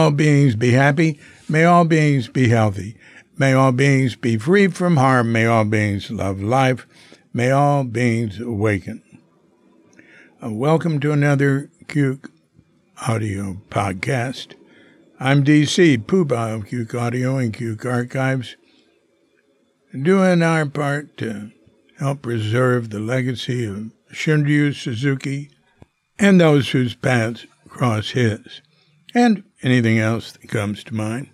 all beings be happy. May all beings be healthy. May all beings be free from harm. May all beings love life. May all beings awaken. Welcome to another Cuke Audio podcast. I'm DC, Poobah of Cuke Audio and Cuke Archives, doing our part to help preserve the legacy of Shunryu Suzuki and those whose paths cross his, and anything else that comes to mind.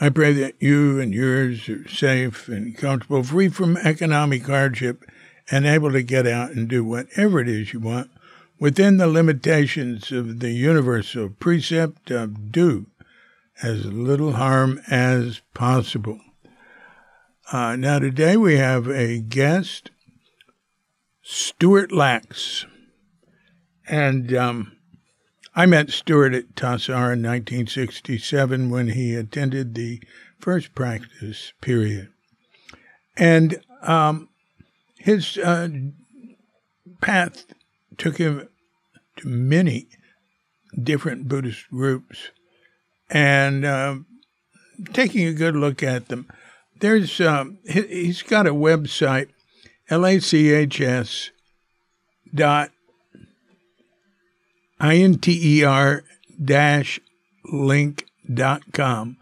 I pray that you and yours are safe and comfortable, free from economic hardship, and able to get out and do whatever it is you want within the limitations of the universal precept of do as little harm as possible. Now today we have a guest, Stuart Lachs. And I met Stuart at Tassajara in 1967 when he attended the first practice period. And his path took him to many different Buddhist groups. And taking a good look at them, there's he's got a website, lachs.inter-link.com.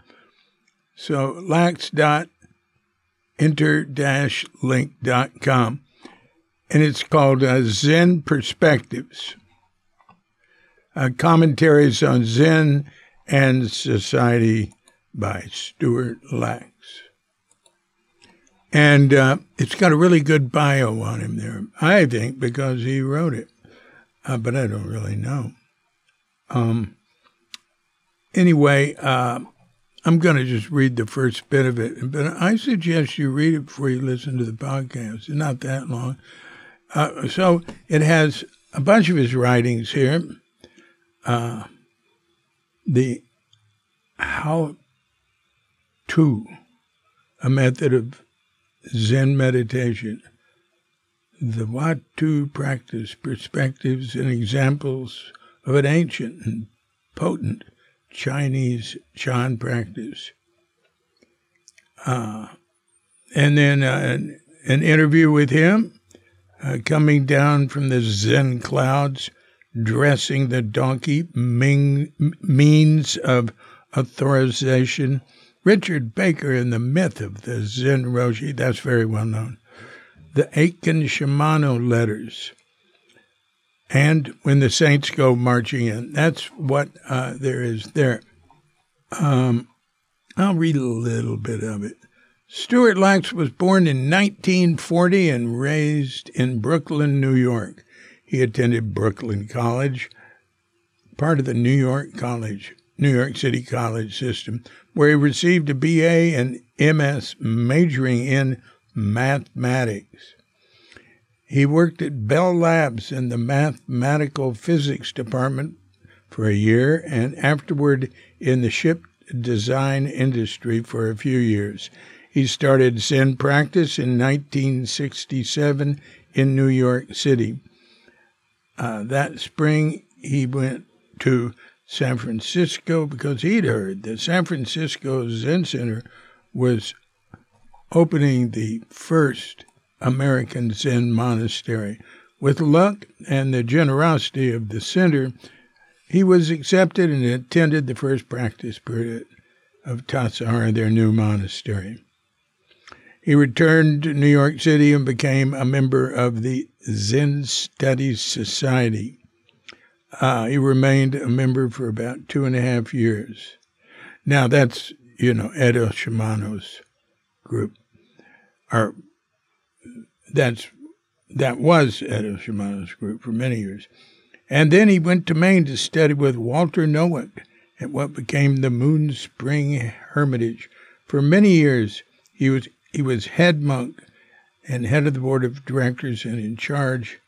So lachs.inter-link.com. And it's called Zen Perspectives, Commentaries on Zen and Society by Stuart Lachs. And it's got a really good bio on him there, I think, because he wrote it. But I don't really know. Anyway, I'm going to just read the first bit of it. But I suggest you read it before you listen to the podcast. It's not that long. So it has a bunch of his writings here. The How To, a Method of Zen Meditation, the Watu Practice, Perspectives and Examples of an Ancient and Potent Chinese Chan Practice. And then an interview with him, Coming Down from the Zen Clouds, Dressing the Donkey, Means of Authorization, Richard Baker and the Myth of the Zen Roshi, that's very well known. The Aitken Shimano Letters, and When the Saints Go Marching In. That's what there is there. I'll read a little bit of it. Stuart Lachs was born in 1940 and raised in Brooklyn, New York. He attended Brooklyn College, part of the New York City College system, where he received a BA and MS, majoring in mathematics. He worked at Bell Labs in the mathematical physics department for a year and afterward in the ship design industry for a few years. He started Zen practice in 1967 in New York City. That spring, he went to San Francisco because he'd heard that San Francisco Zen Center was opening the first American Zen monastery. With luck and the generosity of the center, he was accepted and attended the first practice period of Tassajara, their new monastery. He returned to New York City and became a member of the Zen Studies Society. He remained a member for about 2.5 years. Now that's, Eido Shimano's group, or that was Eido Shimano's group for many years. And then he went to Maine to study with Walter Nowick at what became the Moon Spring Hermitage. For many years, he was head monk and head of the board of directors and in charge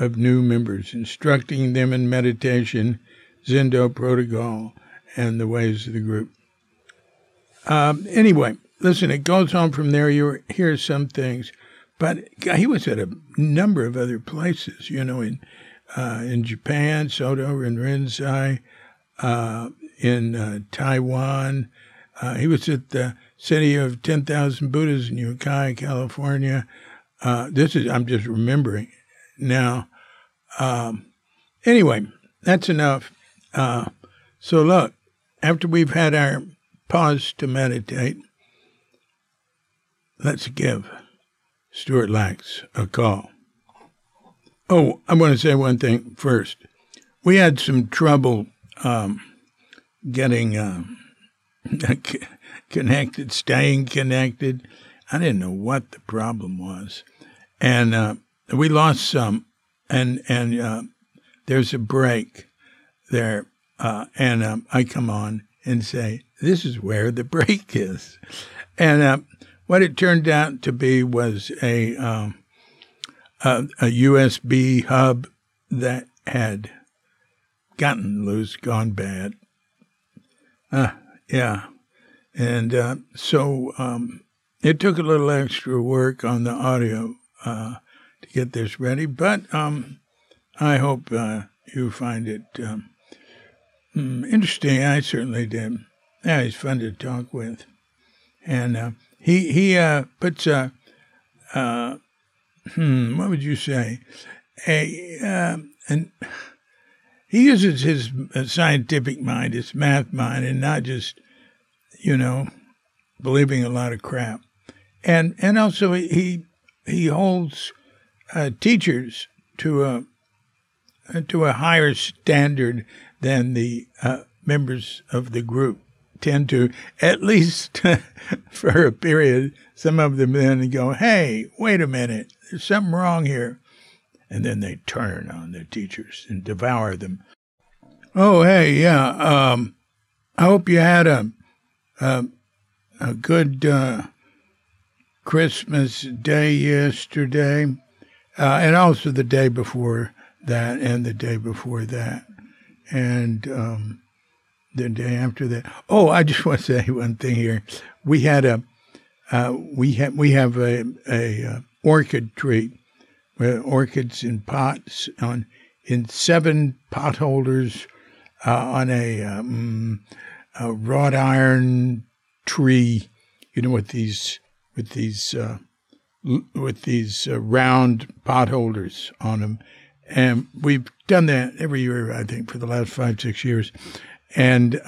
of new members, instructing them in meditation, Zendo protocol, and the ways of the group. Anyway, listen, it goes on from there. You hear some things, but he was at a number of other places, in Japan, Soto and Rinzai, in Taiwan. He was at the City of 10,000 Buddhas in Ukiah, California. This is, I'm just remembering now. Anyway, that's enough. So look, after we've had our pause to meditate, let's give Stuart Lachs a call. Oh, I want to say one thing first. We had some trouble getting connected, staying connected. I didn't know what the problem was. And we lost some, and there's a break there. And I come on and say, this is where the break is. And what it turned out to be was a USB hub that had gotten loose, gone bad. Yeah. And so it took a little extra work on the audio to get this ready. But I hope you find it interesting. I certainly did. Yeah, he's fun to talk with. And he puts a, what would you say? And he uses his scientific mind, his math mind, and not just, you know, believing a lot of crap. And also he holds teachers to a higher standard than the members of the group tend to, at least for a period. Some of them then go, hey, wait a minute, there's something wrong here. And then they turn on their teachers and devour them. Oh, hey, yeah, I hope you had a good Christmas day yesterday, and also the day before that and the day before that. And the day after that. Oh, I just want to say one thing here. We had we have a orchid tree, with orchids in pots in 7 pot holders on a wrought iron tree. You know, with these round pot holders on them. And we've done that every year, I think, for the last 5-6 years. And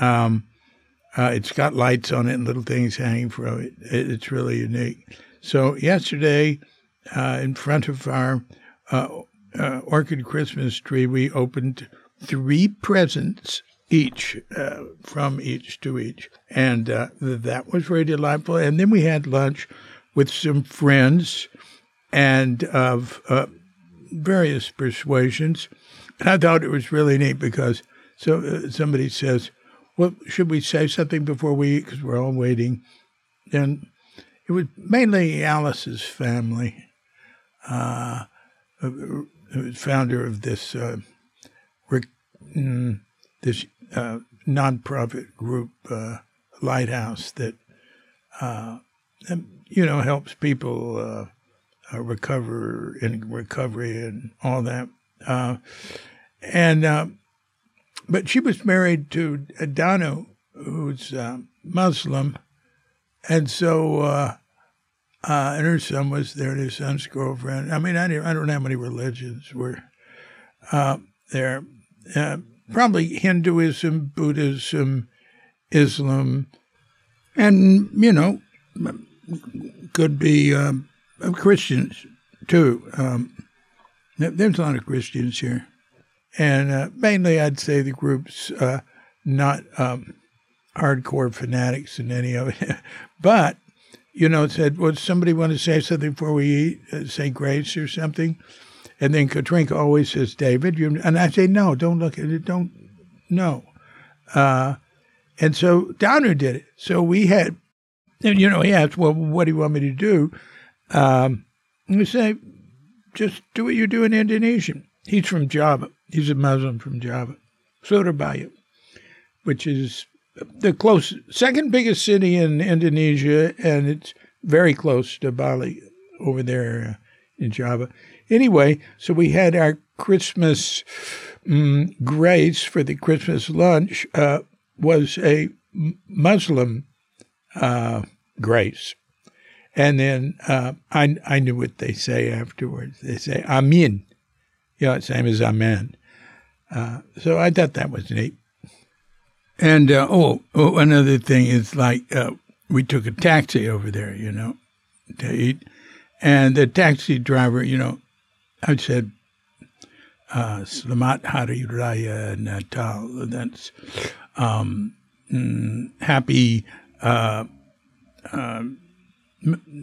it's got lights on it and little things hanging from it. It's really unique. So yesterday, in front of our orchid Christmas tree, we opened 3 presents each, from each to each. And that was very delightful. And then we had lunch with some friends and of various persuasions. And I thought it was really neat because somebody says, well, should we say something before we eat? Because we're all waiting. And it was mainly Alice's family, founder of this this nonprofit group, Lighthouse, that, you know, helps people recover and recovery and all that. But she was married to Danu, who's Muslim, and so and her son was there, and his son's girlfriend. I mean, I don't know how many religions were there. Probably Hinduism, Buddhism, Islam, and, you know, could be Christians too. There's a lot of Christians here. And mainly, I'd say the group's not hardcore fanatics in any of it. But, you know, it said, well, somebody want to say something before we eat, say grace or something? And then Katrinka always says, David, and I say, no, don't look at it, no. And so Donner did it. So we had, you know, he asked, well, what do you want me to do? And we say, just do what you do in Indonesian. He's from Java. He's a Muslim from Java, Surabaya, which is the second biggest city in Indonesia, and it's very close to Bali over there in Java. Anyway, so we had our Christmas grace for the Christmas lunch was a Muslim grace. And then I knew what they say afterwards. They say, Amin. You know, same as Amen. So I thought that was neat. And, another thing is like we took a taxi over there, you know, to eat. And the taxi driver, you know, I said, Slamat Hari Raya Natal. That's happy,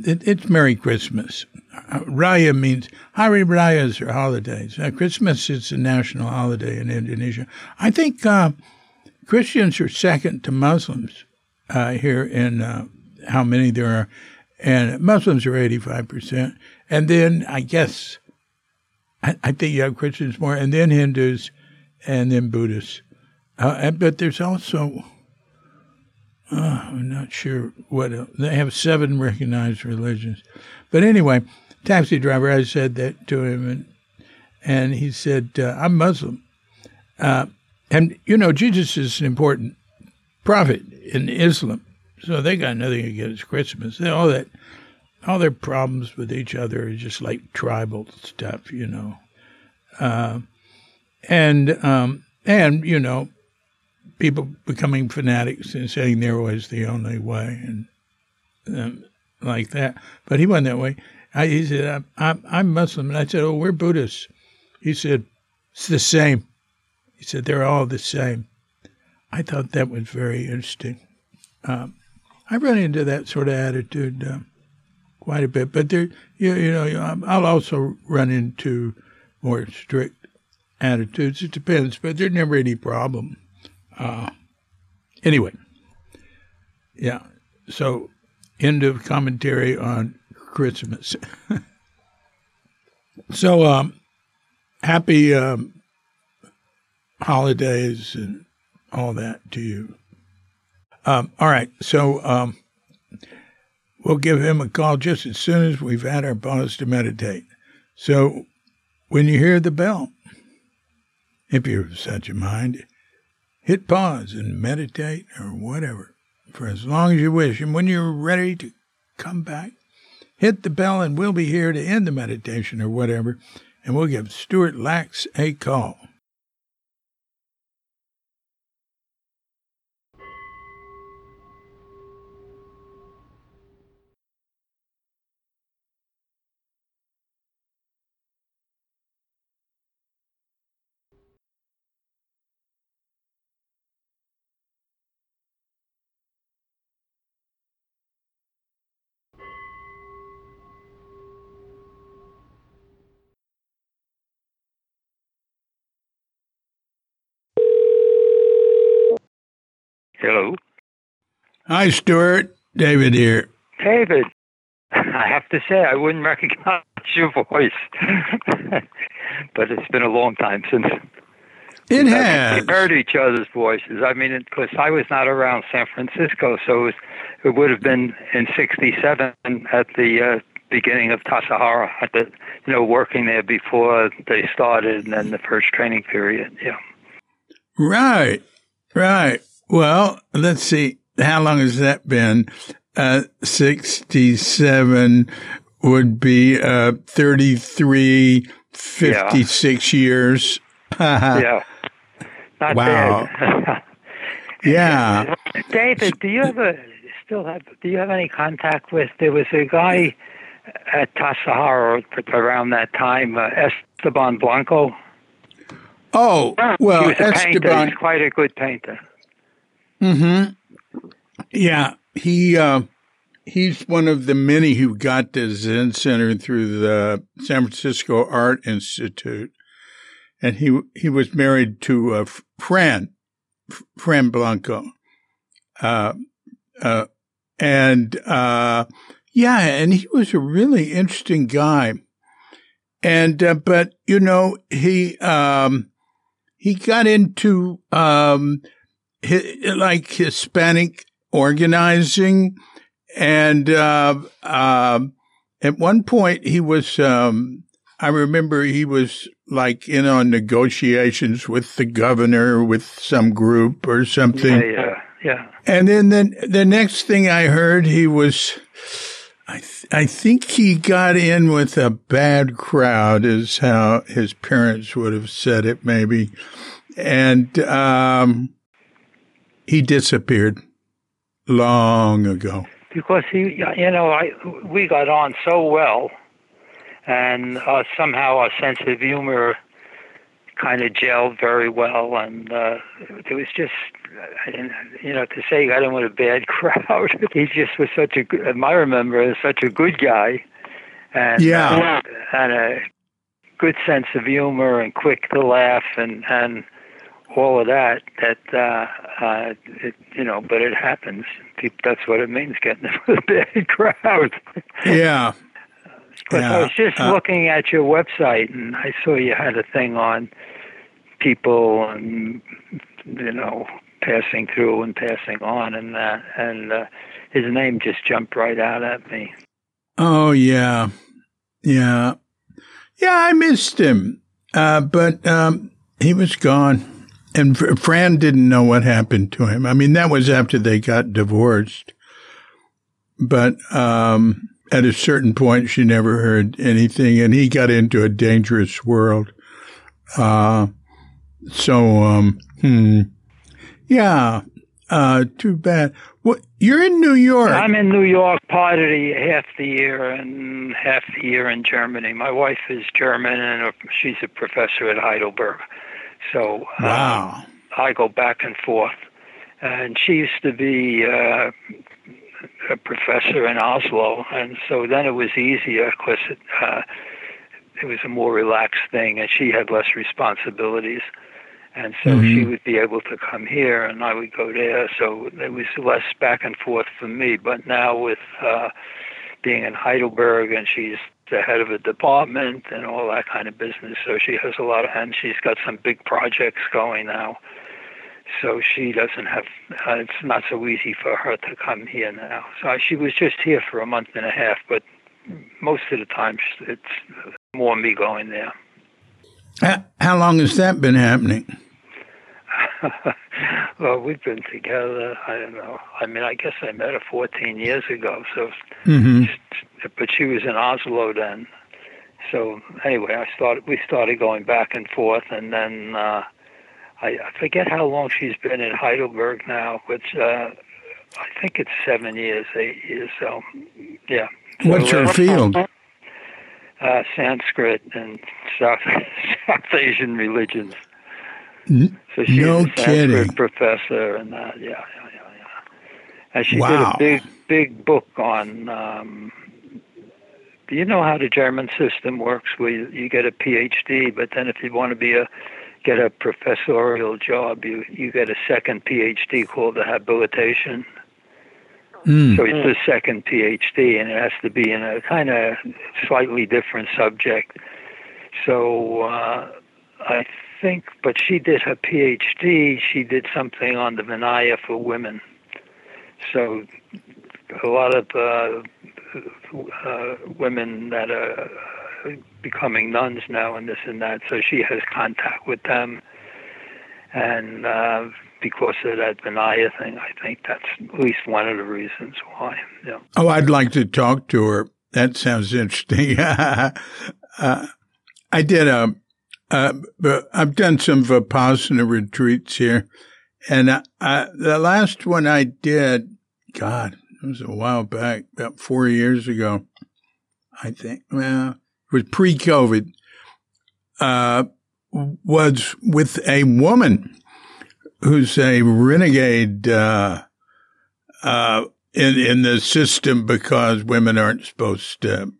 it's Merry Christmas. Raya means, Hari Rayas are holidays. Christmas is a national holiday in Indonesia. I think Christians are second to Muslims here in how many there are. And Muslims are 85%. And then I guess, I think you have Christians more, and then Hindus, and then Buddhists. But there's also, I'm not sure what else. They have 7 recognized religions. But anyway, taxi driver, I said that to him, and he said, I'm Muslim. And, you know, Jesus is an important prophet in Islam. So they got nothing against Christmas. All that, all their problems with each other is just like tribal stuff, you know. And you know, people becoming fanatics and saying their way is the only way and like that. But he wasn't that way. He said, I'm Muslim. And I said, oh, we're Buddhists. He said, it's the same. He said, they're all the same. I thought that was very interesting. I run into that sort of attitude quite a bit, but there, you know, I'll also run into more strict attitudes. It depends, but there's never any problem. Anyway, yeah. So, end of commentary on Christmas. So, happy holidays and all that to you. All right, so we'll give him a call just as soon as we've had our pause to meditate. So when you hear the bell, if you're of such a mind, hit pause and meditate or whatever for as long as you wish. And when you're ready to come back, hit the bell and we'll be here to end the meditation or whatever, and we'll give Stuart Lachs a call. Hello. Hi, Stuart. David here. David, I have to say I wouldn't recognize your voice, but it's been a long time since it has. We've heard each other's voices. I mean, of course, I was not around San Francisco, so it would have been in '67 at the beginning of Tassajara, working there before they started, and then the first training period. Yeah. Right. Well, let's see. How long has that been? 67 would be 33, 56 years. Yeah. Not bad. Yeah. David, do you have any contact with, there was a guy at Tassajara around that time, Esteban Blanco? Oh, well, Esteban. He's quite a good painter. Mm-hmm. Yeah, he's one of the many who got the Zen Center through the San Francisco Art Institute, and he was married to Fran Blanco, and he was a really interesting guy, and but you know he got into like Hispanic organizing, and at one point he was I remember he was like in on negotiations with the governor, with some group or something. Yeah. And then the next thing I heard, he was, I think he got in with a bad crowd, is how his parents would have said it, maybe. And he disappeared long ago. Because we got on so well, and somehow our sense of humor kind of gelled very well, and it was just, to say he got in with a bad crowd. He just was such a good guy, and a good sense of humor, and quick to laugh, and all of that, but it happens. That's what it means, getting in with a bad crowd. Yeah. I was just looking at your website, and I saw you had a thing on people and, passing through and passing on, and his name just jumped right out at me. Oh, yeah. Yeah. Yeah, I missed him. But he was gone, and Fran didn't know what happened to him. I mean, that was after they got divorced. But at a certain point, she never heard anything, and he got into a dangerous world. Too bad. Well, you're in New York. I'm in New York part of the half the year, and half the year in Germany. My wife is German, and she's a professor at Heidelberg. So wow. I go back and forth. And she used to be a professor in Oslo, and so then it was easier because it was a more relaxed thing, and she had less responsibilities. And so she would be able to come here, and I would go there. So there was less back and forth for me. But now with being in Heidelberg, and she's the head of a department and all that kind of business, so she has a lot of, and she's got some big projects going now. So she doesn't have, it's not so easy for her to come here now. So she was just here for a month and a half, but most of the time it's more me going there. How long has that been happening? Well, we've been together, I don't know. I mean, I guess I met her 14 years ago. So, but she was in Oslo then. So anyway, we started going back and forth, and then I forget how long she's been in Heidelberg now, which I think it's 7 years, 8 years. So, yeah. What's her field? Sanskrit and South Asian religions. So she's a Sanskrit professor, and yeah. And she did a big book on. Do you know how the German system works? Where you get a PhD, but then if you want to get a professorial job, you get a second PhD called the habilitation. So it's the second PhD, and it has to be in a kind of slightly different subject. So I think, but she did her PhD, she did something on the Vinaya for women. So a lot of women that are becoming nuns now and this and that, so she has contact with them. And because of that Vinaya thing, I think that's at least one of the reasons why. Yeah. Oh, I'd like to talk to her. That sounds interesting. I've done some Vipassana retreats here, and the last one I did, God, it was a while back, about 4 years ago, I think. Well, it was pre-COVID. Was with a woman who's a renegade in the system, because women aren't supposed to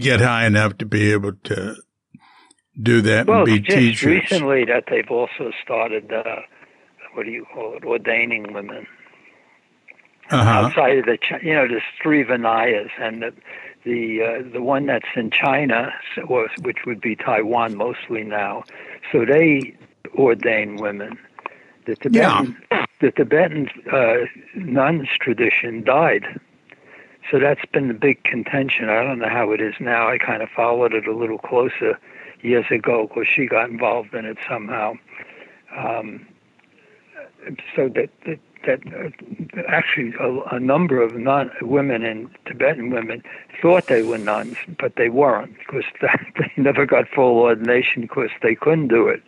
get high enough to be able to do that and be teachers. Well, just recently that they've also started, ordaining women. Outside of the, there's three Vinayas, and the one that's in China, which would be Taiwan mostly now, so they ordain women. The Tibetan nuns tradition died, so that's been the big contention. I don't know how it is now. I kind of followed it a little closer. years ago because she got involved in it somehow. So that actually a number of women and Tibetan women thought they were nuns, but they weren't, because they never got full ordination because they couldn't do it.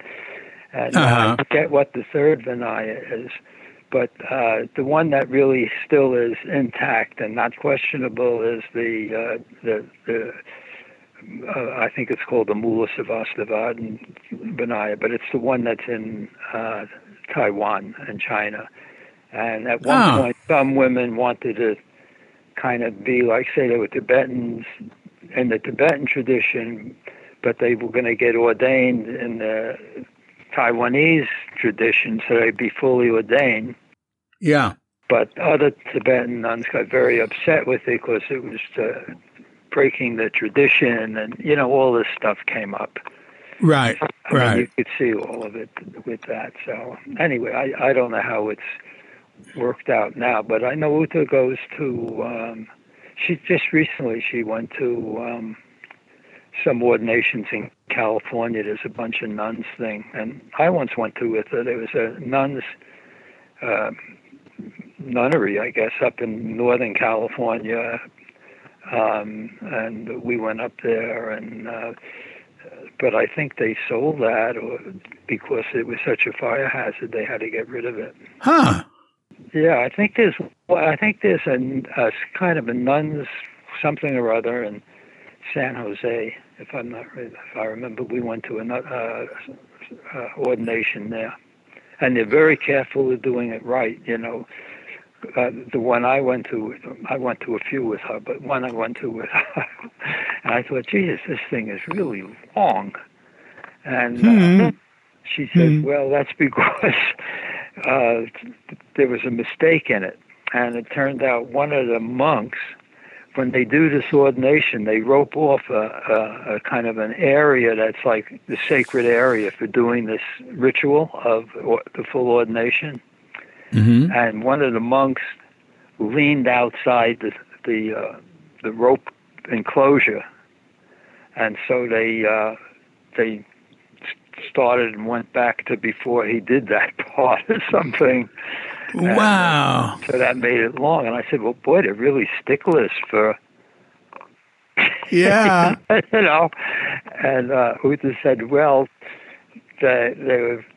And I forget what the third Vinaya is, but the one that really still is intact and not questionable is I think it's called the Mula Savastavadan Vinaya, but it's the one that's in Taiwan and China. And at one point, some women wanted to kind of be like, say, they were Tibetans in the Tibetan tradition, but they were going to get ordained in the Taiwanese tradition, so they'd be fully ordained. Yeah. But other Tibetan nuns got very upset with it because it was breaking the tradition, and, you know, all this stuff came up. Right, right. You could see all of it with that. So anyway, I don't know how it's worked out now, but I know Uta goes to, she just recently, she went to some ordinations in California. There's a bunch of nuns thing. And I once went to with her. There was a nunnery, I guess, up in Northern California. And we went up there and, but I think they sold that, or because it was such a fire hazard, they had to get rid of it. Huh. Yeah, I think there's a kind of a nuns something or other in San Jose. If I remember, we went to another ordination there, and they're very careful of doing it right. You know, the one I went to a few with her, but one I went to with her, and I thought, Jesus, this thing is really long. And she said, well, that's because there was a mistake in it. And it turned out one of the monks, when they do this ordination, they rope off a kind of an area that's like the sacred area for doing this ritual of the full ordination. Mm-hmm. And one of the monks leaned outside the rope enclosure, and so they started and went back to before he did that part or something. Wow. And so that made it long. And I said, well, boy, they're really sticklers for... Yeah. You know? And Uta said, well, they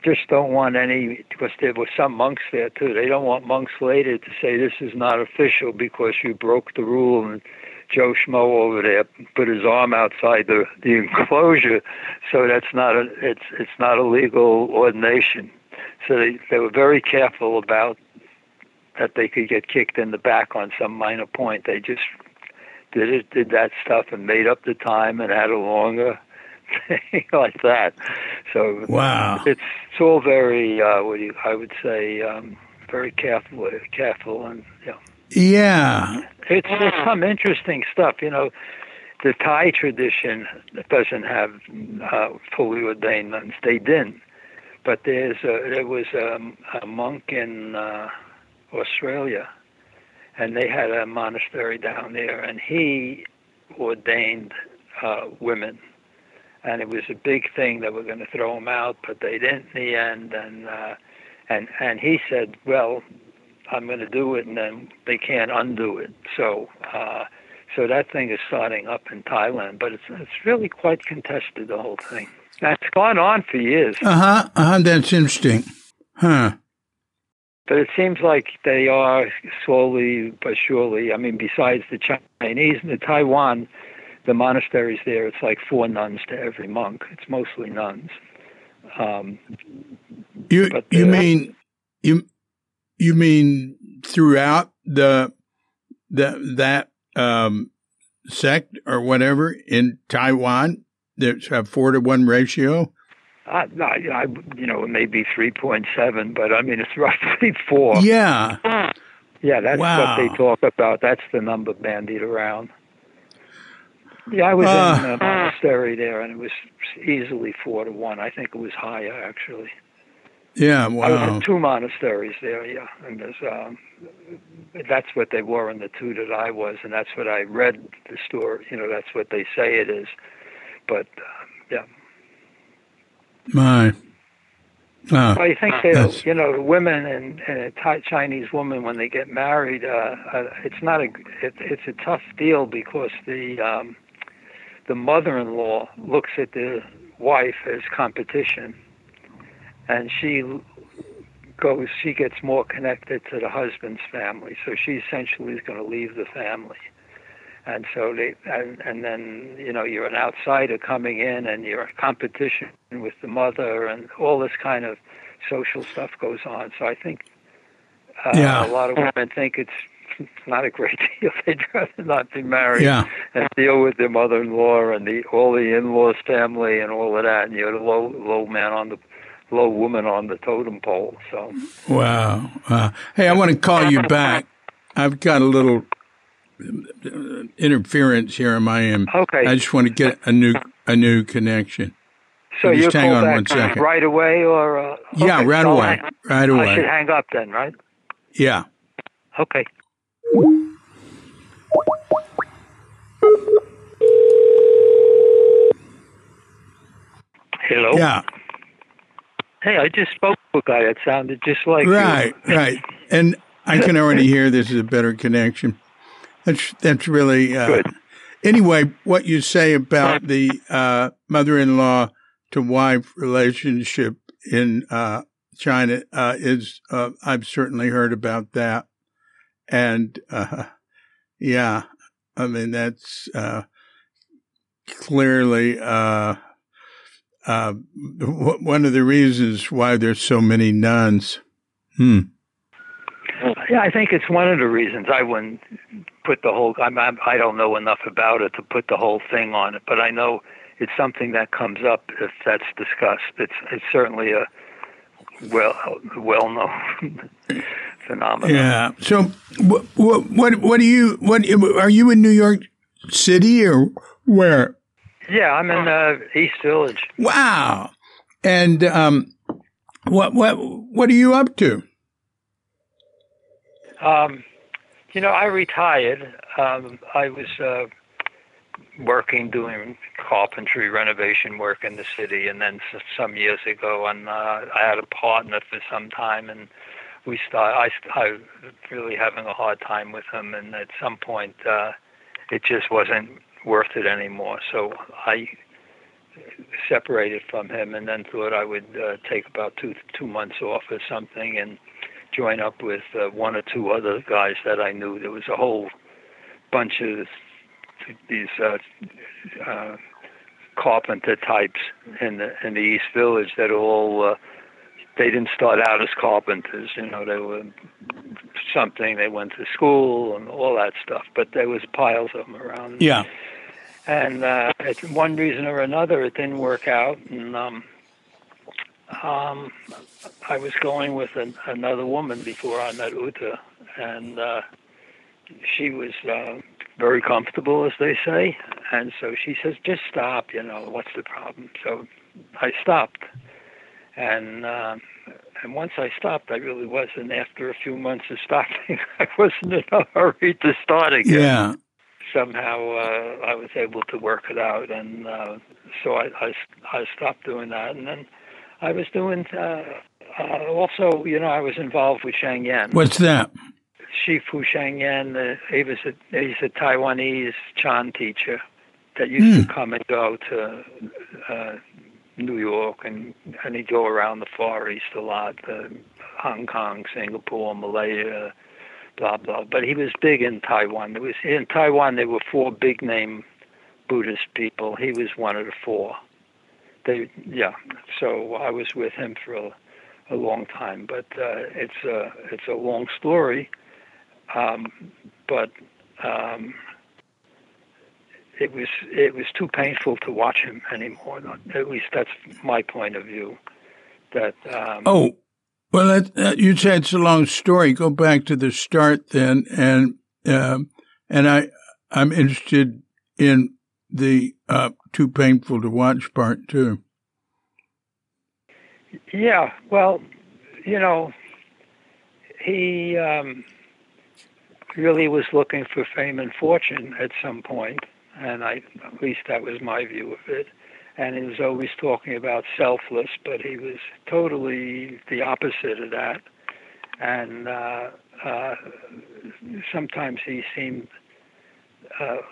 just don't want any... Because there were some monks there, too. They don't want monks later to say, this is not official because you broke the rule, and Joe Schmo over there put his arm outside the enclosure, so that's not it's not a legal ordination. So they were very careful about that. They could get kicked in the back on some minor point. They just did that stuff and made up the time and had a longer thing like that. So wow, it's all very I would say very careful and yeah. You know, yeah, it's some interesting stuff. You know, the Thai tradition doesn't have fully ordained nuns. They didn't, but there was a monk in Australia, and they had a monastery down there, and he ordained women, and it was a big thing. They were going to throw him out, but they didn't in the end, and he said, well, I'm going to do it, and then they can't undo it. So that thing is starting up in Thailand, but it's really quite contested, the whole thing. And it's gone on for years. That's interesting. Huh. But it seems like they are slowly but surely, I mean, besides the Chinese and the Taiwan, the monasteries there, it's like 4 nuns to every monk. It's mostly nuns. You mean throughout that sect or whatever in Taiwan, there's a 4-to-1 ratio? It may be 3.7, but I mean, it's roughly 4. Yeah. Yeah, that's what they talk about. That's the number bandied around. Yeah, I was in a monastery there, and it was easily 4-to-1. I think it was higher, actually. Yeah, wow. I was in 2 monasteries there, yeah. And that's what they were in the 2 that I was, and that's what I read the story. You know, that's what they say it is. But, yeah. My. Oh, well, you think they, you know, women and a Chinese woman when they get married, it's not it's a tough deal because the mother-in-law looks at the wife as competition, and she gets more connected to the husband's family, so she essentially is going to leave the family, and so then you know you're an outsider coming in, and you're in competition with the mother, and all this kind of social stuff goes on. So I think a lot of women think it's not a great deal. They'd rather not be married and deal with their mother-in-law and all the in-laws' family and all of that, and you're the low man on the. Low woman on the totem pole. So wow. Hey, I want to call you back. I've got a little interference here on my end. Okay. I just want to get a new connection. So you hang on one second. Right away, or yeah, right away. Right away. I should hang up then, right? Yeah. Okay. Hello. Yeah. Hey, I just spoke to a guy that sounded just like you. Right. And I can already hear this is a better connection. That's really good. Anyway, what you say about the mother-in-law to wife relationship in China is I've certainly heard about that. And yeah, I mean that's clearly. One of the reasons why there's so many nuns. Yeah, I think it's one of the reasons. I wouldn't put the whole. I don't know enough about it to put the whole thing on it, but I know it's something that comes up if that's discussed. It's certainly a well known phenomenon. Yeah. So what do you are you in New York City or where? Yeah, I'm in East Village. Wow! And what are you up to? You know, I retired. I was working, doing carpentry, renovation work in the city, and then some years ago, and I had a partner for some time, and we started. I was really having a hard time with him, and at some point, it just wasn't worth it anymore. So I separated from him and then thought I would take about two months off or something and join up with one or two other guys that I knew. There was a whole bunch of these carpenter types in the East Village that all they didn't start out as carpenters, you know, they were something, they went to school and all that stuff, but there was piles of them around. Yeah. And one reason or another, it didn't work out, and I was going with another woman before I met Uta, and she was very comfortable, as they say, and so she says, just stop, you know, what's the problem? So I stopped. And once I stopped, I really wasn't. After a few months of stopping, I wasn't in a hurry to start again. Yeah. Somehow I was able to work it out, and so I stopped doing that. And then I was doing also, you know, I was involved with Sheng Yen. What's that? Shifu Sheng Yen. He's a Taiwanese Chan teacher that used to come and go to. New York, and he'd go around the Far East a lot, Hong Kong, Singapore, Malaya, blah, blah. But he was big in Taiwan. In Taiwan, there were four big-name Buddhist people. He was one of the four. So I was with him for a long time. But it's a long story. It was too painful to watch him anymore. At least that's my point of view. That you said it's a long story. Go back to the start then, and I'm interested in the too painful to watch part too. Yeah, well, you know, he. Really was looking for fame and fortune at some point, and at least that was my view of it. and he was always talking about selfless, but he was totally the opposite of that. And sometimes he seemed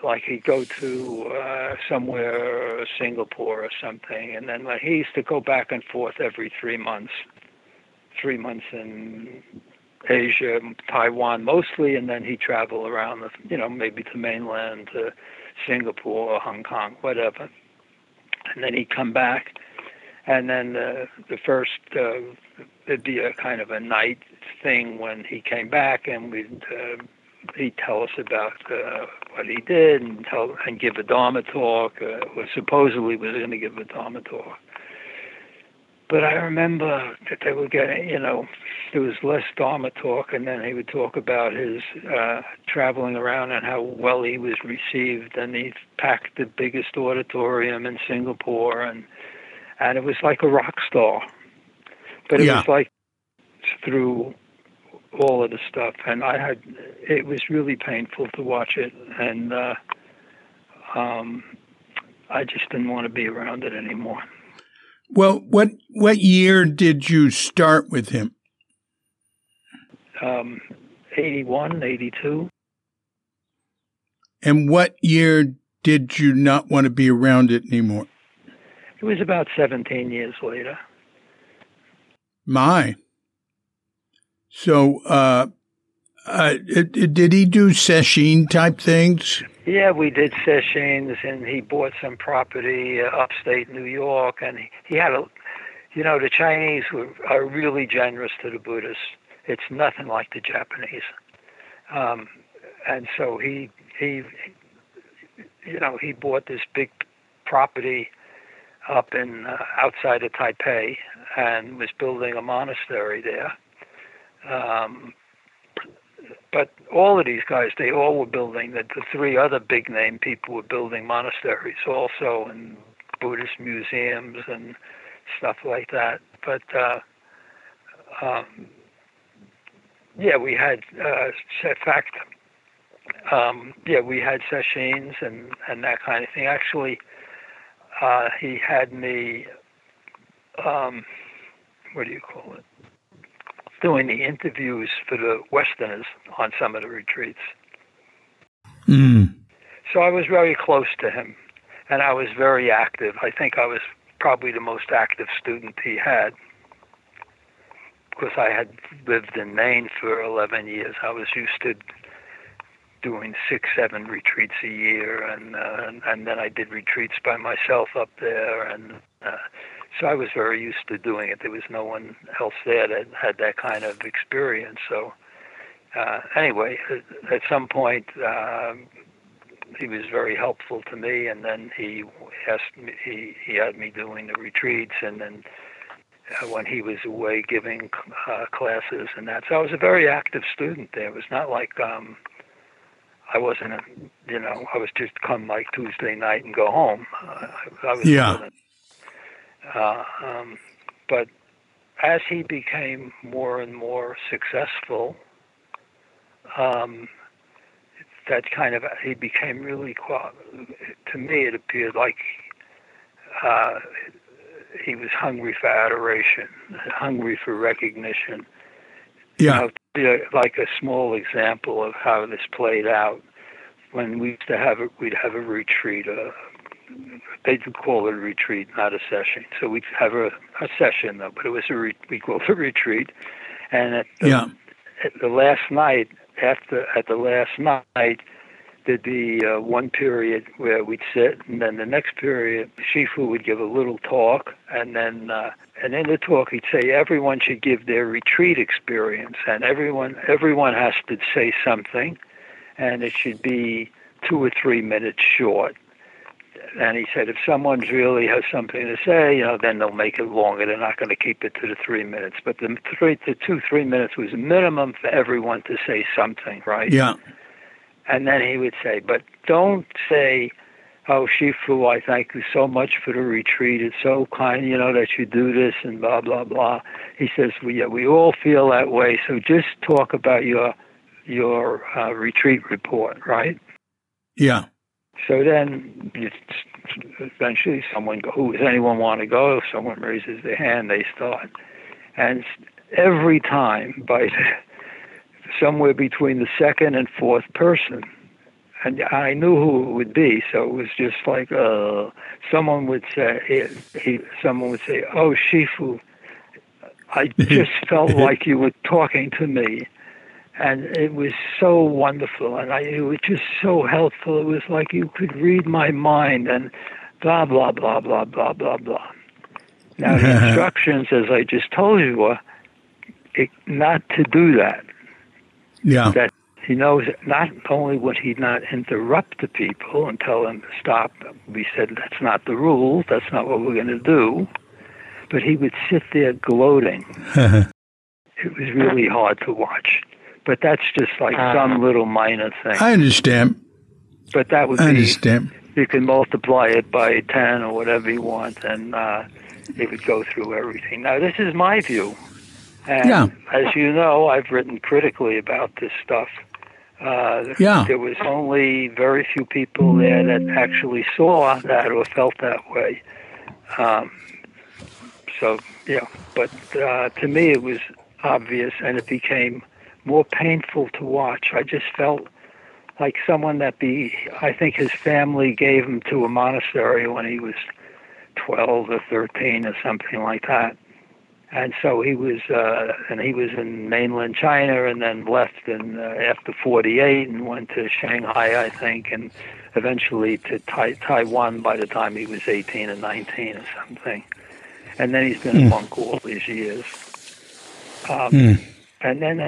like he'd go to somewhere, or Singapore or something, and then like, he used to go back and forth every 3 months. 3 months in Asia, Taiwan mostly, and then he'd travel around, maybe to mainland, to Singapore or Hong Kong, whatever. And then he'd come back, and then the first, it'd be a kind of a night thing when he came back, and he'd tell us about what he did and give a Dharma talk, or supposedly was going to give a Dharma talk. But I remember that they were getting, there was less Dharma talk, and then he would talk about his traveling around and how well he was received, and he packed the biggest auditorium in Singapore, and it was like a rock star. But it was like through all of the stuff, and it was really painful to watch it, and I just didn't want to be around it anymore. Well, what year did you start with him? 81, 82. And what year did you not want to be around it anymore? It was about 17 years later. My. So did he do sesshin type things? Yeah, we did sessions, and he bought some property upstate New York, and he had the Chinese are really generous to the Buddhists. It's nothing like the Japanese, and so he bought this big property up in outside of Taipei, and was building a monastery there. But all of these guys, they all were building, the three other big name people were building monasteries also, and Buddhist museums and stuff like that. But, we had, we had sessions and that kind of thing. Actually, he had me, doing the interviews for the Westerners on some of the retreats. Mm. So I was very close to him, and I was very active. I think I was probably the most active student he had, because I had lived in Maine for 11 years. I was used to doing 6-7 retreats a year, and then I did retreats by myself up there, and so I was very used to doing it. There was no one else there that had that kind of experience. So anyway, at some point, he was very helpful to me, and then he asked me, he had me doing the retreats, and then when he was away giving classes and that. So I was a very active student there. It was not like I wasn't, I was just come like Tuesday night and go home. I was but as he became more and more successful, he became really, to me it appeared like he was hungry for adoration, hungry for recognition. Yeah. Like a small example of how this played out, when we used to have we'd have a retreat, they do call it a retreat, not a session. So we'd have a session, though, but it was we called it a retreat. And at the last night, there'd be one period where we'd sit, and then the next period, Shifu would give a little talk, and then in the talk he'd say everyone should give their retreat experience, and everyone has to say something, and it should be 2 or 3 minutes short. And he said, if someone really has something to say, then they'll make it longer. They're not going to keep it to the 3 minutes. But the 2-3 minutes was minimum for everyone to say something, right? Yeah. And then he would say, but don't say, oh, Shifu, I thank you so much for the retreat. It's so kind, that you do this and blah, blah, blah. He says, we all feel that way. So just talk about your retreat report, right? Yeah. So then, eventually, someone goes, "Who does anyone want to go?" Someone raises their hand, they start. And every time, by somewhere between the second and fourth person, and I knew who it would be, so it was just like someone would say, "Oh, Shifu, I just felt like you were talking to me." And it was so wonderful, and it was just so helpful. It was like you could read my mind, and blah, blah, blah, blah, blah, blah, blah. Now, the instructions, as I just told you, were not to do that. Yeah. That he knows not only would he not interrupt the people and tell them to stop. We said, that's not the rule. That's not what we're going to do. But he would sit there gloating. It was really hard to watch. But that's just like some little minor thing. I understand. But that would be, you can multiply it by 10 or whatever you want, and it would go through everything. Now, this is my view. And as you know, I've written critically about this stuff. There was only very few people there that actually saw that or felt that way. But to me it was obvious, and it became more painful to watch. I just felt like someone that I think his family gave him to a monastery when he was 12 or 13 or something like that. And so he was in mainland China, and then left after 48 and went to Shanghai, I think, and eventually to Taiwan by the time he was 18 or 19 or something. And then he's been a monk all these years. And then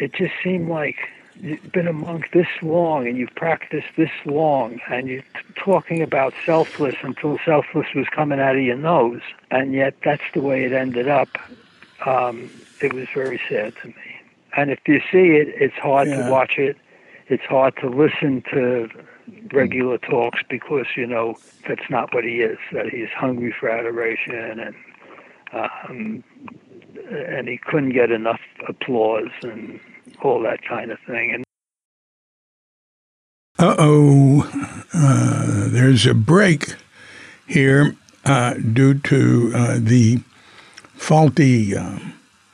it just seemed like you've been a monk this long and you've practiced this long and you're talking about selfless until selfless was coming out of your nose. And yet that's the way it ended up. It was very sad to me. And if you see it, it's hard to watch it. It's hard to listen to regular talks because, that's not what he is, that he's hungry for adoration and he couldn't get enough applause and all that kind of thing. And there's a break here due to the faulty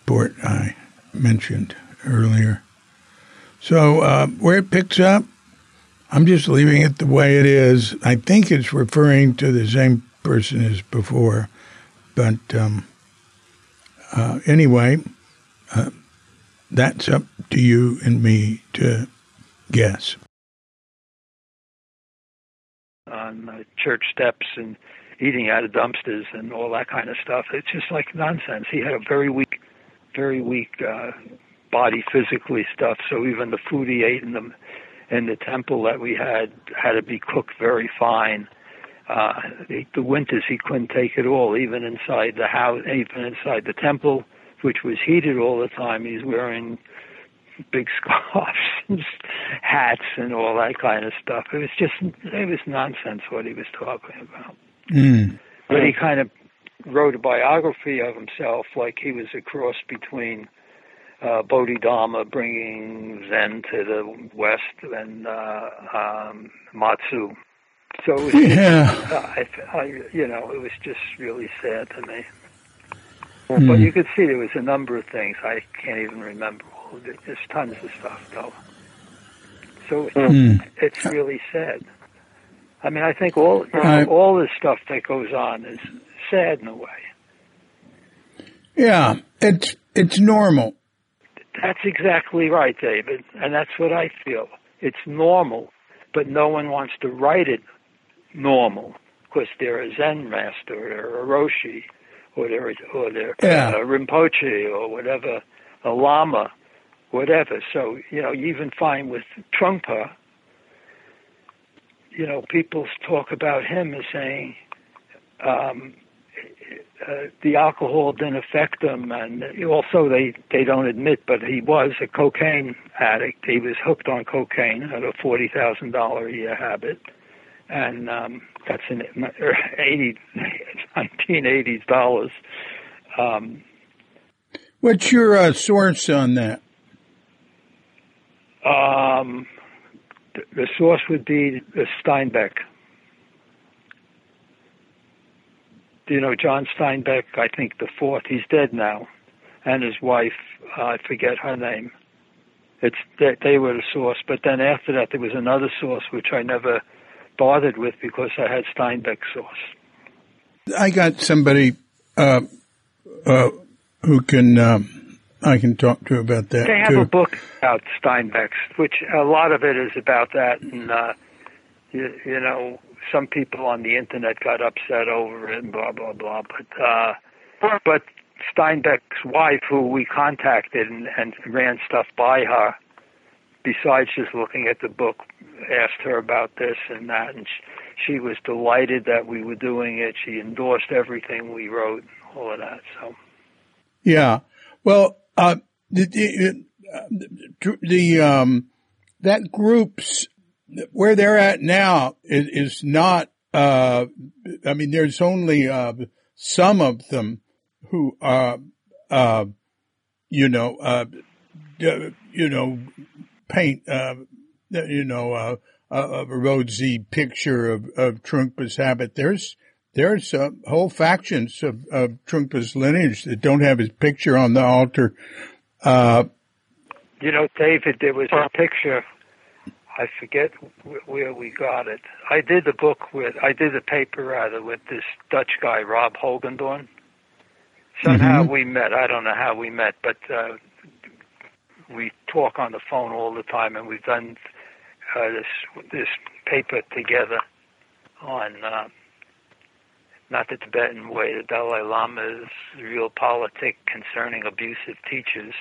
port I mentioned earlier. So where it picks up, I'm just leaving it the way it is. I think it's referring to the same person as before, but anyway, that's up to you and me to guess. On church steps and eating out of dumpsters and all that kind of stuff. It's just like nonsense. He had a very weak body physically stuff. So even the food he ate in the temple that we had to be cooked very fine. The winters he couldn't take it all, even inside the house, even inside the temple, which was heated all the time. He's wearing big scarves and hats and all that kind of stuff. It was nonsense what he was talking about. But he kind of wrote a biography of himself like he was a cross between Bodhidharma bringing Zen to the West and Matsu. So it was it was just really sad to me. But you could see there was a number of things. I can't even remember. There's tons of stuff, though. So it's really sad. I mean, I think all this stuff that goes on is sad in a way. Yeah, it's normal. That's exactly right, David, and that's what I feel. It's normal, but no one wants to write it normal because they're a Zen master or a Roshi or Rinpoche or whatever, a Lama, whatever. So, you even find with Trungpa, people talk about him as saying the alcohol didn't affect him. And also they don't admit, but he was a cocaine addict. He was hooked on cocaine at a $40,000 a year habit. And that's in 1980s dollars. What's your source on that? The source would be Steinbeck. Do you know John Steinbeck? I think the fourth. He's dead now. And his wife, I forget her name. They were the source. But then after that, there was another source, which I never bothered with because I had Steinbeck's source. I got somebody who can... I can talk to about that. They have a book about Steinbeck's, which a lot of it is about that. And, you know, some people on the internet got upset over it and blah, blah, blah. But Steinbeck's wife, who we contacted and ran stuff by her, besides just looking at the book, asked her about this and that. And she was delighted that we were doing it. She endorsed everything we wrote and all of that. So, yeah. Well, that group's where they're at now is not. I mean, there's only some of them who paint a Rhodes-y picture of Trungpa's habit. There's whole factions of Trungpa's lineage that don't have his picture on the altar. David, there was a picture. I forget where we got it. I did the paper with this Dutch guy, Rob Hogendorn. Somehow we met. I don't know how we met, but we talk on the phone all the time, and we've done this paper together on... Not the Tibetan Way, the Dalai Lama's Real Politic Concerning Abusive Teachers.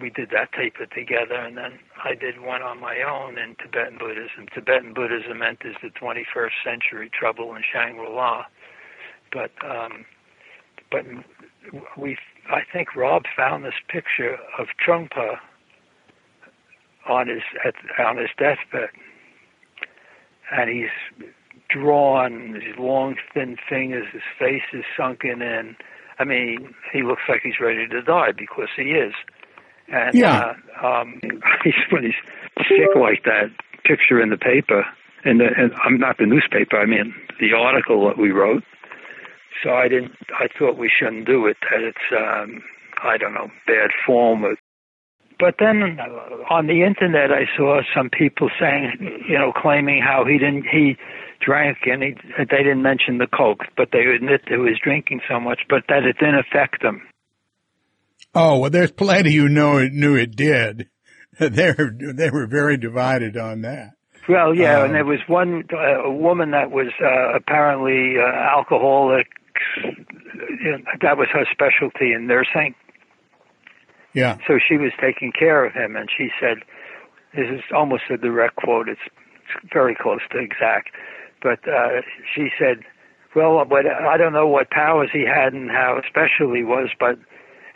We did that paper together, and then I did one on my own in Tibetan Buddhism. Tibetan Buddhism Enters the 21st Century, Trouble in Shangri-La. But I think Rob found this picture of Trungpa on his deathbed, and he's drawn, his long, thin fingers, his face is sunken in. I mean, he looks like he's ready to die because he is. And yeah. When he's sick like that, picture in the paper, and I'm not the newspaper, I mean the article that we wrote. So I thought we shouldn't do it, that it's, I don't know, bad form. But then on the internet I saw some people saying, claiming how he drank, and they didn't mention the Coke, but they admit he was drinking so much, but that it didn't affect them. Oh, well, there's plenty knew it did. They were very divided on that. Well, yeah, and there was one a woman that was apparently alcoholic. That was her specialty in nursing. Yeah. So she was taking care of him, and she said, this is almost a direct quote, it's very close to exact, but she said, well, but I don't know what powers he had and how special he was, but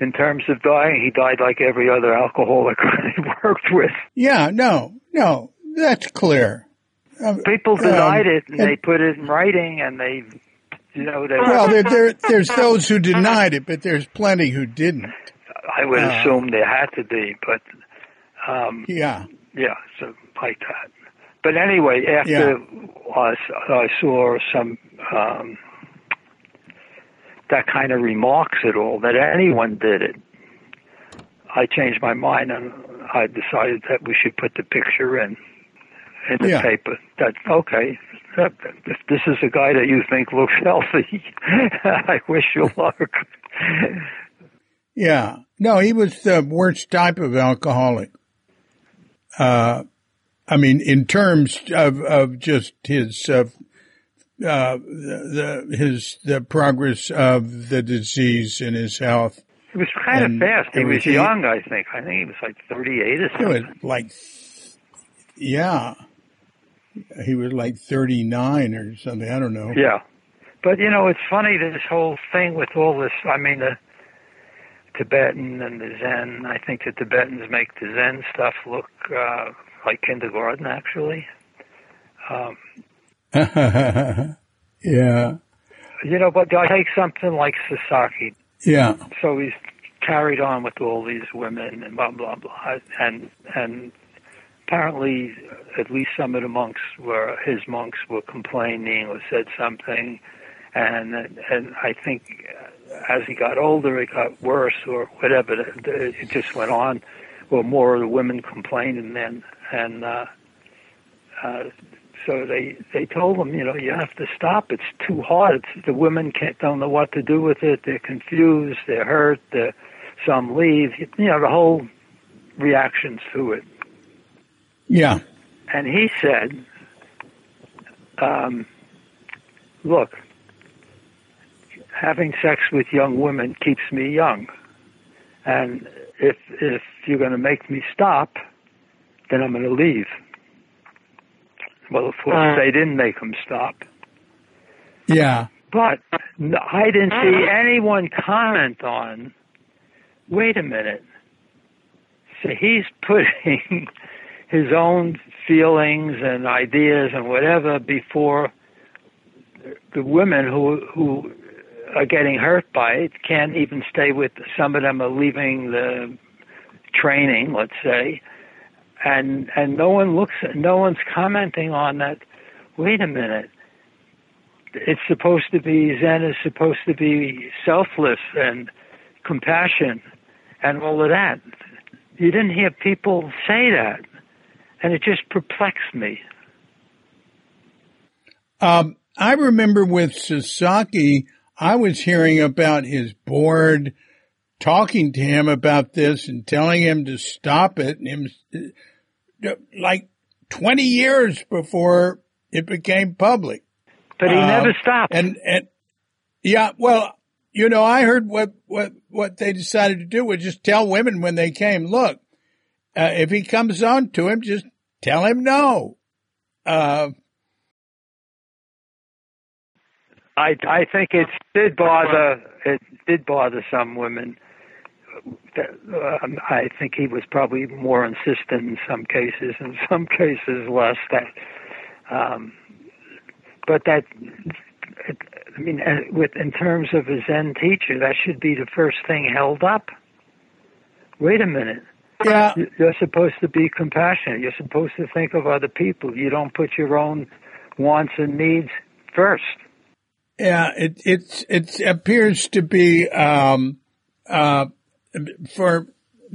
in terms of dying, he died like every other alcoholic he worked with. Yeah, no, that's clear. People denied it, and they put it in writing, and they, Well, there's those who denied it, but there's plenty who didn't. I would assume there had to be, but... Yeah, so like that. But anyway, after I saw some that kind of remarks at all, that anyone did it, I changed my mind and I decided that we should put the picture in the paper. That okay, if this is a guy that you think looks healthy, I wish you luck. Yeah. No, he was the worst type of alcoholic. I mean, in terms of just his the progress of the disease and his health. It was kind of fast. He was young, I think. I think he was like 38 or something. He was like 39 or something. I don't know. Yeah, but it's funny, this whole thing with all this. I mean, the Tibetan and the Zen. I think the Tibetans make the Zen stuff look like kindergarten, actually. Yeah. But I take something like Sasaki. Yeah. So he's carried on with all these women and blah, blah, blah. And apparently at least some of the monks were complaining or said something, and I think as he got older it got worse or whatever. It just went on, or more of the women complained, so they told him, you have to stop. It's too hard. The women don't know what to do with it. They're confused. They're hurt. Some leave. The whole reactions to it. Yeah. And he said, look, having sex with young women keeps me young. And if you're going to make me stop, then I'm going to leave. Well, of course, they didn't make him stop. Yeah. But I didn't see anyone comment on, wait a minute. So he's putting his own feelings and ideas and whatever before the women who are getting hurt by it, can't even stay with, some of them are leaving the training, let's say, and no one's commenting on that. Wait a minute. It's supposed to be, Zen is supposed to be selfless and compassion and all of that. You didn't hear people say that, and it just perplexed me. I remember with Sasaki, I was hearing about his board talking to him about this and telling him to stop it, and him like 20 years before it became public. But he never stopped. And yeah, well, I heard what they decided to do was just tell women when they came, look, if he comes on to him, just tell him no. I think it did bother some women. I think he was probably more insistent in some cases less. In terms of a Zen teacher, that should be the first thing held up. Wait a minute. Yeah. You're supposed to be compassionate. You're supposed to think of other people. You don't put your own wants and needs first. Yeah, it appears to be for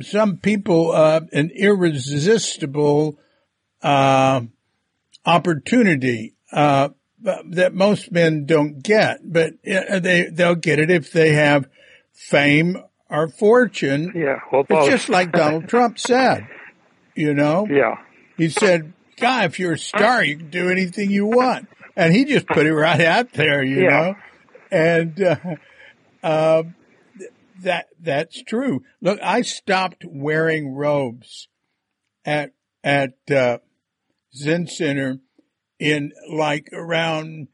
some people an irresistible opportunity that most men don't get, but they'll get it if they have fame or fortune. Yeah, well, both. It's just like Donald Trump said, Yeah, he said, "God, if you're a star, you can do anything you want." And he just put it right out there, you know, and that's true. Look, I stopped wearing robes at Zen Center in like around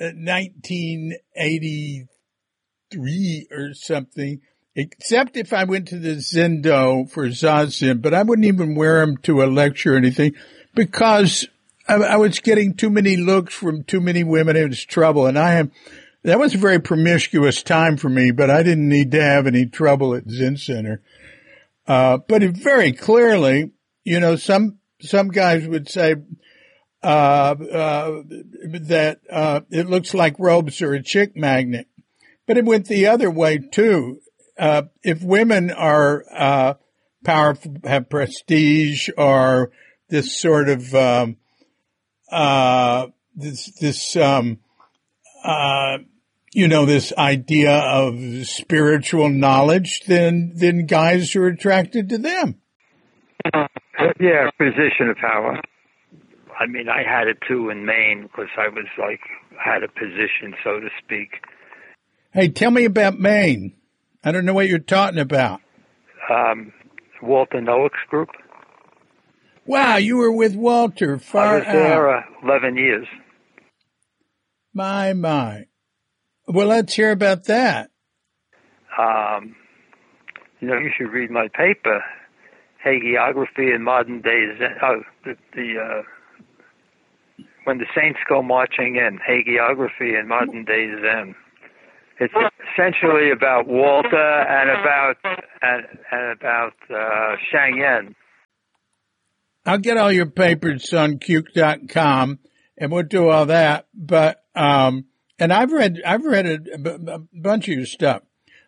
1983 or something, except if I went to the Zendo for Zazen, but I wouldn't even wear them to a lecture or anything because I was getting too many looks from too many women. It was trouble. And that was a very promiscuous time for me, but I didn't need to have any trouble at Zen Center. But it very clearly, some guys would say, that, it looks like robes are a chick magnet, but it went the other way too. If women are, powerful, have prestige or this sort of, this idea of spiritual knowledge, then guys are attracted to them. Yeah, position of power. I mean, I had it too in Maine because I had a position, so to speak. Hey, tell me about Maine. I don't know what you're talking about. Walter Nowick's group. Wow, you were with Walter far out. I was there 11 years. My. Well, let's hear about that. You should read my paper, Hagiography in Modern Days. When the Saints Go Marching In, Hagiography in Modern Day Zen. It's essentially about Walter and about Sheng Yen. I'll get all your papers on Cuke.com, and we'll do all that. But and I've read a bunch of your stuff,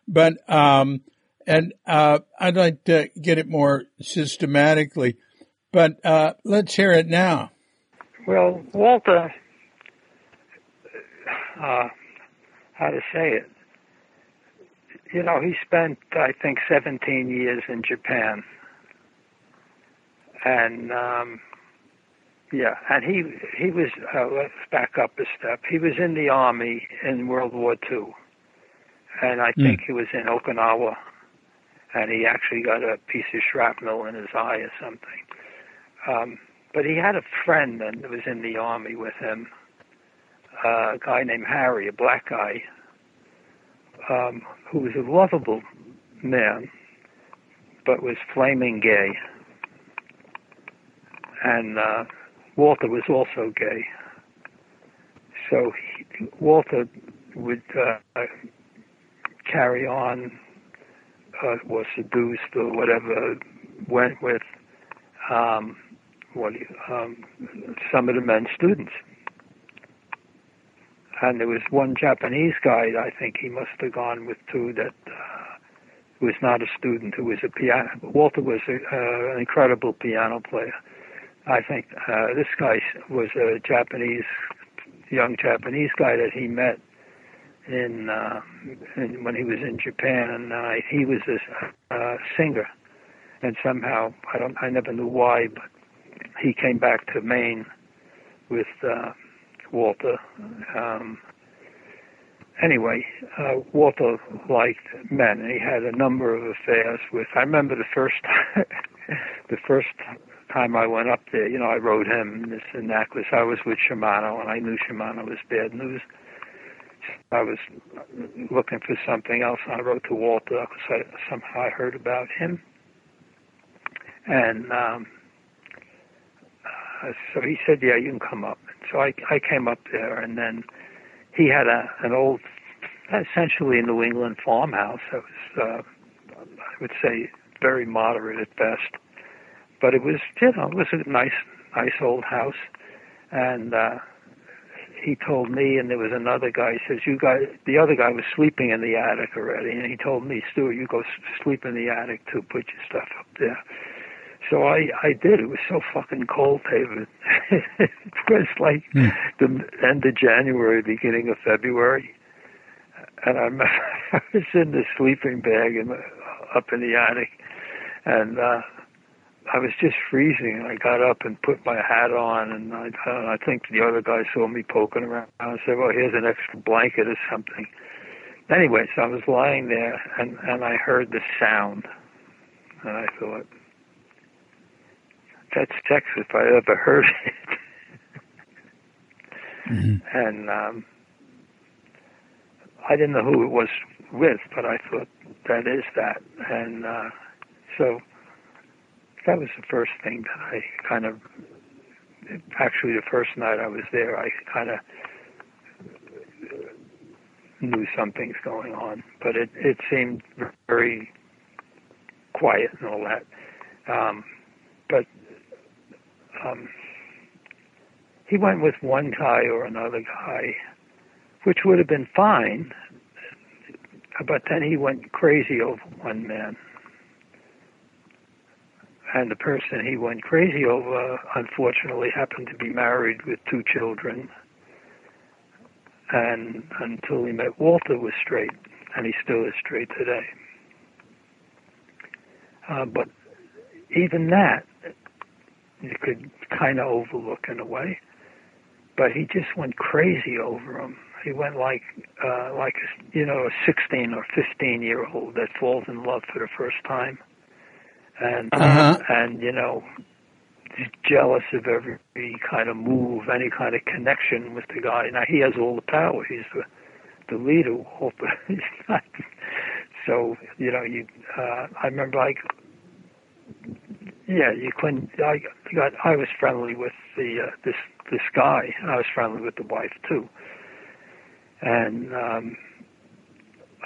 but I'd like to get it more systematically. But let's hear it now. Well, Walter, how to say it? You know, he spent, I think, 17 years in Japan. And, and he was, let's back up a step. He was in the Army in World War II. And I think he was in Okinawa. And he actually got a piece of shrapnel in his eye or something. But he had a friend that was in the Army with him, a guy named Harry, a black guy, who was a lovable man, but was flaming gay. And Walter was also gay. So Walter would carry on, was seduced or whatever, went with some of the men's students. And there was one Japanese guy, I think he must have gone with two, that was not a student, who was a piano. Walter was an incredible piano player. I think this guy was a young Japanese guy that he met in when he was in Japan, and he was a singer. And somehow, I never knew why, but he came back to Maine with Walter. Anyway, Walter liked men, and he had a number of affairs with. I remember the first time I went up there, you know, I wrote him this and that, because I was with Shimano, and I knew Shimano was bad news. I was looking for something else, and I wrote to Walter, because somehow I heard about him. And so he said, yeah, you can come up. So I came up there, and then he had an old, essentially a New England farmhouse. That was, I would say, very moderate at best. But it was, you know, it was a nice old house. And he told me, and there was another guy, he says, you guys, the other guy was sleeping in the attic already. And he told me, Stuart, you go sleep in the attic too, put your stuff up there. So I did. It was so fucking cold, David. It was like the end of January, beginning of February. And I was in the sleeping bag up in the attic. And I was just freezing. I got up and put my hat on. And I think the other guy saw me poking around. I said, well, here's an extra blanket or something. Anyway, so I was lying there, and I heard the sound. And I thought, that's sex if I ever heard it. And I didn't know who it was with, but I thought, that is that. And so that was the first thing that I kind of, actually the first night I was there, I kind of knew something's going on. But it seemed very quiet and all that. But he went with one guy or another guy, which would have been fine, but then he went crazy over one man. And the person he went crazy over, unfortunately, happened to be married with two children, and until he met Walter was straight, and he still is straight today. But even that, you could kind of overlook in a way, but he just went crazy over him. He went like a 16 or 15-year-old that falls in love for the first time, and you know, jealous of every kind of move, any kind of connection with the guy. Now he has all the power. He's the leader, but he's not. So you know, I remember like. Yeah, you couldn't. I was friendly with the this guy. I was friendly with the wife too, and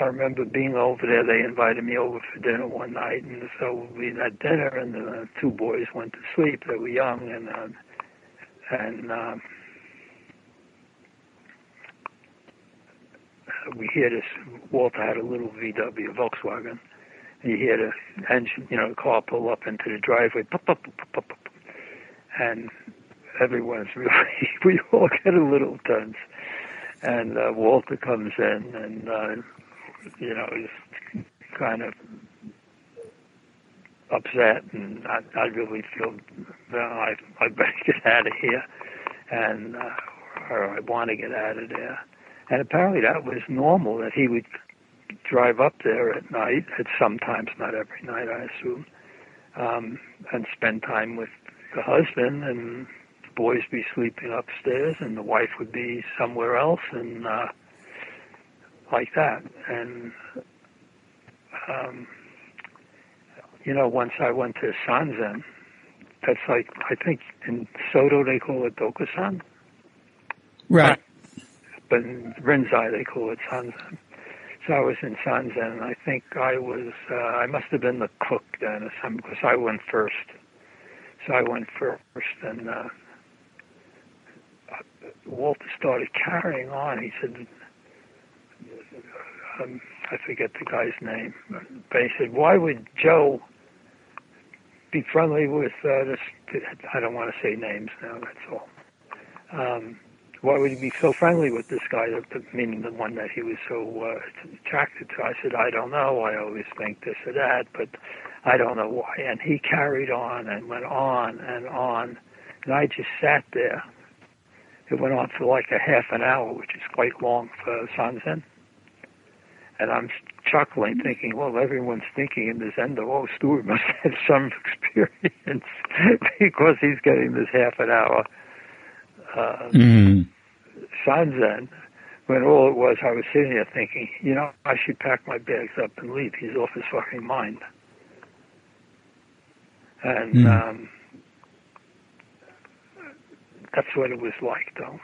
I remember being over there. They invited me over for dinner one night, and so we had dinner, and the two boys went to sleep. They were young, and we hear this. Walter had a little VW Volkswagen, and you hear the engine, the car pull up into the driveway, pop, pop, pop, pop, pop, and everyone's really, we all get a little tense. And Walter comes in, and he's kind of upset, and I really feel, I better get out of here, and or I want to get out of there. And apparently that was normal, that he would drive up there at night, at sometimes, not every night, I assume, and spend time with the husband, and the boys be sleeping upstairs, and the wife would be somewhere else, and like that. And once I went to Sanzen, that's like, I think in Soto they call it Dokusan. Right. But in Rinzai, they call it Sanzen. So I was in Sanzen, and I think I was, I must have been the cook then or something, because I went first. So I went first, and Walter started carrying on. He said, I forget the guy's name, but he said, why would Joe be friendly with this? I don't want to say names now, that's all. Why would he be so friendly with this guy, meaning the one that he was so attracted to? I said, I don't know. I always think this or that, but I don't know why. And he carried on and went on. And I just sat there. It went on for like a half an hour, which is quite long for Sanzen. And I'm chuckling, thinking, well, everyone's thinking in this end of, oh, Stuart must have some experience because he's getting this half an hour Sanzen, when all it was, I was sitting there thinking, I should pack my bags up and leave. He's off his fucking mind. And that's what it was like, though.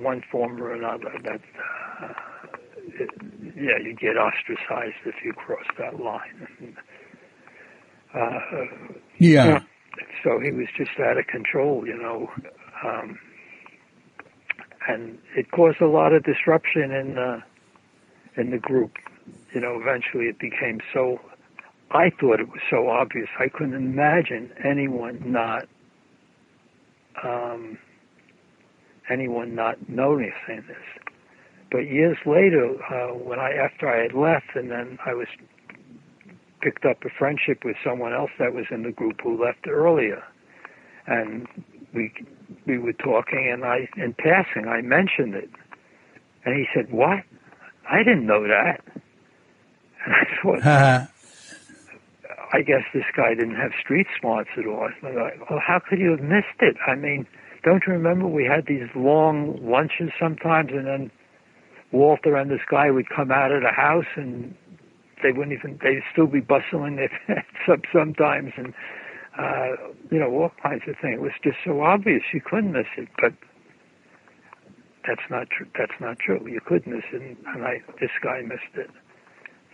One form or another, that, you get ostracized if you cross that line. And, so he was just out of control, and it caused a lot of disruption in the group. Eventually it became so. I thought it was so obvious. I couldn't imagine anyone not noticing this. But years later, after I had left, and then I was picked up a friendship with someone else that was in the group who left earlier, and we were talking, and in passing I mentioned it, and he said, "What? I didn't know that." And I thought, I guess this guy didn't have street smarts at all. I thought, well, how could you have missed it? I mean, don't you remember we had these long lunches sometimes, and then Walter and this guy would come out of the house, and they wouldn't even, they'd still be bustling their pants up sometimes, and all kinds of things. It was just so obvious you couldn't miss it, but that's not true. You could miss it, and this guy missed it.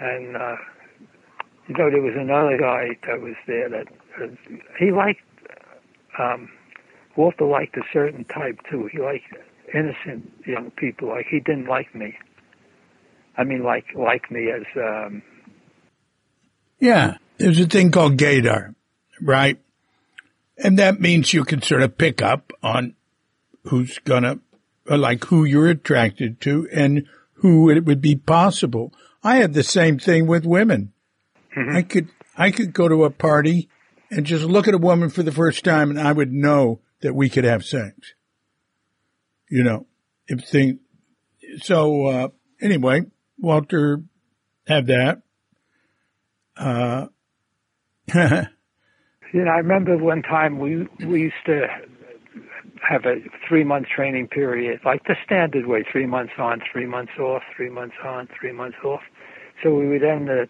And there was another guy that was there that he liked. Walter liked a certain type too. He liked innocent young people. Like, he didn't like me. I mean, like me as. There's a thing called gaydar, right? And that means you can sort of pick up on who's gonna, who you're attracted to and who it would be possible. I had the same thing with women. Mm-hmm. I could go to a party and just look at a woman for the first time, and I would know that we could have sex. So anyway, Walter had that. I remember one time we used to have a 3-month training period, like the standard way: 3 months on, 3 months off, 3 months on, 3 months off. So we would end the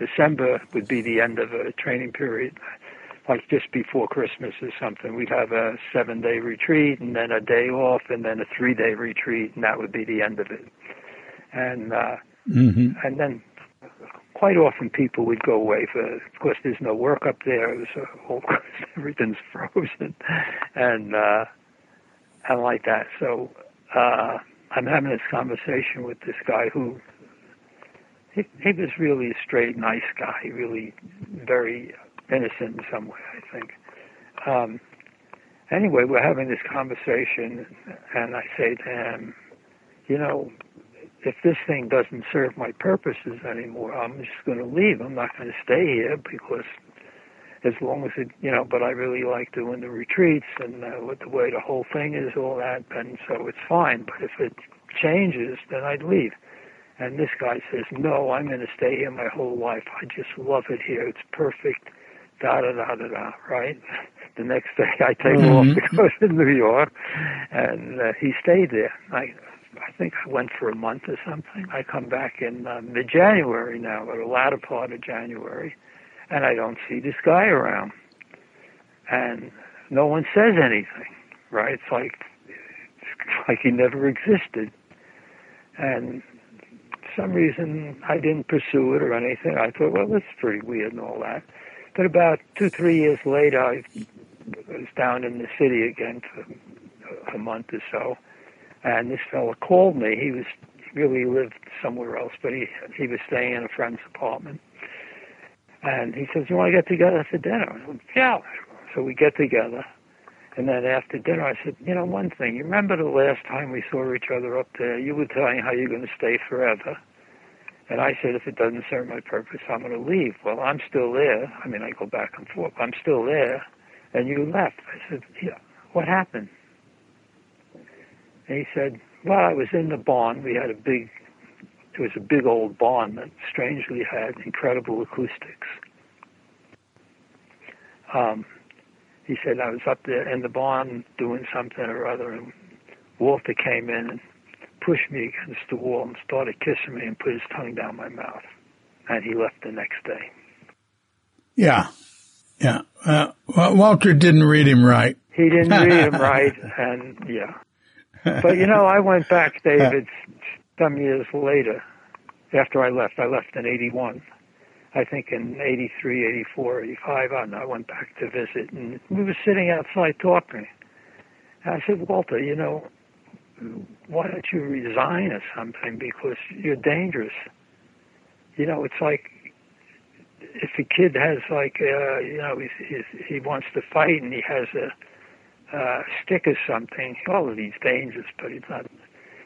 December would be the end of a training period, like just before Christmas or something. We'd have a 7-day retreat, and then a day off, and then a 3-day retreat, and that would be the end of it. And then quite often people would go away for, of course, there's no work up there. It was everything's frozen and like that. So I'm having this conversation with this guy who, he was really a straight, nice guy, really very innocent in some way, I think. Anyway, we're having this conversation, and I say to him, you know, if this thing doesn't serve my purposes anymore, I'm just going to leave. I'm not going to stay here because as long as it, you know, but I really like doing the retreats and the way the whole thing is, all that, and so it's fine. But if it changes, then I'd leave. And this guy says, no, I'm going to stay here my whole life. I just love it here. It's perfect, da-da-da-da-da, right? The next day I take off to go to New York, and he stayed there. I think I went for a month or something. I come back in mid-January now, or the latter part of January, and I don't see this guy around. And no one says anything, right? It's like he never existed. And for some reason, I didn't pursue it or anything. I thought, well, that's pretty weird and all that. But about 2-3 years later, I was down in the city again for a month or so. And this fella called me. He was really lived somewhere else, but he was staying in a friend's apartment. And he says, you want to get together for dinner? I said, yeah. So we get together. And then after dinner, I said, you know, one thing. You remember the last time we saw each other up there? You were telling how you're going to stay forever. And I said, if it doesn't serve my purpose, I'm going to leave. Well, I'm still there. I mean, I go back and forth. I'm still there. And you left. I said, yeah, what happened? And he said, well, I was in the barn. We had it was a big old barn that strangely had incredible acoustics. He said, I was up there in the barn doing something or other, and Walter came in and pushed me against the wall and started kissing me and put his tongue down my mouth. And he left the next day. Yeah. Yeah. Walter didn't read him right. He didn't read him right, and yeah. But, you know, I went back, David, some years later after I left. I left in 81. I think in 83, 84, 85, I don't know, I went back to visit. And we were sitting outside talking. And I said, Walter, you know, why don't you resign or something? Because you're dangerous. You know, it's like if a kid has you know, he wants to fight and he has a stick or something. All of these dangerous, but it's not.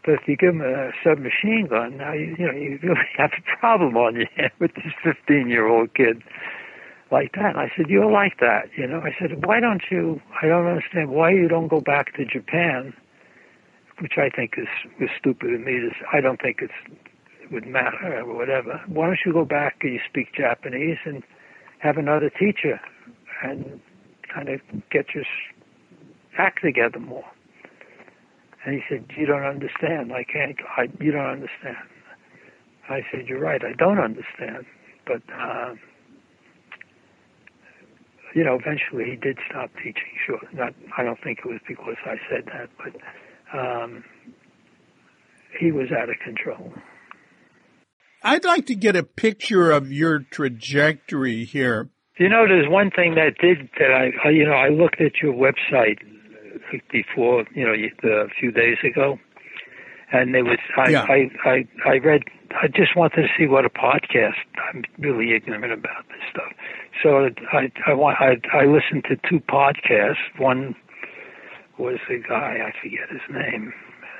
But if you give him a submachine gun, now you really have a problem on your hand with this 15-year-old kid like that. And I said, you're like that, you know. I said, why don't you? I don't understand why you don't go back to Japan, which I think was stupid of me. I don't think it would matter or whatever. Why don't you go back and you speak Japanese and have another teacher and kind of get your act together more. And he said, you don't understand. I can't. You don't understand. I said, you're right. I don't understand. But, you know, eventually he did stop teaching. Sure. I don't think it was because I said that, but he was out of control. I'd like to get a picture of your trajectory here. You know, there's one thing I looked at your website before, you know, a few days ago, and there was, I read, I just wanted to see what a podcast, I'm really ignorant about this stuff. So I listened to two podcasts. One was a guy, I forget his name.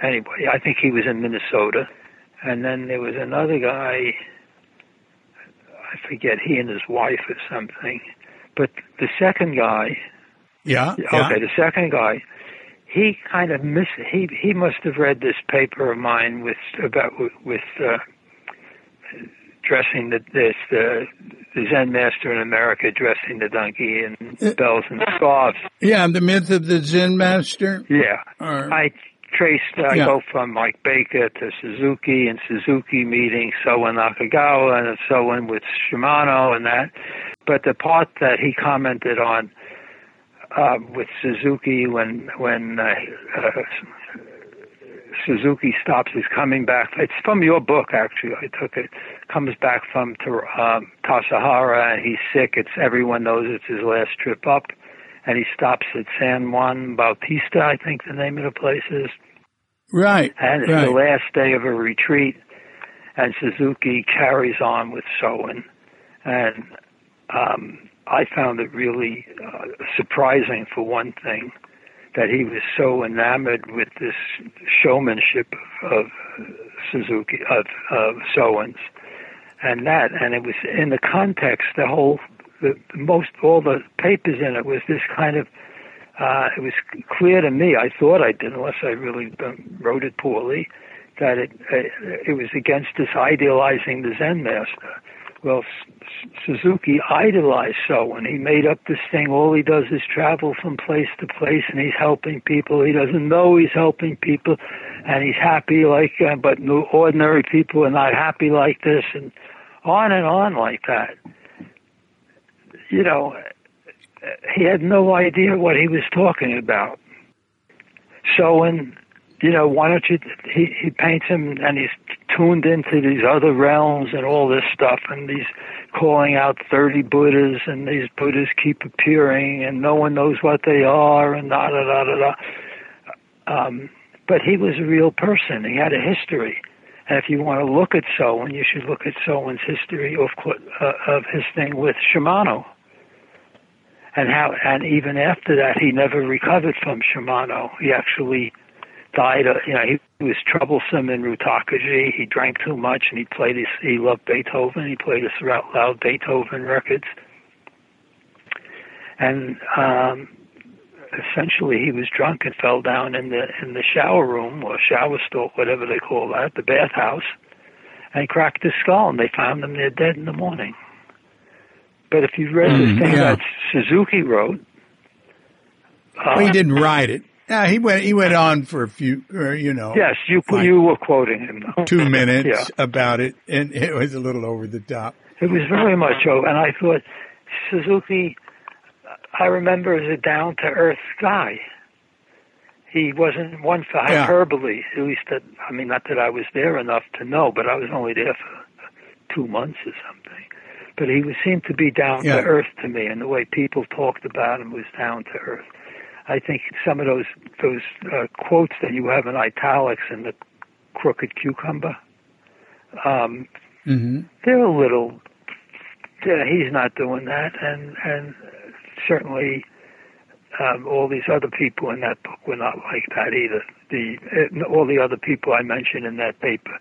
Anyway, I think he was in Minnesota. And then there was another guy, I forget, he and his wife or something. But the second guy, the second guy, he kind of he must have read this paper of mine about dressing the Zen master in America dressing the donkey in bells and scarves. Yeah, the myth of the Zen master. Yeah, I go from like Baker to Suzuki, and Suzuki meeting Sōen Nakagawa, and Sōen with Shimano and that. But the part that he commented on with Suzuki when Suzuki stops. He's coming back. It's from your book, actually. I took it. Comes back from Tassajara, and he's sick. Everyone knows it's his last trip up. And he stops at San Juan Bautista, I think the name of the place is. Right. And it's the last day of a retreat. And Suzuki carries on with Sōen. And I found it really surprising, for one thing, that he was so enamored with this showmanship of Suzuki, of Sōen's, and it was in the context, all the papers in it was this kind of, it was clear to me, I thought I did, unless I really wrote it poorly, that it was against this idealizing the Zen master. Well, Suzuki idolized Sōen. He made up this thing. All he does is travel from place to place, and he's helping people. He doesn't know he's helping people, and he's happy like, but ordinary people are not happy like this, and on like that. You know, he had no idea what he was talking about. Sōen, you know, why don't you, he paints him, and he's tuned into these other realms and all this stuff, and he's calling out 30 Buddhas, and these Buddhas keep appearing, and no one knows what they are, and but he was a real person. He had a history. And if you want to look at Sōen, you should look at Sōen's history of his thing with Shimano. And even after that, he never recovered from Shimano. He actually died. You know, he was troublesome in Rutakuji. He drank too much, and he loved Beethoven. He played his loud Beethoven records. And essentially, he was drunk and fell down in the shower room, or shower stall, whatever they call that, the bathhouse, and cracked his skull, and they found him there dead in the morning. But if you read the thing that Suzuki wrote, well, he didn't write it. Yeah, he went on for a few, you know. Yes, you were quoting him, though. 2 minutes about it, and it was a little over the top. It was very much over, and I thought, Suzuki, I remember, as a down-to-earth guy. He wasn't one for hyperbole, at least that, I mean, not that I was there enough to know, but I was only there for 2 months or something. But he seemed to be down-to-earth to me, and the way people talked about him was down-to-earth. I think some of those quotes that you have in italics in the Crooked Cucumber, they're a little, he's not doing that, and certainly all these other people in that book were not like that either. All the other people I mentioned in that paper,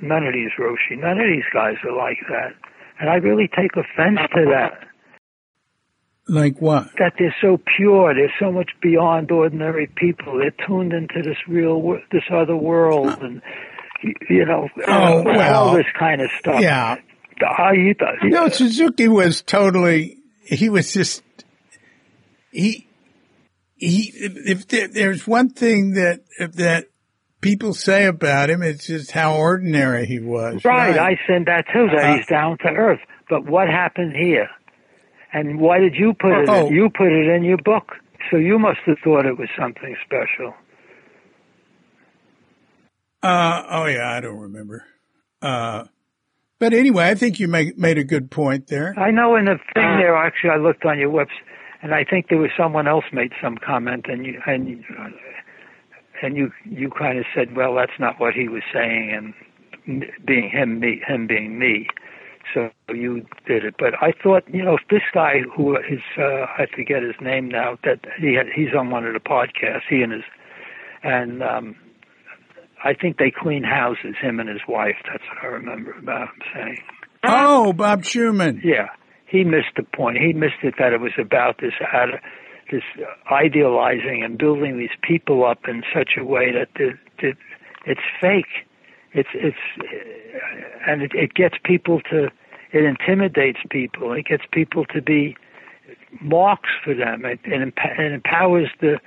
none of these Roshi, none of these guys are like that, and I really take offense to that. Like what? That they're so pure. They're so much beyond ordinary people. They're tuned into this real, this other world, and you know, all this kind of stuff. Yeah. No, Suzuki was totally. He was just. He. If there's one thing that people say about him, it's just how ordinary he was. Right. I said that too. That he's down to earth. But what happened here? And why did you put it in? You put it in your book, so you must have thought it was something special. I don't remember. But anyway, I think you made a good point there. I know in the thing there, actually, I looked on your website, and I think there was someone else made some comment, and you kind of said, well, that's not what he was saying, and being him being me. So you did it, but I thought, you know, if this guy who is, I forget his name now, that he's on one of the podcasts, I think they clean houses, him and his wife. That's what I remember about him saying. Oh, Bob Schumann. Yeah, he missed the point. He missed it, that it was about this idealizing and building these people up in such a way that it's fake. It gets people to, it intimidates people. It gets people to be marks for them. It empowers the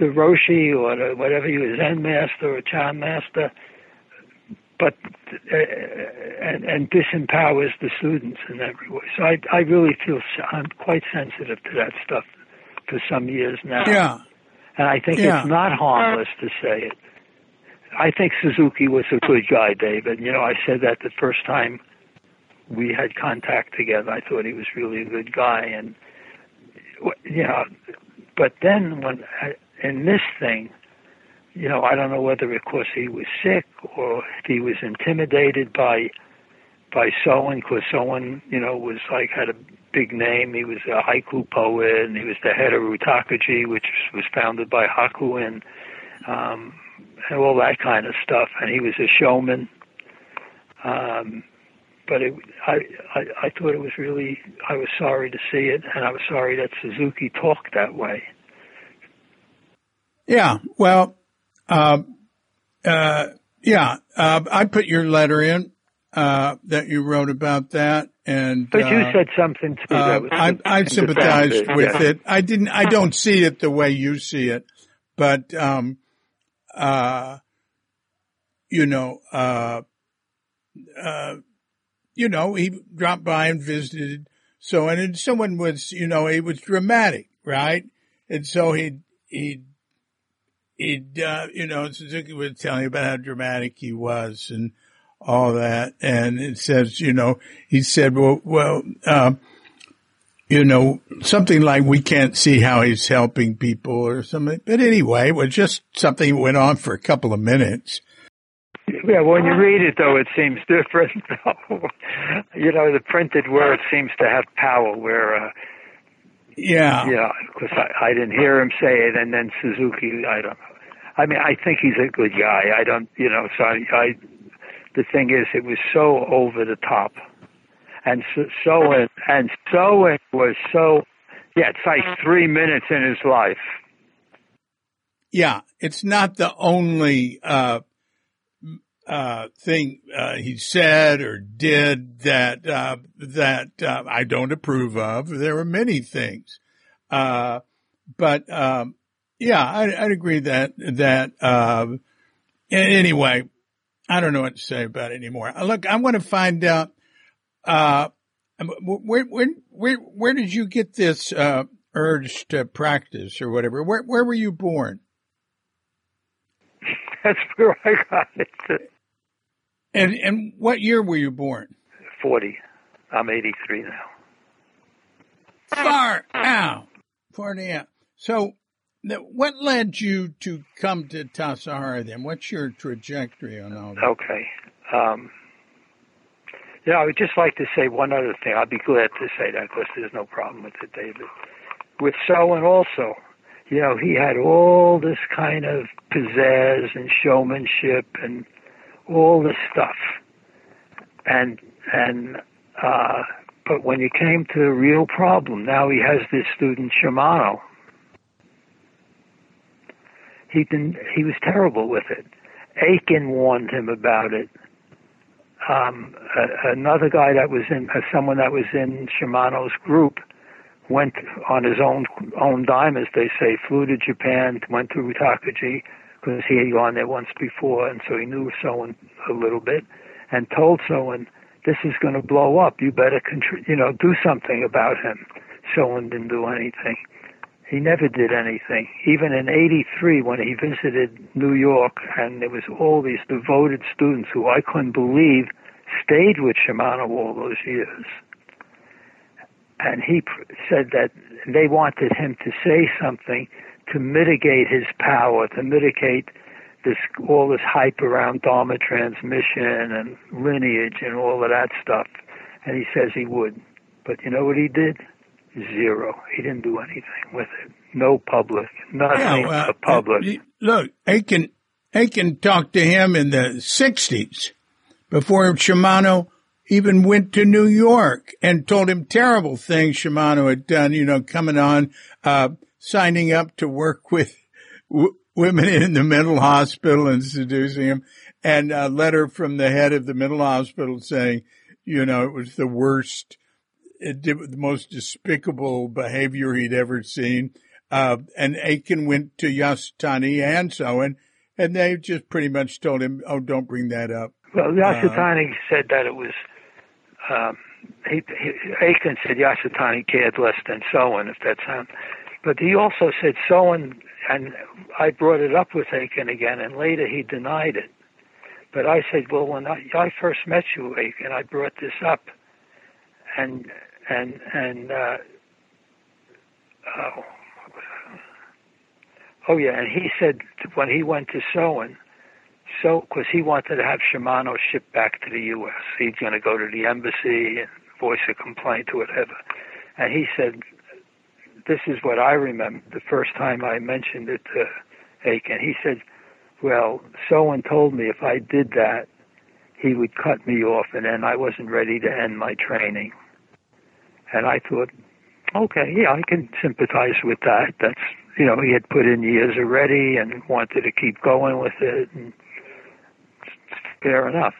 Roshi or whatever you are, Zen master or Chan master, but disempowers the students in every way. So I really feel, I'm quite sensitive to that stuff for some years now. Yeah. And I think it's not harmless to say it. I think Suzuki was a good guy, David. You know, I said that the first time we had contact together. I thought he was really a good guy, and you know, but then when in this thing, you know, I don't know whether of course he was sick or if he was intimidated by Sōen, because Sōen, you know, was like had a big name. He was a haiku poet, and he was the head of Rutakuji, which was founded by Hakuin, and all that kind of stuff. And he was a showman. But I thought it was really, I was sorry to see it, and I was sorry that Suzuki talked that way. Yeah, well, I put your letter in that you wrote about that. And, but you said something to me that was I sympathized with it. I don't see it the way you see it, but, he dropped by and visited. So, and someone was, you know, it was dramatic, right? And so he'd Suzuki was telling you about how dramatic he was and all that. And it says, you know, he said, something like we can't see how he's helping people or something. But anyway, it was just something that went on for a couple of minutes. Yeah, when you read it, though, it seems different. You know, the printed word seems to have power where, because I didn't hear him say it, and then Suzuki, I don't know. I mean, I think he's a good guy. I don't, you know, so I the thing is, it was so over the top. And Sōen was so, it's like 3 minutes in his life. Yeah, it's not the only thing he said or did that I don't approve of. There were many things, I'd agree that anyway, I don't know what to say about it anymore. Look, I want to find out where did you get this urge to practice or whatever? Where were you born? That's where I got it. And what year were you born? 40. I'm 83 now. Far out. 40 out. So what led you to come to Tassajara then? What's your trajectory on all that? Okay. I would just like to say one other thing. I'd be glad to say that because there's no problem with it, David. With Sōen also, you know, he had all this kind of pizzazz and showmanship and all this stuff, but when you came to the real problem, now he has this student Shimano. He was terrible with it. Aitken warned him about it. Another guy that was someone that was in Shimano's group went on his own dime, as they say, flew to Japan, went to Rutakuji, because he had gone there once before, and so he knew Sōen a little bit, and told Sōen, this is going to blow up. You better, do something about him. Sōen didn't do anything. He never did anything. Even in 83, when he visited New York, and there was all these devoted students who I couldn't believe stayed with Shimano all those years. And he said that they wanted him to say something to mitigate his power, to mitigate all this hype around Dharma transmission and lineage and all of that stuff. And he says he would. But you know what he did? Zero. He didn't do anything with it. No public. Nothing for public. Look, Aitken talked to him in the 60s before Shimano even went to New York and told him terrible things Shimano had done, you know, coming on, signing up to work with women in the mental hospital and seducing them. And a letter from the head of the mental hospital saying, you know, it was the worst, the most despicable behavior he'd ever seen. And Aitken went to Yasutani and Sōen, and they just pretty much told him, oh, don't bring that up. Well, Yasutani said that it was, Aitken said Yasutani cared less than Sōen, if that sounds, But he also said Sōen, and I brought it up with Aitken again, and later he denied it. But I said, well, when I first met you, Aitken, I brought this up, and he said when he went to Sōen, so because he wanted to have Shimano shipped back to the U.S., he's going to go to the embassy and voice a complaint or whatever, and he said, this is what I remember the first time I mentioned it to Aitken. He said, well, Sōen told me if I did that, he would cut me off, and then I wasn't ready to end my training. And I thought, okay, yeah, I can sympathize with that. That's, you know, he had put in years already and wanted to keep going with it, and fair enough.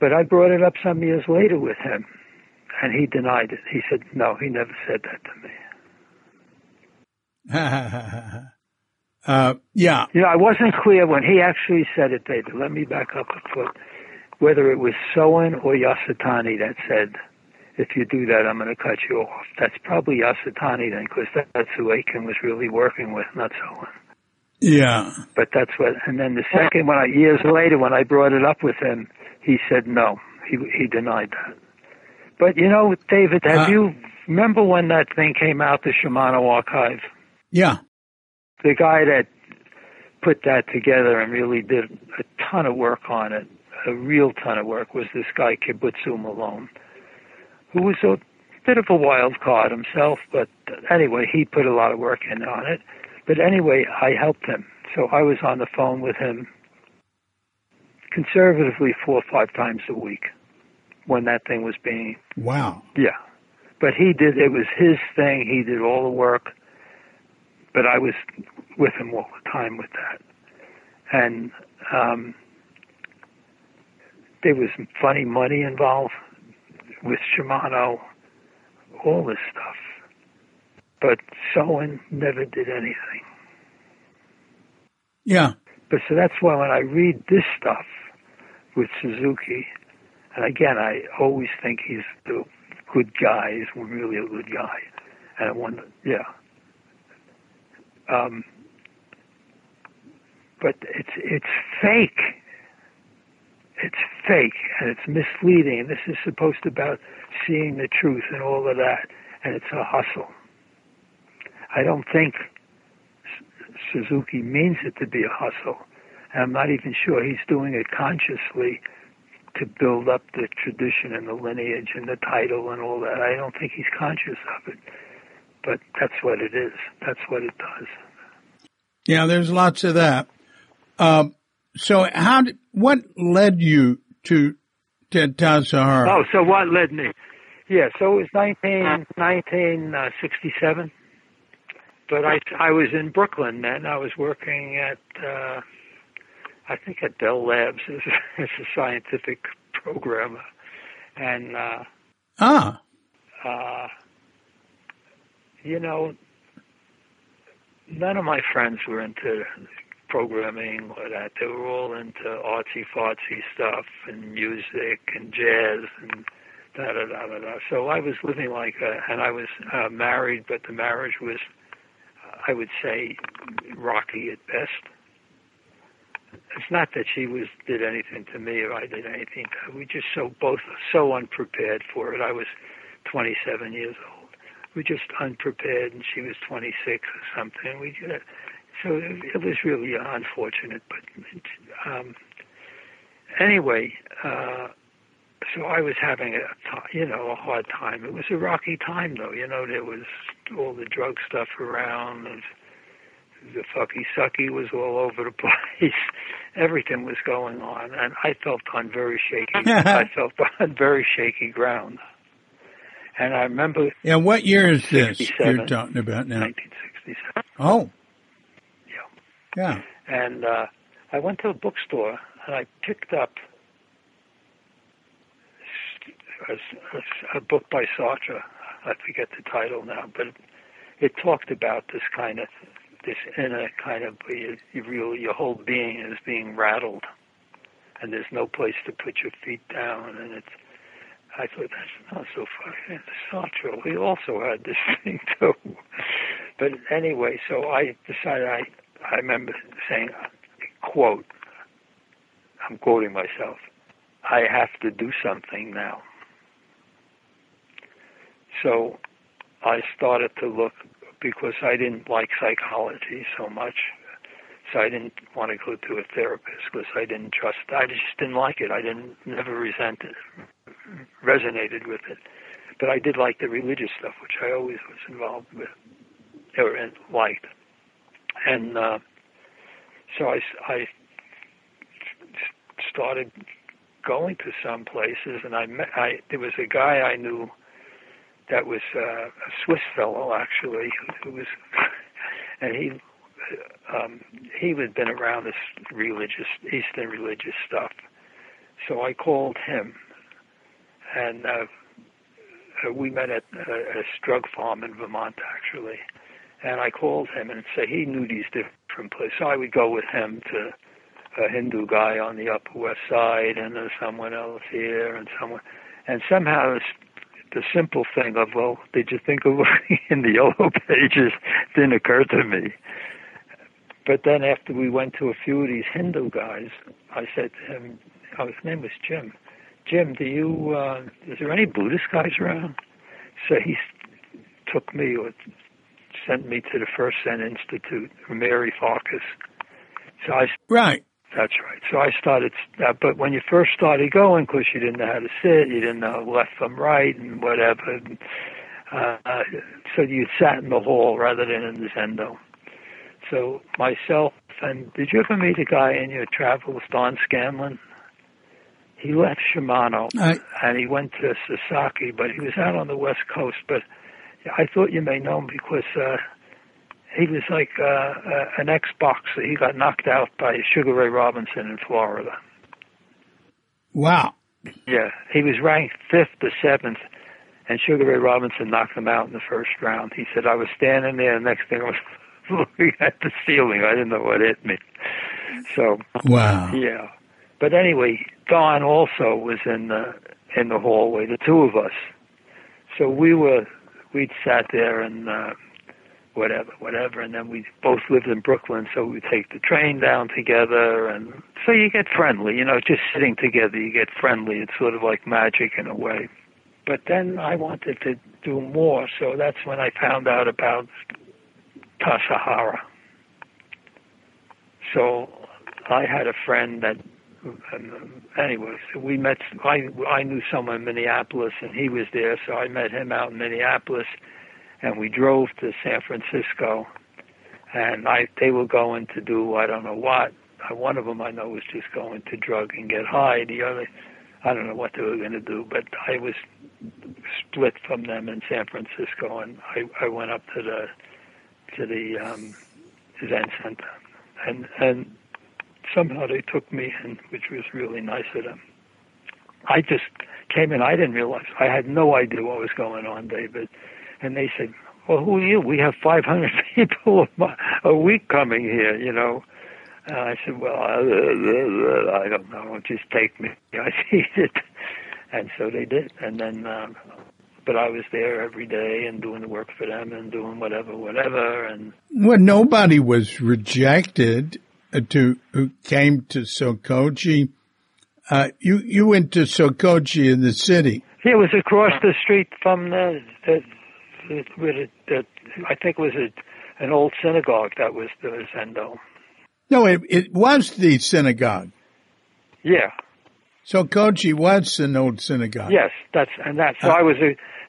But I brought it up some years later with him, and he denied it. He said, no, he never said that to me. Yeah. You know, I wasn't clear when he actually said it, David. Let me back up a foot. Whether it was Sōen or Yasutani that said, if you do that, I'm going to cut you off. That's probably Yasutani then, because that's who Aitken was really working with, not Sōen. Yeah. But that's what, and then the second one, years later, when I brought it up with him, he said no. He denied that. But, you know, David, remember when that thing came out, the Shimano Archive? Yeah. The guy that put that together and really did a ton of work on it, a real ton of work, was this guy Kibutsu Malone, who was a bit of a wild card himself, but anyway, he put a lot of work in on it. But anyway, I helped him. So I was on the phone with him conservatively 4 or 5 times a week when that thing was being... Wow. Yeah. But he did, it was his thing, he did all the work. But I was with him all the time with that. And there was some funny money involved with Shimano, all this stuff. But Sōen never did anything. Yeah. But so that's why when I read this stuff with Suzuki, and again, I always think he's a good guy, he's really a good guy. And I wonder, yeah. But it's fake. It's fake, and it's misleading. And this is supposed to be about seeing the truth and all of that, and it's a hustle. I don't think Suzuki means it to be a hustle. And I'm not even sure he's doing it consciously to build up the tradition and the lineage and the title and all that. I don't think he's conscious of it. But that's what it is. That's what it does. Yeah, there's lots of that. So what led you to Tassajara? Oh, so what led me? Yeah, so it was 1967. But I was in Brooklyn then. I was working at, at Bell Labs as a scientific programmer. And, you know, none of my friends were into programming or that. They were all into artsy-fartsy stuff and music and jazz and da-da-da-da-da. So I was living like and I was married, but the marriage was, I would say, rocky at best. It's not that she did anything to me or I did anything to her. We just so unprepared for it. I was 27 years old. We were just unprepared, and she was 26 or something. So it was really unfortunate. But anyway, so I was having a hard time. It was a rocky time, though. You know, there was all the drug stuff around, and the fucky-sucky was all over the place. Everything was going on, and I felt on very shaky. I felt on very shaky ground. And I remember... Yeah, what year is this you're talking about now? 1967. Oh. Yeah. Yeah. And I went to a bookstore, and I picked up a book by Sartre. I forget the title now, but it talked about this kind of, this inner kind of, your whole being is being rattled, and there's no place to put your feet down, and it's... I thought, that's not so funny. Sartre, he also had this thing, too. But anyway, so I decided, I remember saying, quote, I'm quoting myself, I have to do something now. So I started to look, because I didn't like psychology so much, so I didn't want to go to a therapist because I didn't trust, I just didn't like it. I didn't, never resented it, resonated with it. But I did like the religious stuff, which I always was involved with, or liked. And so I started going to some places, and there was a guy I knew that was a Swiss fellow, actually, who was, and he had been around this Eastern religious stuff. So I called him, and we met at a drug farm in Vermont, actually. And I called him and said he knew these different places. So I would go with him to a Hindu guy on the Upper West Side, and there's someone else here, and someone, and somehow the simple thing of, well, did you think of looking in the Yellow Pages, didn't occur to me. But then after we went to a few of these Hindu guys, I said to him, oh, his name was Jim, do you, is there any Buddhist guys around? So he took me, or sent me, to the First Zen Institute, Mary Farkas. So I right. That's right. So I started, but when you first started going, because you didn't know how to sit, you didn't know left from right and whatever, and, so you sat in the hall rather than in the zendo. So myself, and did you ever meet a guy in your travels, Don Scanlon? He left Shimano, and he went to Sasaki, but he was out on the West Coast, but I thought you may know him because he was like an ex-boxer. He got knocked out by Sugar Ray Robinson in Florida. Wow. Yeah. He was ranked 5th or 7th, and Sugar Ray Robinson knocked him out in the first round. He said, I was standing there, and the next thing I was looking at the ceiling. I didn't know what hit me. So, wow. Yeah. But anyway, Don also was in the hallway, the two of us. So we'd sat there and... whatever, and then we both lived in Brooklyn, so we take the train down together, and so you get friendly, just sitting together, you get friendly. It's sort of like magic in a way. But then I wanted to do more, so that's when I found out about Tassajara. So I had a friend that, anyway, so we met, I knew someone in Minneapolis, and he was there, so I met him out in Minneapolis, and we drove to San Francisco, and they were going to do I don't know what. One of them I know was just going to drug and get high. The other, I don't know what they were going to do, but I was split from them in San Francisco, and I went up to the Zen Center, and somehow they took me in, which was really nice of them. I just came in. I didn't realize. I had no idea what was going on, David. And they said, well, who are you? We have 500 people a week coming here, And I said, well, I don't know. Just take me. I see it. And so they did. And then, but I was there every day and doing the work for them and doing whatever. And well, nobody was rejected who came to Sokoji. You went to Sokoji in the city. It was across the street from the I think it was an old synagogue that was the zendo. No, it was the synagogue. Yeah. So Sokoji was an old synagogue. Yes, that's. So I was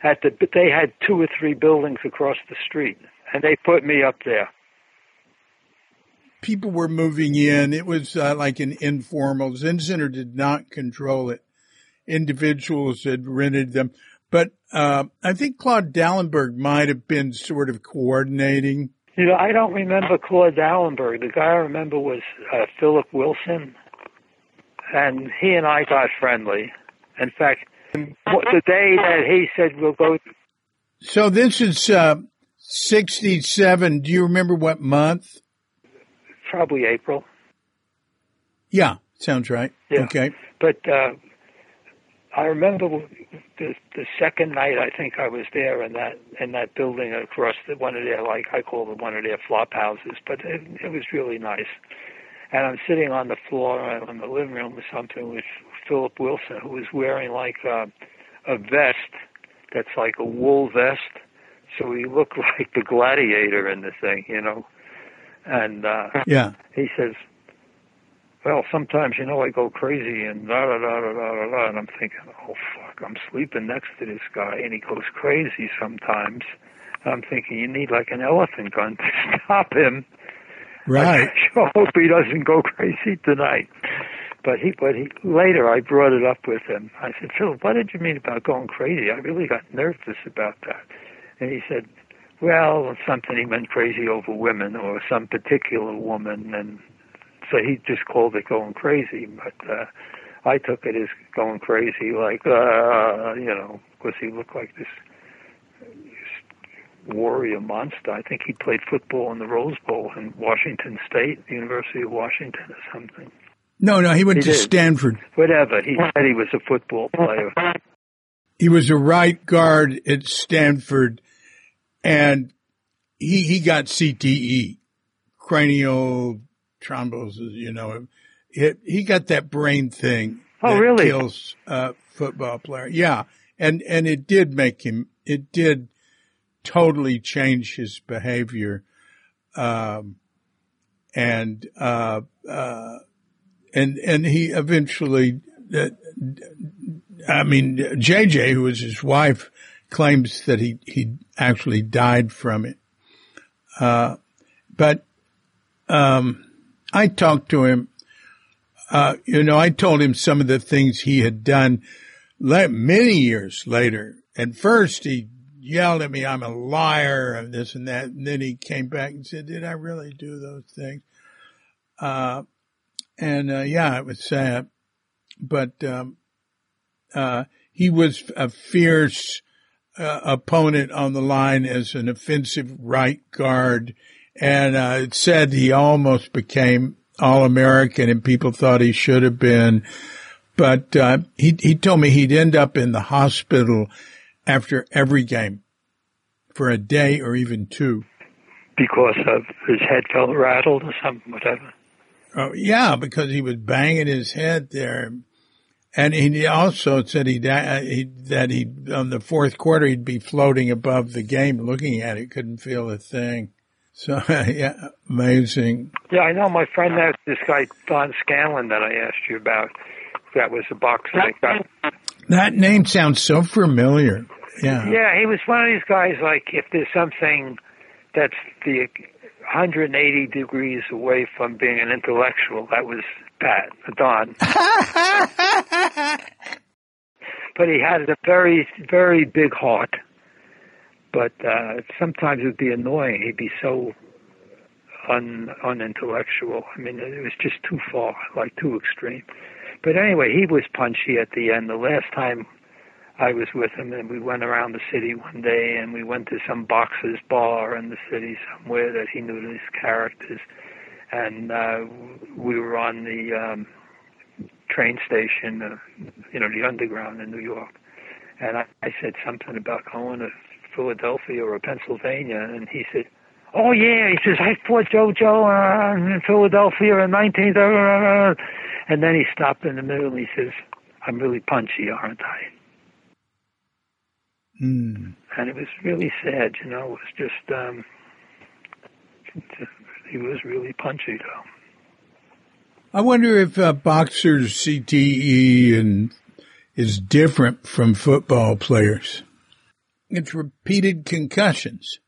at the. But they had 2 or 3 buildings across the street, and they put me up there. People were moving in. It was like an informal. Zen Center did not control it. Individuals had rented them. But I think Claude Dallenberg might have been sort of coordinating. I don't remember Claude Dallenberg. The guy I remember was Philip Wilson, and he and I got friendly. In fact, the day that he said we'll go. So this is 67. Do you remember what month? Probably April. Yeah, sounds right. Yeah. Okay. But I remember the second night I think I was there in that building across the one of their, like I call it one of their flop houses, but it was really nice. And I'm sitting on the floor in the living room or something with Philip Wilson, who was wearing like a vest that's like a wool vest, so he looked like the gladiator in the thing, you know. And he says, well, sometimes, you know, I go crazy and da-da-da-da-da-da, and I'm thinking, oh, fuck, I'm sleeping next to this guy, and he goes crazy sometimes. And I'm thinking, you need like an elephant gun to stop him. Right. I sure hope he doesn't go crazy tonight. But later I brought it up with him. I said, Phil, what did you mean about going crazy? I really got nervous about that. And he said, well, something, he went crazy over women or some particular woman, and so he just called it going crazy, but I took it as going crazy, like, you know, because he looked like this warrior monster. I think he played football in the Rose Bowl in Washington State, University of Washington or something. No, he went to Stanford. Whatever. He said he was a football player. He was a right guard at Stanford, and he got CTE, cranial thrombosis, you know. He got that brain thing. Oh, that really? Kills football player. Yeah, and it did make him. It did totally change his behavior, and he eventually. I mean, JJ, who was his wife, claims that he actually died from it. But I talked to him. You know, I told him some of the things he had done many years later. At first, he yelled at me, I'm a liar, and this and that. And then he came back and said, did I really do those things? Yeah, it was sad. But, he was a fierce opponent on the line as an offensive right guard. And it said he almost became All-American, and people thought he should have been. But he told me he'd end up in the hospital after every game for a day or even two. Because of his head felt rattled or something, whatever? Oh, yeah, because he was banging his head there. And he also said that on the fourth quarter, he'd be floating above the game looking at it, couldn't feel a thing. So, yeah, amazing. Yeah, I know my friend has this guy, Don Scanlon, that I asked you about. That was a boxer. That name sounds so familiar. Yeah. Yeah, he was one of these guys, like, if there's something that's the 180 degrees away from being an intellectual, that was Pat, Don. But he had a very, very big heart. But sometimes it would be annoying. He'd be so unintellectual. I mean, it was just too far, like too extreme. But anyway, he was punchy at the end. The last time I was with him, and we went around the city one day, and we went to some boxer's bar in the city somewhere that he knew these characters. And we were on the train station, you know, the underground in New York. And I said something about going to Philadelphia or Pennsylvania, and he said, oh yeah, he says, I fought JoJo in Philadelphia in 19... And then he stopped in the middle and he says, I'm really punchy, aren't I? Mm. And it was really sad, you know, it was just, he was really punchy though. I wonder if boxers' CTE and is different from football players. It's repeated concussions.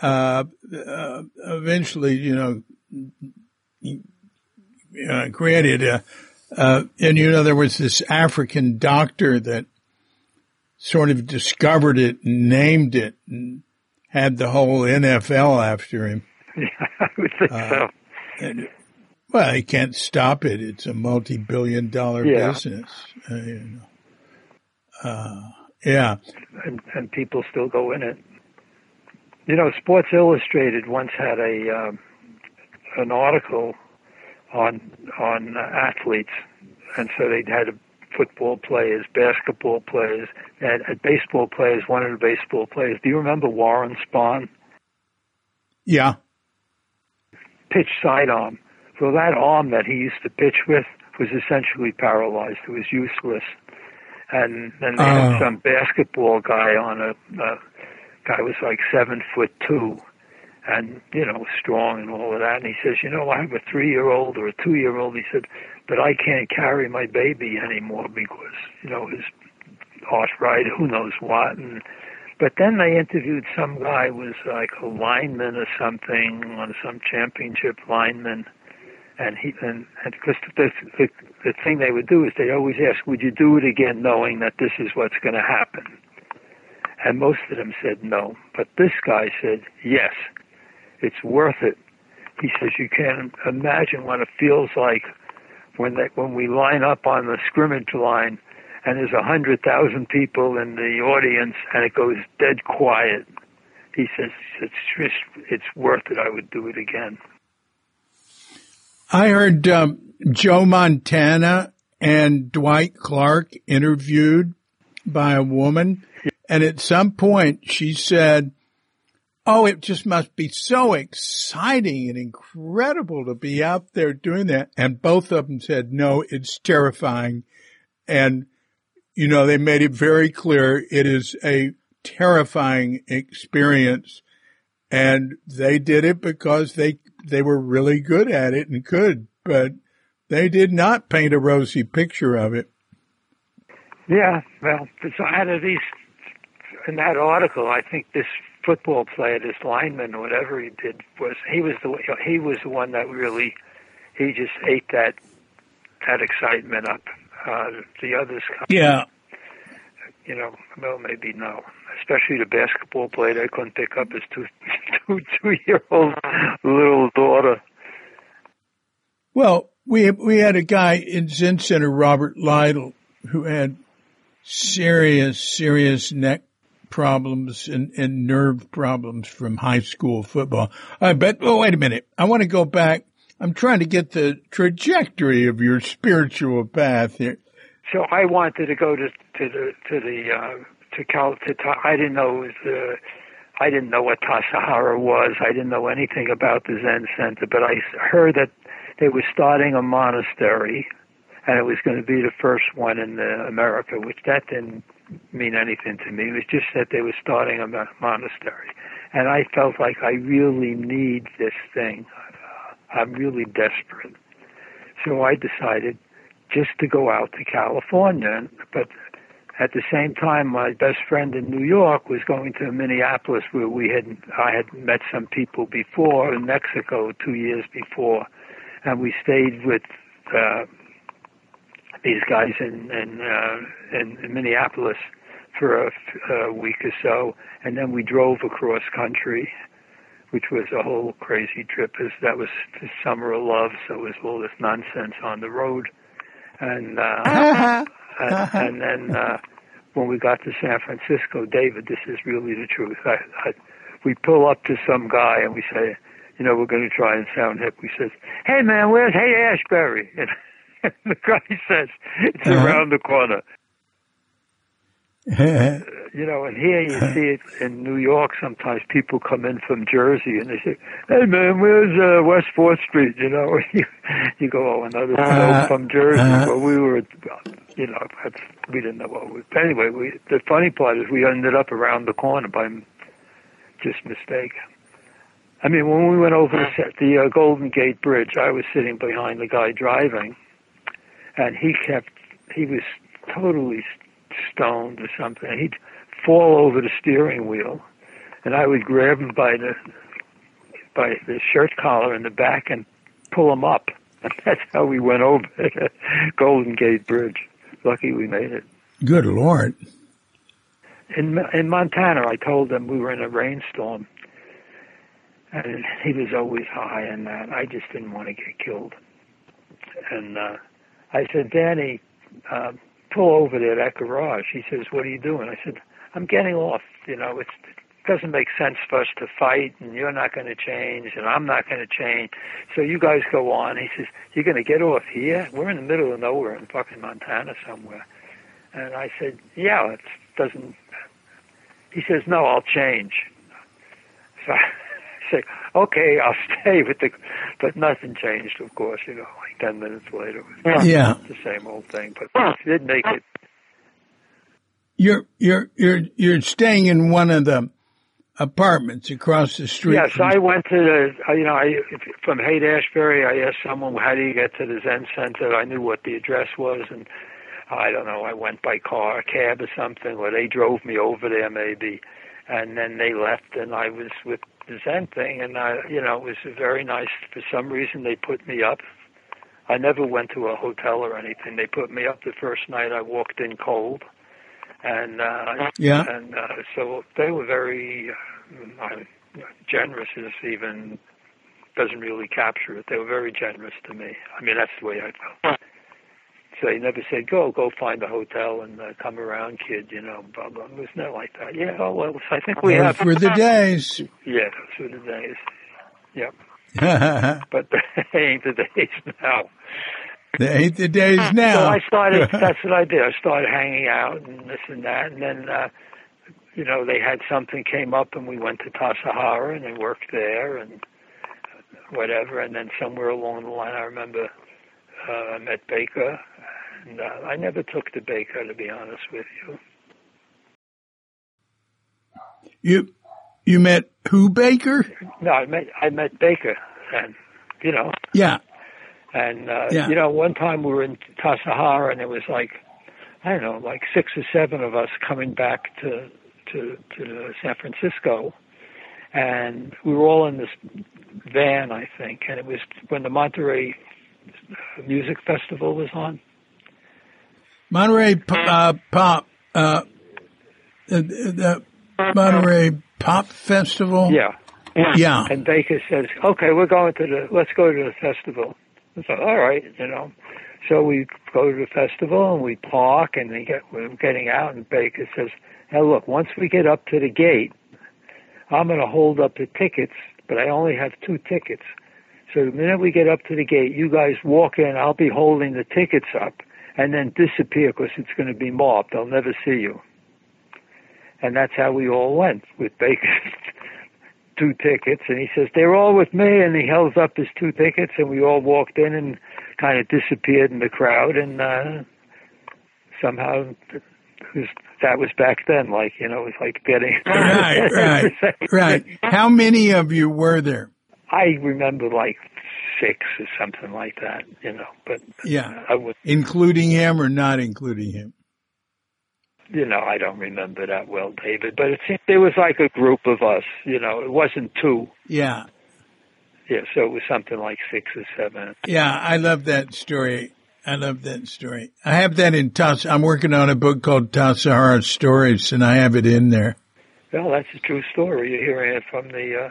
Eventually, you know, created and you know, there was this African doctor that sort of discovered it and named it and had the whole NFL after him. Yeah, I would think so. Well, he can't stop it. It's a multi-billion dollar business. You know. Yeah. And people still go in it. You know, Sports Illustrated once had an article on athletes, and so they had football players, basketball players, at baseball players, one of the baseball players. Do you remember Warren Spahn? Yeah. Pitch sidearm. So that arm that he used to pitch with was essentially paralyzed. It was useless. And then they had some basketball guy on guy was like 7'2", and, you know, strong and all of that. And he says, you know, I have a 3-year-old or a 2-year-old. He said, but I can't carry my baby anymore because, you know, his arthritis, who knows what. And but then they interviewed some guy who was like a lineman or something, on some championship lineman. And he, and because the thing they would do is they always ask, would you do it again knowing that this is what's going to happen? And most of them said no. But this guy said, yes, it's worth it. He says, you can't imagine what it feels like when we line up on the scrimmage line and there's 100,000 people in the audience and it goes dead quiet. He says, it's worth it. I would do it again. I heard Joe Montana and Dwight Clark interviewed by a woman, and at some point she said, oh, it just must be so exciting and incredible to be out there doing that. And both of them said, no, it's terrifying. And, you know, they made it very clear it is a terrifying experience, and they did it because they were really good at it and could, but they did not paint a rosy picture of it. Yeah, well, so out of these, in that article, I think this football player, this lineman, whatever he did, he was the one that really, he just ate that excitement up. The others, yeah, you know, well, maybe no. Especially the basketball player that couldn't pick up his two-year-old little daughter. Well, we had a guy in Zen Center, Robert Lytle, who had serious neck problems and nerve problems from high school football. Wait a minute. I want to go back. I'm trying to get the trajectory of your spiritual path here. So I wanted to go I didn't know I didn't know what Tassajara was. I didn't know anything about the Zen Center, but I heard that they were starting a monastery, and it was going to be the first one in America, which that didn't mean anything to me. It was just that they were starting a monastery, and I felt like I really need this thing. I'm really desperate. So I decided just to go out to California, but at the same time, my best friend in New York was going to Minneapolis, where I had met some people before in Mexico 2 years before, and we stayed with these guys in Minneapolis for a week or so, and then we drove across country, which was a whole crazy trip. That was the summer of love, so it was all this nonsense on the road, and. And then when we got to San Francisco, David, this is really the truth. We pull up to some guy and we say, you know, we're going to try and sound hip. We says, hey, man, where's Hey Ashbury? And the guy says, it's around the corner. You know, and here you see it in New York sometimes. People come in from Jersey and they say, hey, man, where's West 4th Street? You know, you go, oh, another snow from Jersey. Well, we were... You know, we didn't know what we... Anyway, the funny part is we ended up around the corner by just mistake. I mean, when we went over the Golden Gate Bridge, I was sitting behind the guy driving, and he was totally stoned or something. He'd fall over the steering wheel, and I would grab him by the shirt collar in the back and pull him up. And that's how we went over the Golden Gate Bridge. Lucky we made it. Good Lord. In Montana, I told them we were in a rainstorm, and he was always high and that. I just didn't want to get killed. And I said, Danny, pull over there, that garage. He says, what are you doing? I said, I'm getting off. You know, it's doesn't make sense for us to fight, and you're not going to change, and I'm not going to change. So you guys go on. He says, you're going to get off here? We're in the middle of nowhere in fucking Montana somewhere. And I said, yeah, it doesn't. He says, no, I'll change. So I said, okay, I'll stay with the, but nothing changed, of course, you know, like 10 minutes later. Yeah. The same old thing, but it did make it. You're staying in one of the apartments across the street. Yes, I went to the, you know, from Haight-Ashbury, I asked someone, how do you get to the Zen Center? I knew what the address was, and I don't know, I went by car, cab or something, or they drove me over there maybe, and then they left, and I was with the Zen thing, and I, you know, it was very nice. For some reason, they put me up. I never went to a hotel or anything. They put me up the first night. I walked in cold. And so they were very generous. Is even doesn't really capture it. They were very generous to me. I mean, that's the way I felt. So they never said, go find a hotel and come around, kid. You know, blah blah. It was not like that. Yeah. Oh well, I think we have. Those were the days. Yeah, those were the days. Yep. But they ain't the days now. They ain't the days now. So I started, that's what I did. I started hanging out and this and that. And then, you know, they had something came up and we went to Tassajara and I worked there and whatever. And then somewhere along the line, I remember I met Baker. And I never took to Baker, to be honest with you. You met who, Baker? No, I met Baker. And, you know. Yeah. And, you know, one time we were in Tassajara and it was like, I don't know, like 6 or 7 of us coming back to San Francisco. And we were all in this van, I think. And it was when the Monterey Music Festival was on. The Monterey Pop Festival? Yeah. Yeah. And Baker says, okay, we're going let's go to the festival. So, all right, you know. So we go to the festival and we park and we're getting out and Baker says, now look, once we get up to the gate, I'm going to hold up the tickets, but I only have 2 tickets. So the minute we get up to the gate, you guys walk in, I'll be holding the tickets up and then disappear because it's going to be mobbed. I'll never see you. And that's how we all went with Baker's 2 tickets, and he says, they're all with me, and he held up his 2 tickets, and we all walked in and kind of disappeared in the crowd, and somehow that was back then, like, you know, it was like getting... Right. How many of you were there? I remember, like, 6 or something like that, you know, but... Yeah, including him or not including him? You know, I don't remember that well, David, but it seemed there was like a group of us, you know, it wasn't 2. Yeah. Yeah, so it was something like 6 or 7. Yeah, I love that story. I have that in Tassajara. I'm working on a book called Tassajara Stories, and I have it in there. Well, that's a true story. You're hearing it from the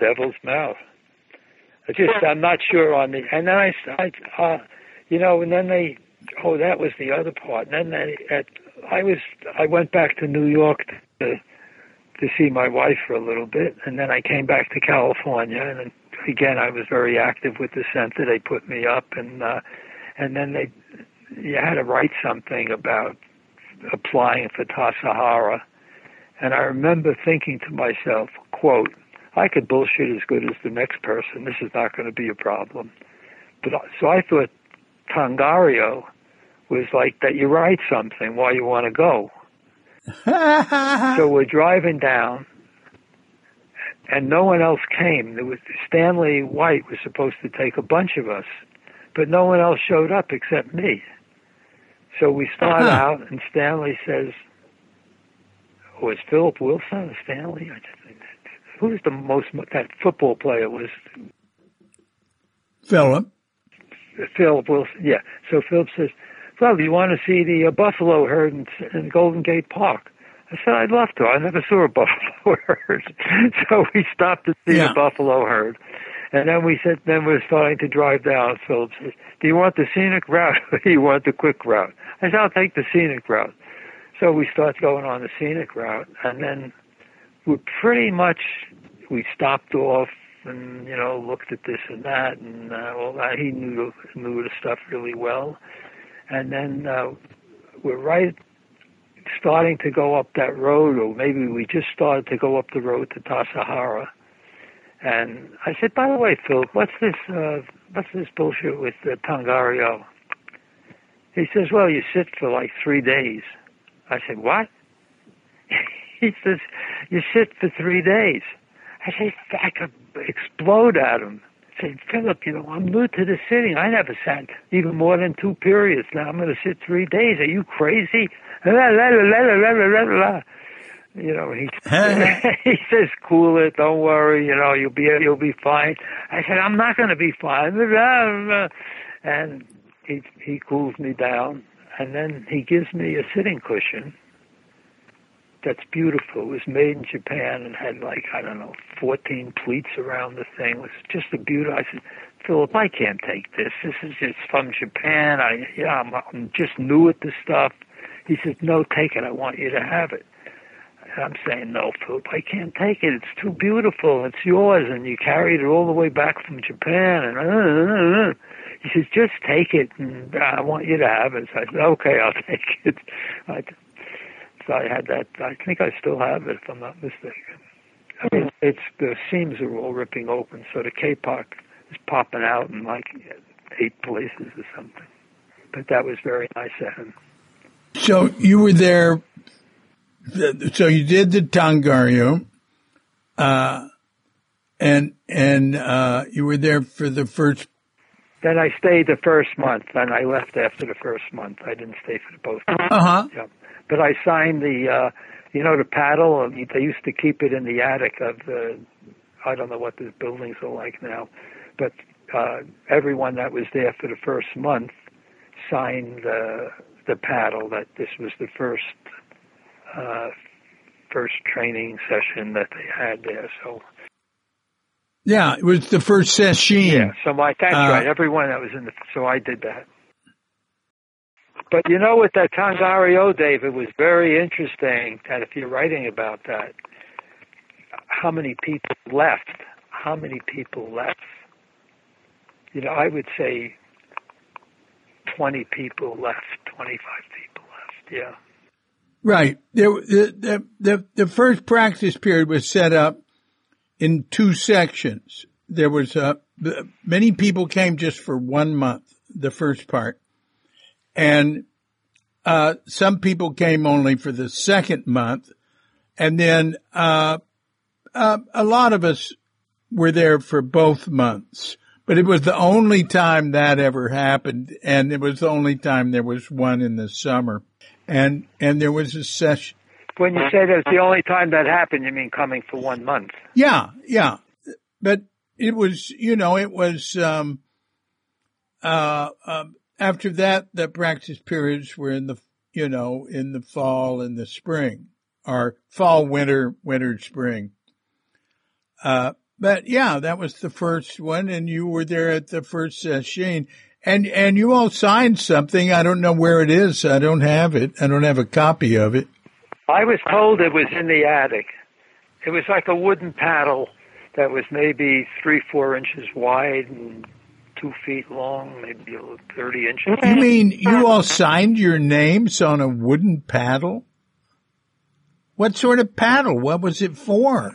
devil's mouth. I'm not sure on the, and then you know, and then they, oh, that was the other part. And then I went back to New York to see my wife for a little bit, and then I came back to California. And then, again, I was very active with the center. They put me up, and then you had to write something about applying for Tassajara. And I remember thinking to myself, quote, I could bullshit as good as the next person. This is not going to be a problem. But so I thought. Tongario was like that you write something while you want to go. So we're driving down, and no one else came. There was Stanley White was supposed to take a bunch of us, but no one else showed up except me. So we start out, and Stanley says, was Philip Wilson or Stanley? Who was the most, that football player was? Philip Wilson, yeah. So Philip says, well, do you want to see the buffalo herd in Golden Gate Park? I said, I'd love to. I never saw a buffalo herd. So we stopped to see the buffalo herd. And then we're starting to drive down. Philip says, do you want the scenic route or do you want the quick route? I said, I'll take the scenic route. So we start going on the scenic route, and then we stopped off and, you know, looked at this and that and all that. He knew the stuff really well. And then we're starting to go up that road, or maybe we just started to go up the road to Tassajara. And I said, by the way, Phil, what's this bullshit with Tongario? He says, well, you sit for like 3 days. I said, what? He says, you sit for 3 days. I said, I could explode at him. I said, Philip, you know, I'm new to the sitting. I never sat even more than 2 periods. Now I'm going to sit 3 days. Are you crazy? You know, he says, cool it, don't worry, you know, you'll be fine. I said, I'm not going to be fine. And he cools me down, and then he gives me a sitting cushion that's beautiful. It was made in Japan and had, like, I don't know, 14 pleats around the thing. It was just a beauty. I said, Philip, I can't take this. This is just from Japan. I'm just new at this stuff. He said, no, take it. I want you to have it. And I'm saying, no, Philip, I can't take it. It's too beautiful. It's yours. And you carried it all the way back from Japan. And he says, just take it. And I want you to have it. So I said, okay, I'll take it. So I had that. I think I still have it, if I'm not mistaken. I mean, the seams are all ripping open, so the K-Pak is popping out in like 8 places or something. But that was very nice of him. So you were there. So you did the Tongaryo, and you were there for the first. Then I stayed the first month, and I left after the first month. I didn't stay for the both. Yeah. But I signed the paddle. They used to keep it in the attic of the, I don't know what the buildings are like now, but everyone that was there for the first month signed the paddle that this was the first training session that they had there. So. Yeah, it was the first session. Yeah, so that's right. Everyone that was so I did that. But you know, with that Tongario, Dave, it was very interesting that if you're writing about that, how many people left? You know, I would say 20 people left, 25 people left, yeah. Right. The first practice period was set up in 2 sections. There was many people came just for 1 month, the first part. And some people came only for the second month, and then a lot of us were there for both months. But it was the only time that ever happened, and it was the only time there was one in the summer. And there was a session. When you say that's the only time that happened, you mean coming for 1 month? Yeah. But it was, you know, after that, the practice periods were in the fall and the spring, or fall, winter, spring. But yeah, that was the first one, and you were there at the first session, and you all signed something. I don't know where it is. I don't have it. I don't have a copy of it. I was told it was in the attic. It was like a wooden paddle that was maybe 3-4 inches wide and 2 feet long, maybe 30 inches. You mean you all signed your names on a wooden paddle? What sort of paddle? What was it for?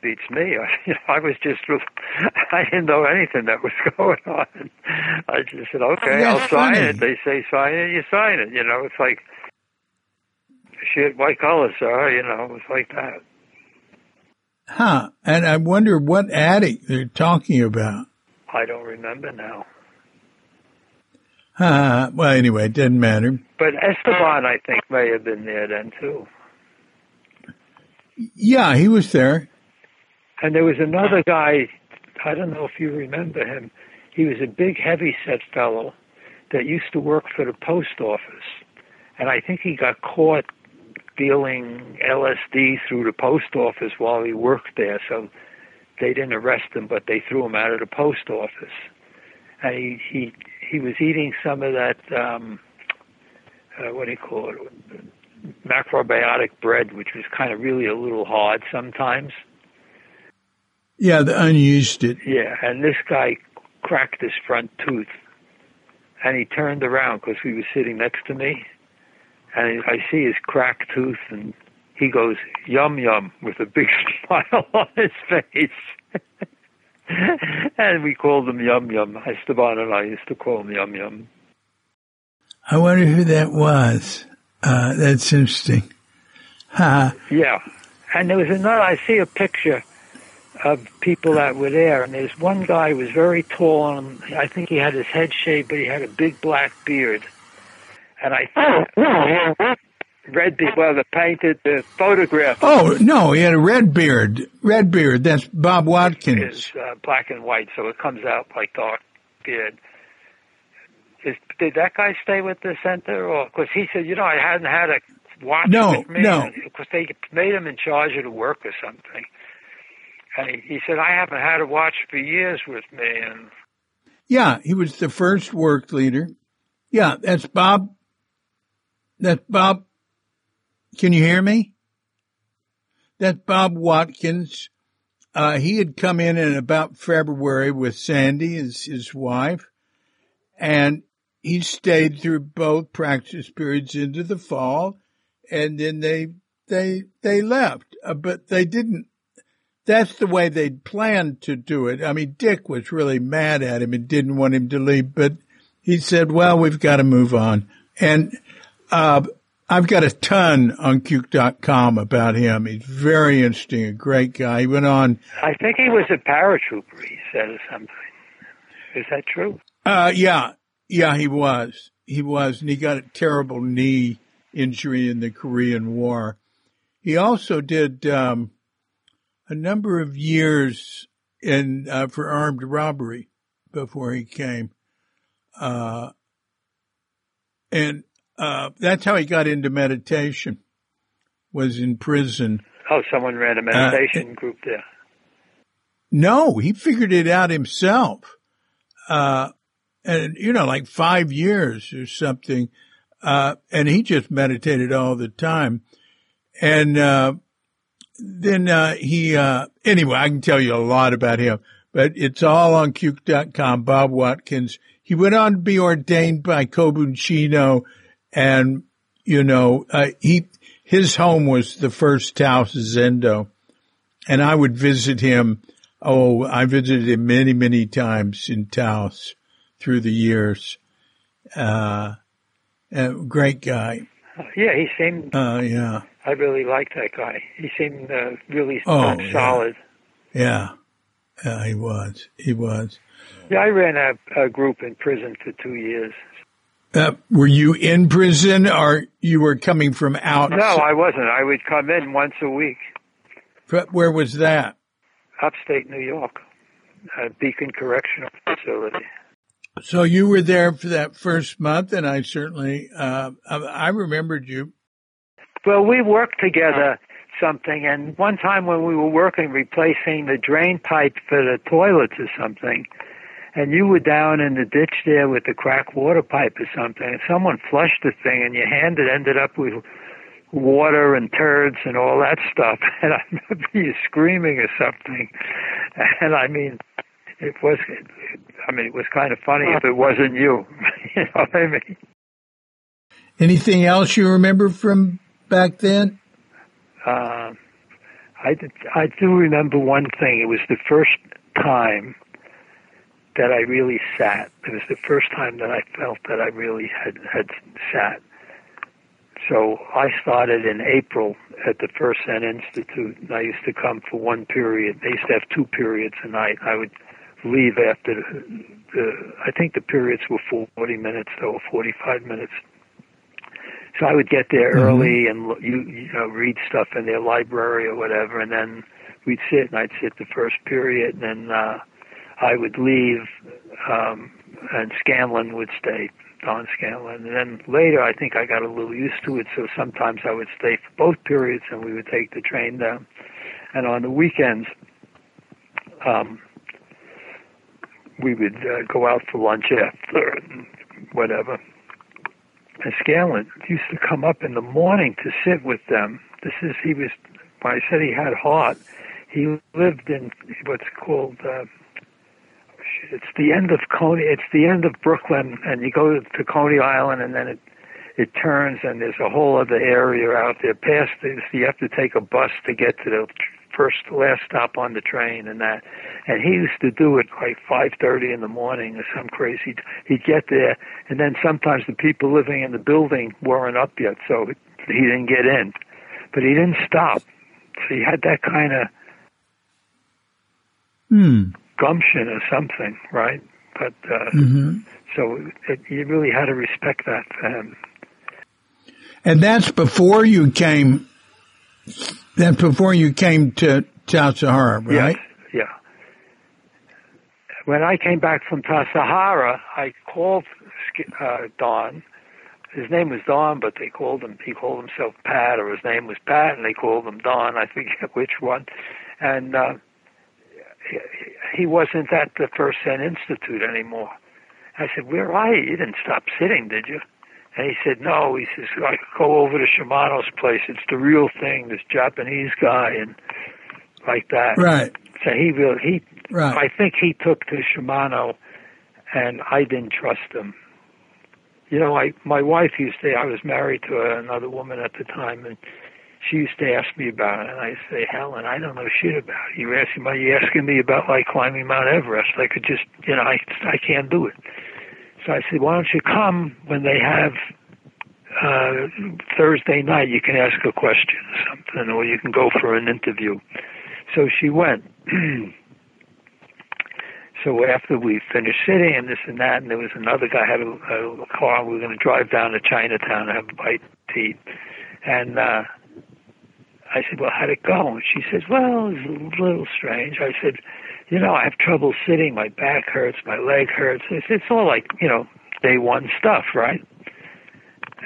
Beats me. I was just, I didn't know anything that was going on. I just said, okay, I'll sign it. They say sign it, you sign it. You know, it's like, shit, white collar, sir. You know, it was like that. Huh. And I wonder what attic they're talking about. I don't remember now. Well, anyway, it didn't matter. But Esteban, I think, may have been there then, too. Yeah, he was there. And there was another guy, I don't know if you remember him. He was a big, heavy-set fellow that used to work for the post office. And I think he got caught dealing LSD through the post office while he worked there, so they didn't arrest him, but they threw him out of the post office. And he was eating some of that, what do you call it? macrobiotic bread, which was kind of really a little hard sometimes. Yeah, the onion used it. Yeah, and this guy cracked his front tooth, and he turned around because he was sitting next to me, and I see his cracked tooth, and he goes, "Yum, yum," with a big smile on his face. And we called him Yum Yum. Esteban and I used to call him Yum Yum. I wonder who that was. That's interesting. Yeah. And there was another, I see a picture of people that were there, and there's one guy who was very tall, and I think he had his head shaved, but he had a big black beard. And I thought, red beard, well, they painted the photograph. Oh, no, he had a red beard. Red beard, that's Bob Watkins. It's black and white, so it comes out like dark beard. Did that guy stay with the center? Because he said, you know, I hadn't had a watch with me. No, because they made him in charge of the work or something. And he said, I haven't had a watch for years with me. And yeah, he was the first work leader. Yeah, that's Bob. That's Bob. Can you hear me? That's Bob Watkins. He had come in about February with Sandy, his wife. And he stayed through both practice periods into the fall, and then they left. But they didn't. That's the way they'd planned to do it. I mean, Dick was really mad at him and didn't want him to leave, but he said, well, we've got to move on. And I've got a ton on Cuke.com about him. He's very interesting, a great guy. He went on. I think he was a paratrooper, he said, or something. Is that true? Yeah, he was. He was, and he got a terrible knee injury in the Korean War. He also did a number of years in for armed robbery before he came. And that's how he got into meditation, was in prison. Oh, someone ran a meditation group there. No, he figured it out himself. And, you know, like 5 years or something. And he just meditated all the time. And then anyway, I can tell you a lot about him. But it's all on Cuke.com, Bob Watkins. He went on to be ordained by Kobunshino. And, you know, his home was the first Taos Zendo. And I would visit him. Oh, I visited him many, many times in Taos through the years. Great guy. Yeah, he seemed. Yeah. I really liked that guy. He seemed really solid. Yeah. He was. He was. Yeah, I ran a group in prison for 2 years. Were you in prison, or you were coming from out? No, I wasn't. I would come in once a week. But where was that? Upstate New York, Beacon Correctional Facility. So you were there for that first month, and I certainly, I remembered you. Well, we worked together something, and one time when we were working, replacing the drain pipe for the toilets or something, and you were down in the ditch there with the cracked water pipe or something, and someone flushed the thing, and your hand had ended up with water and turds and all that stuff. And I remember you screaming or something. And I mean, it was kind of funny if it wasn't you. You know what I mean? Anything else you remember from back then? I do remember one thing. It was the first time that I really sat. It was the first time that I felt that I really had sat. So I started in April at the First Zen Institute, and I used to come for one period. They used to have two periods a night. I would leave after I think the periods were 40 minutes, or 45 minutes. So I would get there early and you know, read stuff in their library or whatever, and then we'd sit, and I'd sit the first period, and then I would leave, and Scanlon would stay. Don Scanlon. And then later, I think I got a little used to it, so sometimes I would stay for both periods, and we would take the train down. And on the weekends, we would go out for lunch after and whatever. and Scanlon used to come up in the morning to sit with them. When I said he had heart, he lived in what's called, it's the end of Coney, it's the end of Brooklyn, and you go to Coney Island, and then it turns, and there's a whole other area out there past this. You have to take a bus to get to the last stop on the train and that. And he used to do it like 5:30 in the morning or some crazy. He'd get there, and then sometimes the people living in the building weren't up yet, so he didn't get in. But he didn't stop. So he had that kind of gumption or something, right? But so you really had to respect that for him. And that's before you came. That's before you came to Tassajara, right? Yes, yeah. When I came back from Tassajara, I called Don. His name was Don, but they called him. He called himself Pat, or his name was Pat, and they called him Don. I forget which one. And he wasn't at the First Zen Institute anymore. I said, "Where are you? You didn't stop sitting, did you?" And he said, "No." He says, "I go over to Shimano's place. It's the real thing. This Japanese guy and like that." Right. So he I think he took to Shimano, and I didn't trust him. You know, my wife used to. I was married to another woman at the time, and she used to ask me about it. And I say, "Helen, I don't know shit about it. You're asking me about like climbing Mount Everest. I could just, you know, I can't do it." So I said, "Why don't you come when they have Thursday night? You can ask a question or something, or you can go for an interview." So she went. So after we finished sitting and this and that, and there was another guy had a car. We were going to drive down to Chinatown and have a bite to eat. And I said, "Well, how'd it go?" And she says, "Well, it's a little strange." I said, "You know, I have trouble sitting. My back hurts. My leg hurts." It's all like, you know, day one stuff, right?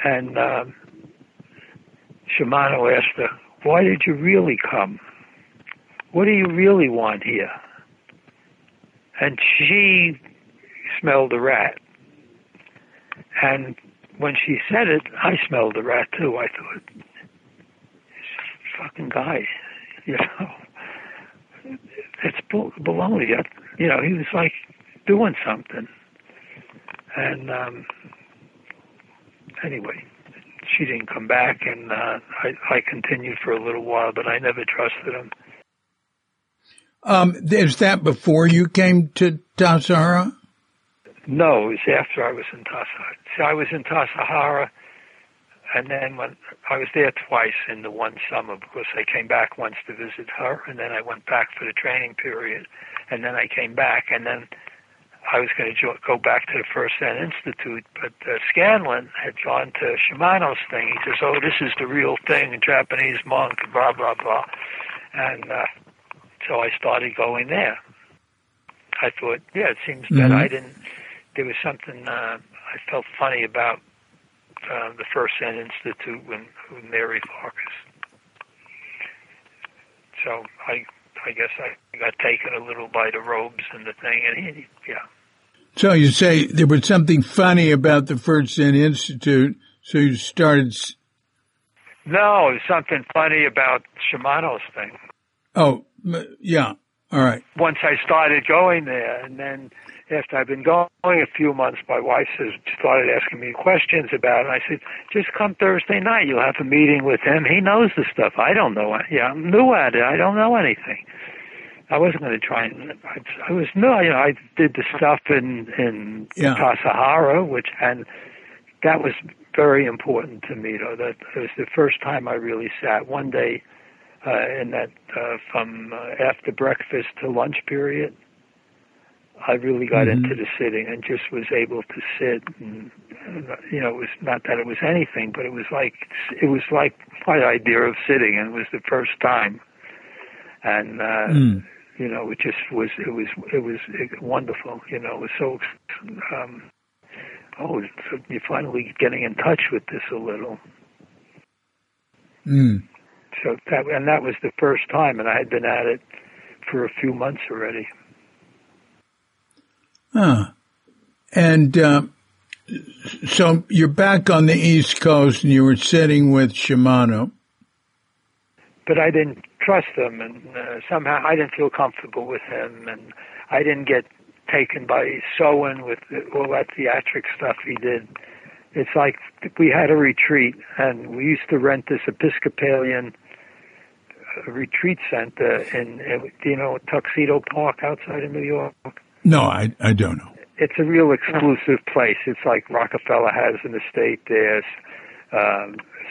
And Shimano asked her, "Why did you really come? What do you really want here?" And she smelled a rat. And when she said it, I smelled a rat too. I thought, this fucking guy, you know. It's baloney. You know, he was like doing something. And anyway, she didn't come back, and I continued for a little while, but I never trusted him. Is that before you came to Tassajara? No, it was after I was in Tassajara. So I was in Tassajara, and then when I was there twice in the one summer, because I came back once to visit her, and then I went back for the training period, and then I came back, and then I was going to go back to the First Zen Institute, but Scanlon had gone to Shimano's thing. He says, "Oh, this is the real thing, a Japanese monk, blah, blah, blah." And so I started going there. I thought, yeah, it seems better. There was something I felt funny about the First Zen Institute with Mary Farkas. So I guess I got taken a little by the robes and the thing, and yeah. So you say there was something funny about the First Zen Institute, so you started. No, it was something funny about Shimano's thing. Oh, yeah. All right. Once I started going there, and then after I've been going a few months, my wife started asking me questions about it. I said, "Just come Thursday night. You'll have a meeting with him. He knows the stuff. I don't know. Yeah, I'm new at it. I don't know anything. I wasn't going to try and. I was new. You know, I did the stuff in Tassajara, and that was very important to me. Though that it was the first time I really sat one day." And that from after breakfast to lunch period, I really got into the sitting and just was able to sit. And you know, it was not that it was anything, but it was like my idea of sitting, and it was the first time. And you know, it just was. It was wonderful. You know, it was so. So you're finally getting in touch with this a little. Mm. So that was the first time, and I had been at it for a few months already. Huh. And So you're back on the East Coast and you were sitting with Shimano. But I didn't trust them, and somehow I didn't feel comfortable with him, and I didn't get taken by Sōen with all that theatric stuff he did. It's like we had a retreat, and we used to rent this Episcopalian retreat center in, do you know, Tuxedo Park outside of New York? No, I don't know. It's a real exclusive place. It's like Rockefeller has an estate there.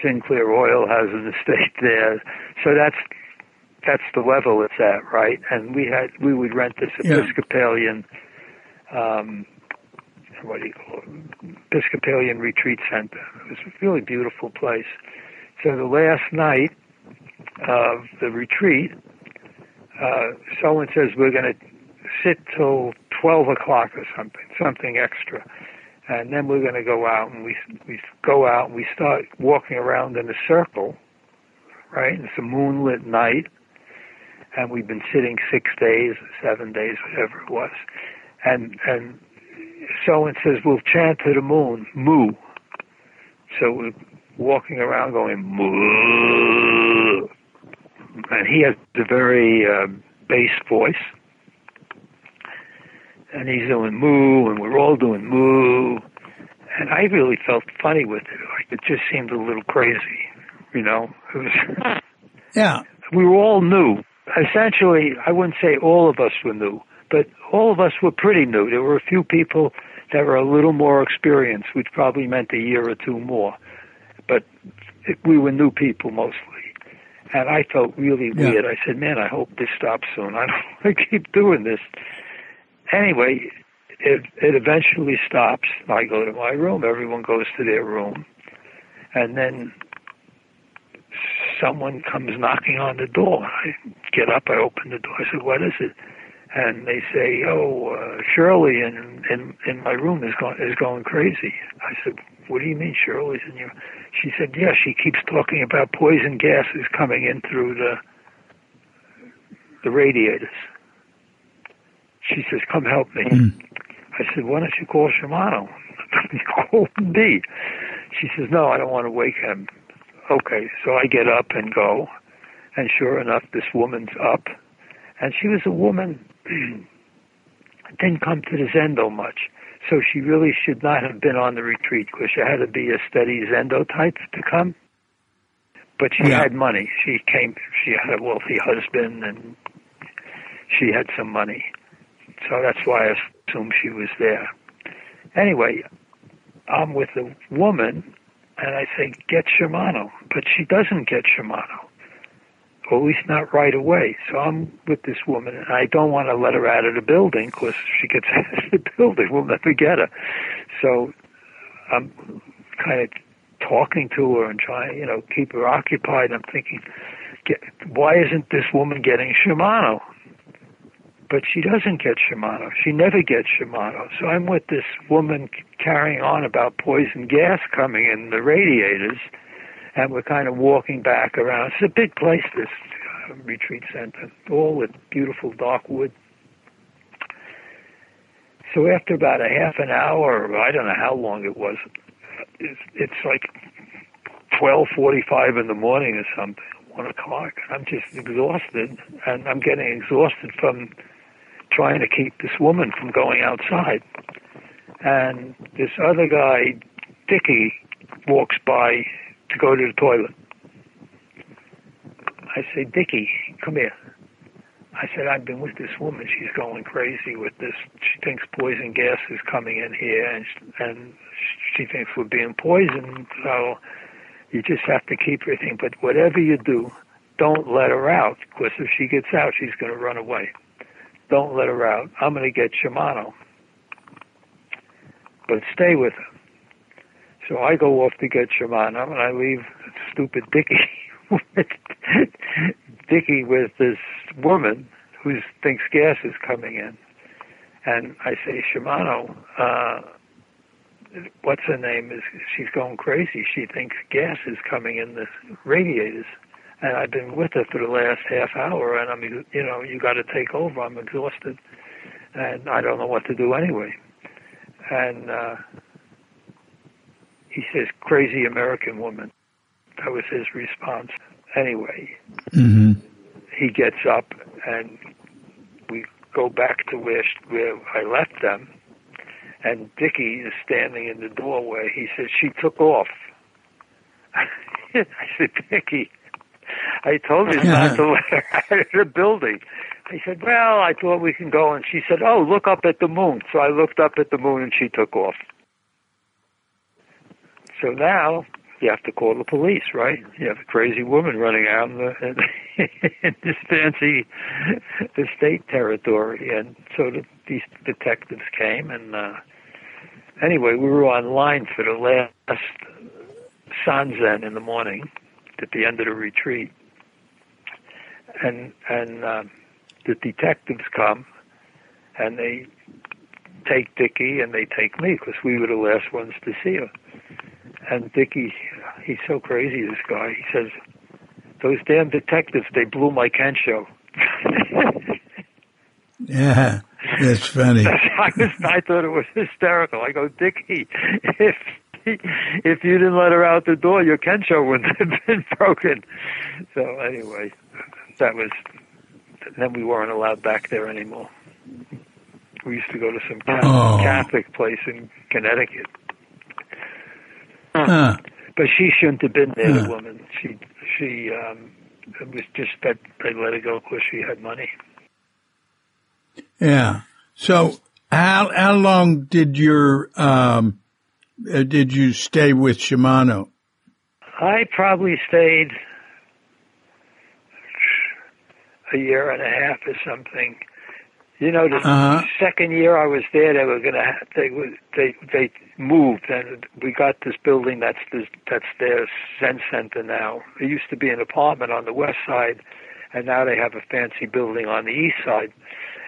Sinclair Oil has an estate there. So that's the level it's at, right? And we would rent this Episcopalian, what do you call it? Episcopalian retreat center. It was a really beautiful place. So the last night of the retreat, someone says we're going to sit till 12 o'clock or something extra. And then we're going to go out, and we go out, and we start walking around in a circle, right? It's a moonlit night, and we've been sitting 6 days, 7 days, whatever it was. And Sōen says, we'll chant to the moon, moo. So we're walking around going, moo. And he has a very bass voice. And he's doing moo, and we're all doing moo. And I really felt funny with it. Like, it just seemed a little crazy, you know? It was, yeah. We were all new. Essentially, I wouldn't say all of us were new, but all of us were pretty new. There were a few people that were a little more experienced, which probably meant a year or two more. But we were new people mostly. And I felt really weird. I said, man, I hope this stops soon. I don't want to keep doing this. Anyway, it eventually stops. I go to my room. Everyone goes to their room. And then someone comes knocking on the door. I get up. I open the door. I said, what is it? And they say, oh, Shirley in my room is going crazy. I said, what do you mean Shirley's in your room? She said, yeah, she keeps talking about poison gases coming in through the radiators. She says, come help me. I said, why don't you call Shimano? He called me. She says, no, I don't want to wake him. Okay, so I get up and go. And sure enough, this woman's up. And she was a woman didn't come to the Zendo much. So she really should not have been on the retreat because she had to be a steady Zendo type to come. But she had money. She came. She had a wealthy husband, and she had some money. So that's why I assume she was there. Anyway, I'm with a woman, and I say, get Shimano. But she doesn't get Shimano, or at least not right away. So I'm with this woman, and I don't want to let her out of the building, because if she gets out of the building, we'll never get her. So I'm kind of talking to her and trying, you know, keep her occupied. I'm thinking, why isn't this woman getting Shimano? But she doesn't get Shimano. She never gets Shimano. So I'm with this woman carrying on about poison gas coming in the radiators, and we're kind of walking back around. It's a big place, this retreat center, all with beautiful dark wood. So after about a half an hour, or I don't know how long it was, it's like 12:45 in the morning or something, 1 o'clock. I'm just exhausted, and I'm getting exhausted from trying to keep this woman from going outside. And this other guy, Dickie, walks by to go to the toilet. I say, Dickie, come here. I said, I've been with this woman. She's going crazy with this. She thinks poison gas is coming in here, and she thinks we're being poisoned. So you just have to keep her thing. But whatever you do, don't let her out, because if she gets out, she's going to run away. Don't let her out. I'm going to get Shimano. But stay with her. So I go off to get Shimano, and I leave stupid Dickie with this woman who thinks gas is coming in. And I say, Shimano, what's her name? She's going crazy. She thinks gas is coming in the radiators. And I've been with her for the last half hour, and I'm, you know, you got to take over. I'm exhausted, and I don't know what to do anyway. And he says, crazy American woman. That was his response. Anyway, he gets up and we go back to where I left them, and Dickie is standing in the doorway. He says, she took off. I said, Dickie, I told you not to let her out of the building. He said, well, I thought we can go. And she said, oh, look up at the moon. So I looked up at the moon and she took off. So now you have to call the police, right? You have a crazy woman running out in this fancy estate territory. And so these detectives came. And anyway, we were online for the last Sanzen in the morning at the end of the retreat. And the detectives come, and they take Dickie and they take me, because we were the last ones to see her. And Dickie, he's so crazy, this guy, he says, those damn detectives, they blew my kensho. Yeah, that's funny. I thought it was hysterical. I go, Dickie, if you didn't let her out the door, your kensho wouldn't have been broken. So anyway, that was... Then we weren't allowed back there anymore. We used to go to some Catholic place in Connecticut. But she shouldn't have been there, the woman. She it was just that they let her go because she had money. Yeah. So how long did you stay with Shimano? I probably stayed a year and a half or something. You know, the second year I was there, they were going to they moved, and we got this building that's their Zen center now. It used to be an apartment on the west side, and now they have a fancy building on the east side.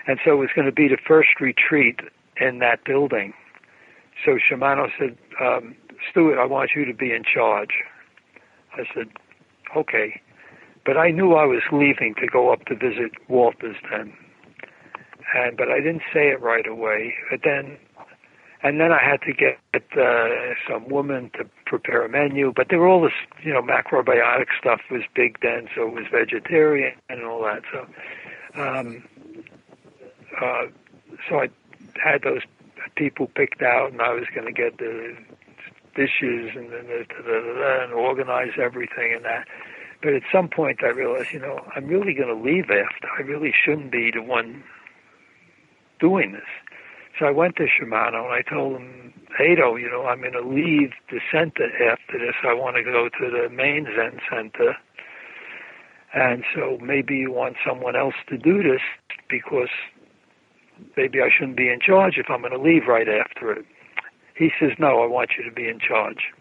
And so it was going to be the first retreat in that building. So Shimano said, Stuart, I want you to be in charge. I said, okay. But I knew I was leaving to go up to visit Walter's then. But I didn't say it right away. But then I had to get some woman to prepare a menu. But there were all this, you know, macrobiotic stuff was big then, so it was vegetarian and all that. So I had those people picked out, and I was going to get the dishes and organize everything and that. But at some point I realized, you know, I'm really going to leave after. I really shouldn't be the one doing this. So I went to Shimano and I told him, Eido, you know, I'm going to leave the center after this. I want to go to the main Zen center. And so maybe you want someone else to do this, because maybe I shouldn't be in charge if I'm going to leave right after it. He says, no, I want you to be in charge.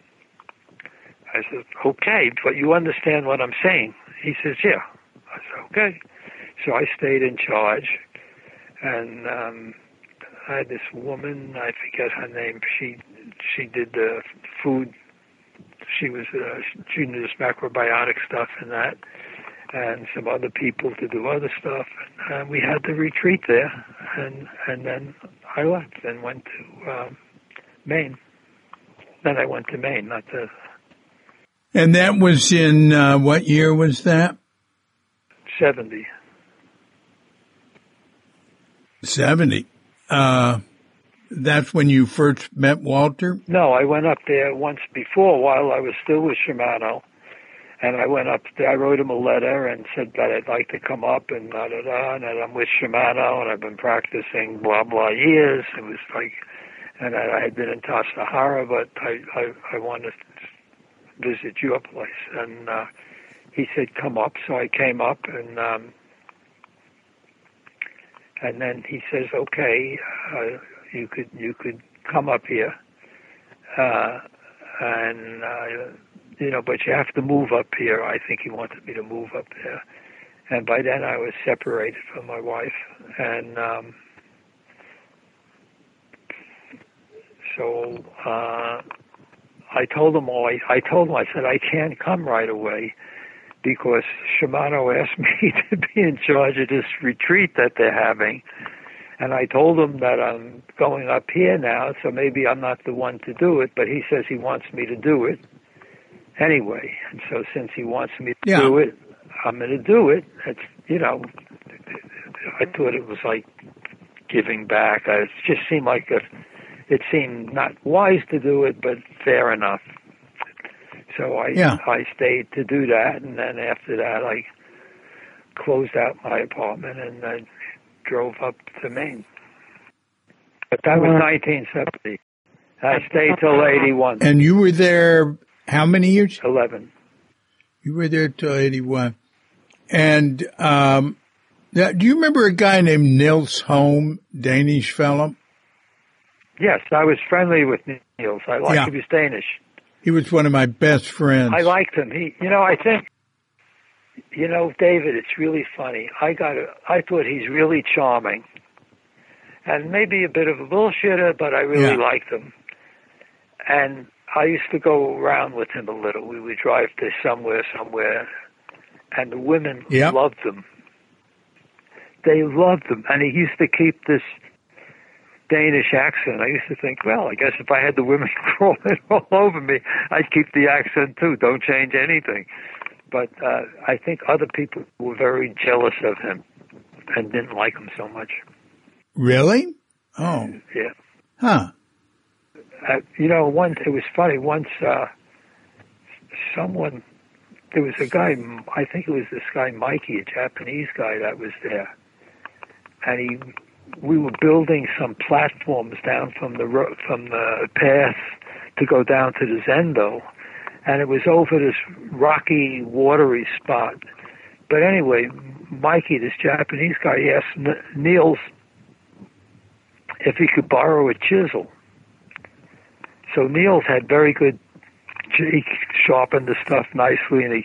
I said, okay, but you understand what I'm saying. He says, yeah. I said, okay. So I stayed in charge, and I had this woman, I forget her name, she did the food, she knew this macrobiotic stuff and that, and some other people to do other stuff. And we had the retreat there, and then I left and went to Maine. Then I went to Maine, not to... And that was in, what year was that? 70. 70. That's when you first met Walter? No, I went up there once before while I was still with Shimano. And I went up there, I wrote him a letter and said that I'd like to come up and da-da-da, and that I'm with Shimano and I've been practicing blah, blah years. It was like, and I had been in Tassajara, but I wanted to visit your place. And he said, come up. So I came up, and then he says, okay, you could come up here, and you know, but you have to move up here. I think he wanted me to move up there, and by then I was separated from my wife, and so I told him, I said, I can't come right away because Shimano asked me to be in charge of this retreat that they're having. And I told him that I'm going up here now, so maybe I'm not the one to do it, but he says he wants me to do it anyway. And so since he wants me to do it, I'm going to do it. It's, you know, I thought it was like giving back. It just seemed like it seemed not wise to do it, but fair enough. So I stayed to do that, and then after that I closed out my apartment and I drove up to Maine. But that was 1970. I stayed till 81. And you were there how many years? 11. You were there till 81. And now, do you remember a guy named Niels Holm, Danish fellow? Yes, I was friendly with Niels. I liked him. He was Danish. He was one of my best friends. I liked him. David, it's really funny. I thought he's really charming and maybe a bit of a bullshitter, but I really liked him. And I used to go around with him a little. We would drive to somewhere, and the women loved him. They loved him. And he used to keep this Danish accent. I used to think, well, I guess if I had the women crawling all over me, I'd keep the accent too. Don't change anything. But I think other people were very jealous of him and didn't like him so much. Really? Oh. Yeah. Huh. Once it was funny. Once there was a guy, I think it was this guy Mikey, a Japanese guy that was there. And we were building some platforms down from the path to go down to the Zendo. And it was over this rocky, watery spot. But anyway, Mikey, this Japanese guy, he asked Niels if he could borrow a chisel. So Niels had very good, he sharpened the stuff nicely and he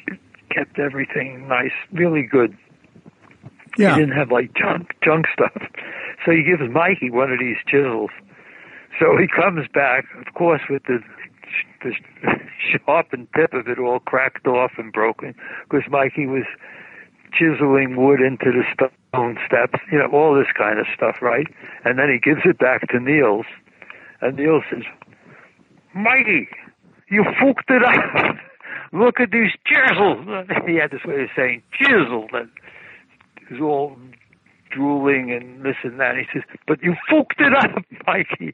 kept everything nice, really good. Yeah. He didn't have like junk stuff. So he gives Mikey one of these chisels. So he comes back, of course, with the sharpened tip of it all cracked off and broken, because Mikey was chiseling wood into the stone steps, all this kind of stuff, right? And then he gives it back to Niels, and Niels says, Mikey, you fucked it up. Look at these chisels. He had this way of saying chisel, and it was all drooling and this and that. He says, but you fucked it up, Mikey.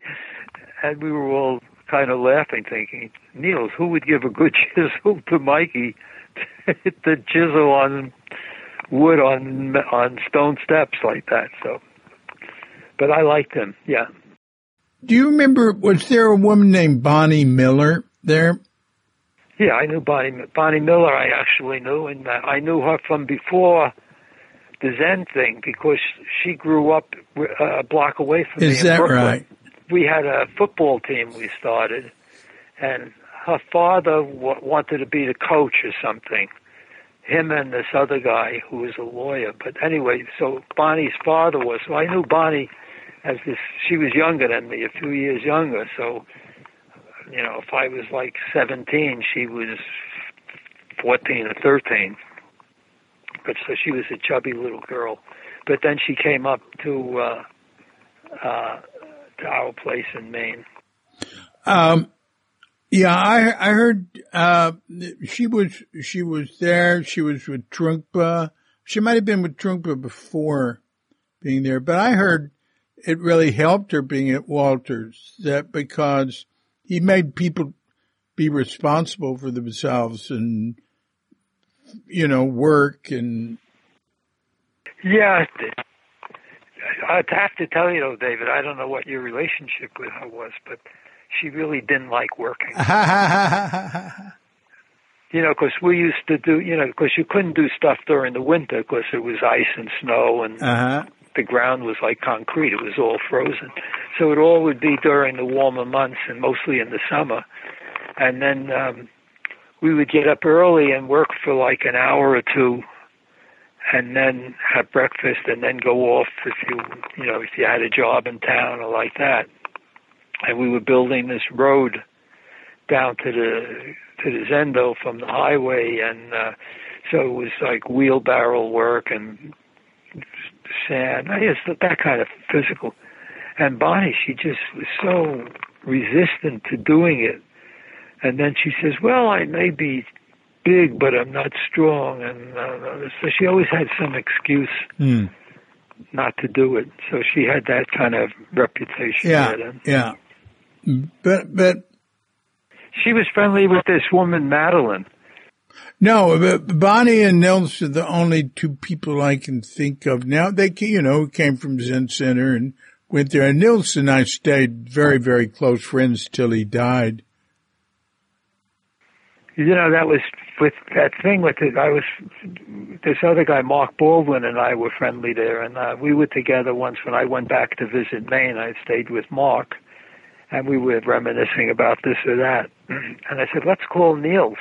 And we were all kind of laughing, thinking, Niels, who would give a good chisel to Mikey to chisel on wood on stone steps like that? So, but I liked him, yeah. Do you remember, was there a woman named Bonnie Miller there? Yeah, I knew Bonnie Miller, I actually knew, and I knew her from before the Zen thing, because she grew up a block away from me in Brooklyn. Is that right? We had a football team we started, and her father wanted to be the coach or something, him and this other guy who was a lawyer. But anyway, so Bonnie's father was, so I knew Bonnie as this, she was younger than me, a few years younger. So, if I was like 17, she was 14 or 13. But so she was a chubby little girl. But then she came up to our place in Maine. I heard she was there. She was with Trungpa. She might have been with Trungpa before being there, but I heard it really helped her being at Walter's, that because he made people be responsible for themselves and work and. Yeah. I have to tell you, though, David, I don't know what your relationship with her was, but she really didn't like working. Because we used to do, because you couldn't do stuff during the winter because it was ice and snow and the ground was like concrete. It was all frozen. So it all would be during the warmer months and mostly in the summer. And then we would get up early and work for like an hour or two, and then have breakfast, and then go off if you had a job in town or like that. And we were building this road down to the Zendo from the highway, and so it was like wheelbarrow work and sad. It's that kind of physical. And Bonnie, she just was so resistant to doing it. And then she says, well, I may be big, but I'm not strong. And so she always had some excuse not to do it. So she had that kind of reputation. Yeah. But she was friendly with this woman, Madeline. No, but Bonnie and Nels are the only two people I can think of now. They, came from Zen Center and went there. And Nils and I stayed very, very close friends till he died. You know, that was with that thing with it. This other guy, Mark Baldwin, and I were friendly there. And we were together once when I went back to visit Maine. I stayed with Mark, and we were reminiscing about this or that. And I said, let's call Niels.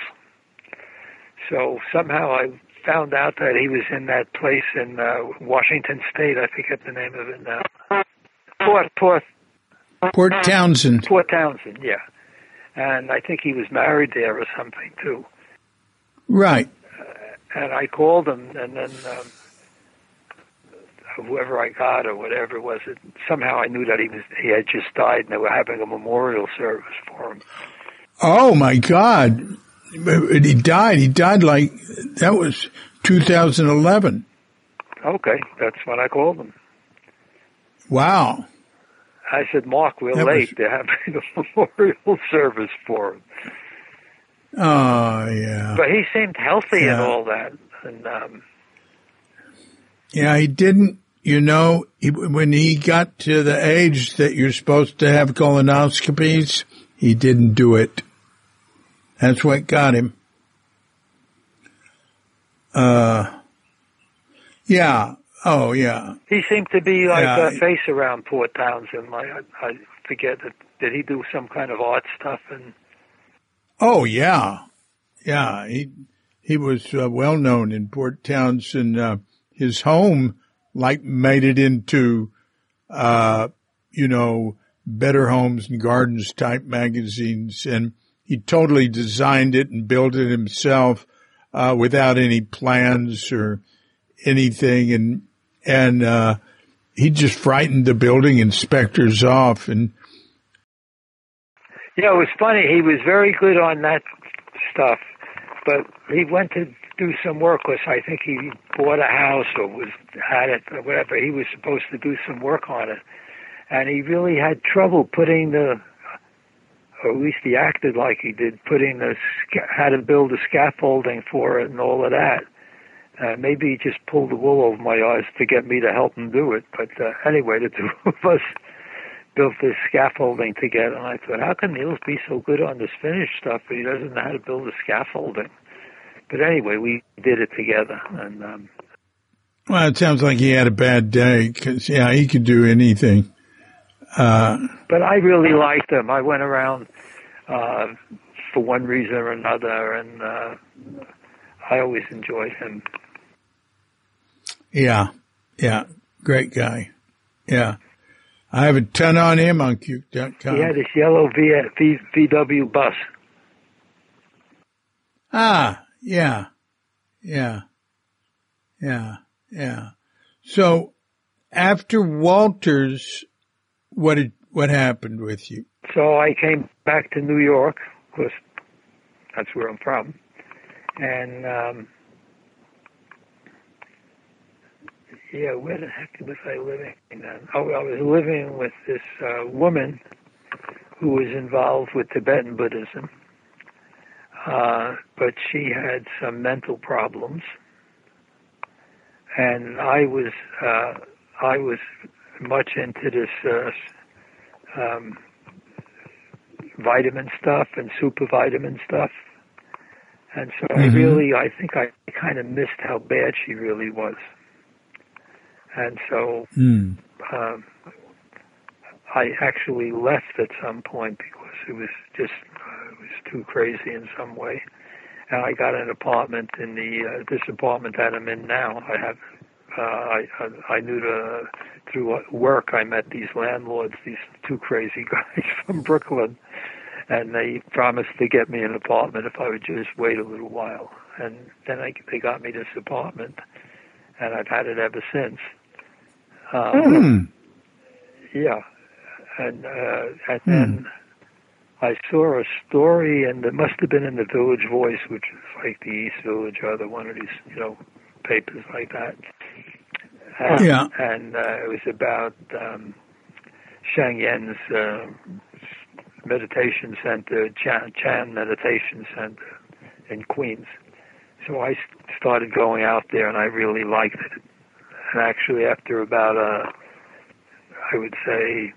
So somehow I found out that he was in that place in Washington State. I forget the name of it now. Port Townsend. Port Townsend, yeah. And I think he was married there or something, too. Right. And I called him, and then whoever I got or whatever it was, somehow I knew that he had just died, and they were having a memorial service for him. Oh, my God. He died. He died like that was 2011. Okay. That's when I called him. Wow. I said, Mark, we're late. They're having a memorial service for him. Oh, yeah. But he seemed healthy and all that. And, he didn't, when he got to the age that you're supposed to have colonoscopies, he didn't do it. That's what got him. Yeah. Oh, yeah. He seemed to be like a face around Port Townsend. I forget. Did he do some kind of art stuff? Oh, yeah. Yeah. He was well known in Port Townsend. His home, made it into, Better Homes and Gardens type magazines. And he totally designed it and built it himself without any plans or anything. And he just frightened the building inspectors off. And it was funny. He was very good on that stuff, but he went to do some work. I think he bought a house or had it or whatever. He was supposed to do some work on it, and he really had trouble putting or at least he acted like he did, how to build the scaffolding for it and all of that. Maybe he just pulled the wool over my eyes to get me to help him do it. But anyway, the two of us built this scaffolding together. And I thought, how can Niels be so good on this finished stuff, but he doesn't know how to build a scaffolding? But anyway, we did it together. And well, it sounds like he had a bad day because, he could do anything. But I really liked him. I went around for one reason or another, and I always enjoyed him. Yeah, great guy. Yeah, I have a ton on him on Cuke.com. He had this yellow VW bus. Ah, yeah. So after Walter's, what happened with you? So I came back to New York, because that's where I'm from. And, where the heck was I living then? Oh, I was living with this woman who was involved with Tibetan Buddhism, but she had some mental problems. And I was much into this vitamin stuff and super vitamin stuff. And so I kind of missed how bad she really was. And so I actually left at some point because it was too crazy in some way. And I got an apartment in this apartment that I'm in now. I knew through work I met these landlords, these two crazy guys from Brooklyn. And they promised to get me an apartment if I would just wait a little while. And then they got me this apartment, and I've had it ever since. Yeah. And then I saw a story, and it must have been in the Village Voice, which is like the East Village or the one of these, papers like that. And, it was about Sheng Yen's meditation center, Chan Meditation Center in Queens. So I started going out there, and I really liked it. And actually, after about, I would say,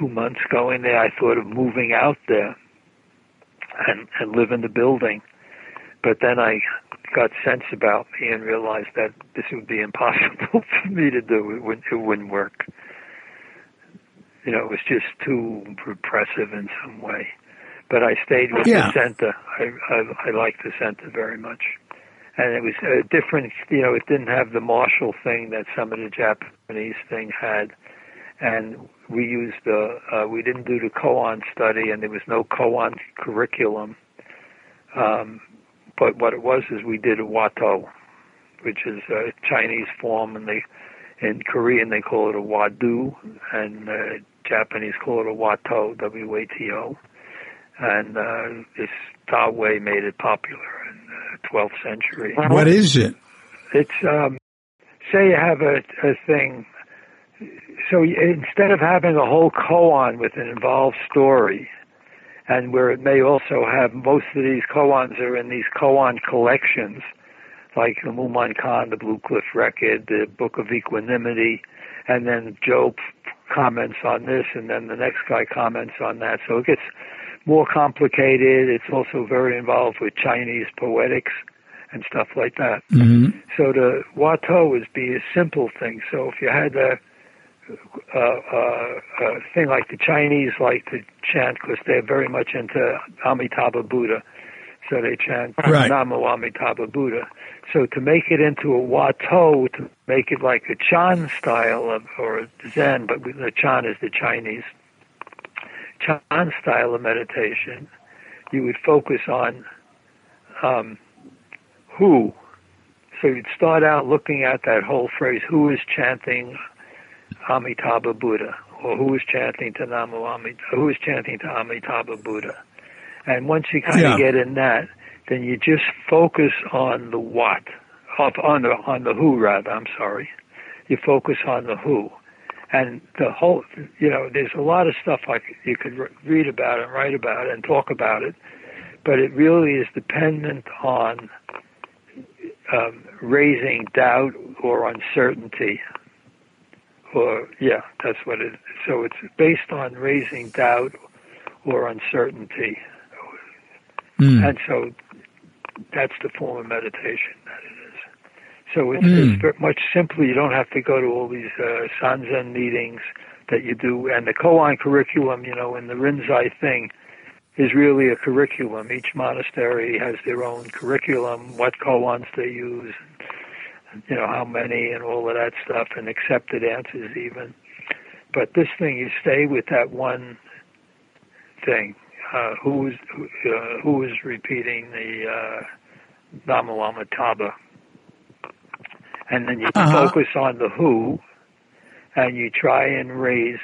2 months going there, I thought of moving out there and live in the building. But then I got sense about me and realized that this would be impossible for me to do. It wouldn't work. It was just too repressive in some way. But I stayed with the center. I liked the center very much. And it was a different, it didn't have the martial thing that some of the Japanese thing had. And we used we didn't do the koan study, and there was no koan curriculum. But what it was is we did a Watu, which is a Chinese form, and in Korean they call it a Wadu, and Japanese call it a Wato, W-A-T-O. And this Ta Wei made it popular in the 12th century. What is it? It's, say you have a thing. So instead of having a whole koan with an involved story, and where it may also have, most of these koans are in these koan collections, like the Mummon Khan, the Blue Cliff Record, the Book of Equanimity, and then Job comments on this, and then the next guy comments on that. So it gets more complicated. It's also very involved with Chinese poetics and stuff like that. Mm-hmm. So the Wato would be a simple thing. So if you had a thing like the Chinese like to chant, because they're very much into Amitabha Buddha, so they chant Namo Amitabha Buddha. So to make it into a Wato, to make it like a Chan style or a Zen, but the Chan is the Chinese Chan style of meditation, you would focus on who. So you'd start out looking at that whole phrase, who is chanting Amitabha Buddha, or who is chanting to Namo Amitabha, who is chanting to Amitabha Buddha. And once you kind of get in that, then you just focus on the what, on the who rather. I'm sorry, you focus on the who, and the whole. There's a lot of stuff like you could read about and write about it and talk about it, but it really is dependent on raising doubt or uncertainty. That's what it is. So it's based on raising doubt or uncertainty. And so that's the form of meditation that it is. So it's very much simpler. You don't have to go to all these Sanzen meetings that you do. And the koan curriculum, in the Rinzai thing, is really a curriculum. Each monastery has their own curriculum, what koans they use, how many and all of that stuff, and accepted answers even. But this thing, you stay with that one thing. Who is repeating the Namo Amitabha? And then you focus on the who, and you try and raise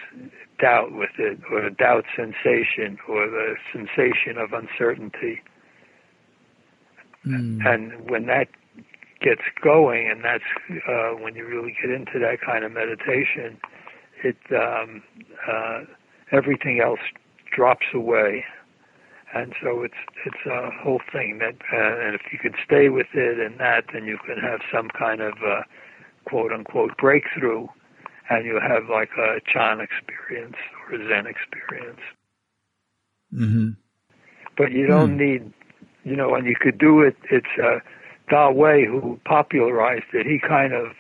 doubt with it, or the doubt sensation, or the sensation of uncertainty. And when that gets going, and that's when you really get into that kind of meditation, it everything else drops away. And so it's a whole thing that, and if you could stay with it and that, then you can have some kind of quote unquote breakthrough, and you have like a Chan experience or a Zen experience. But you don't need, and you could do it. It's Da Wei, who popularized it, he kind of,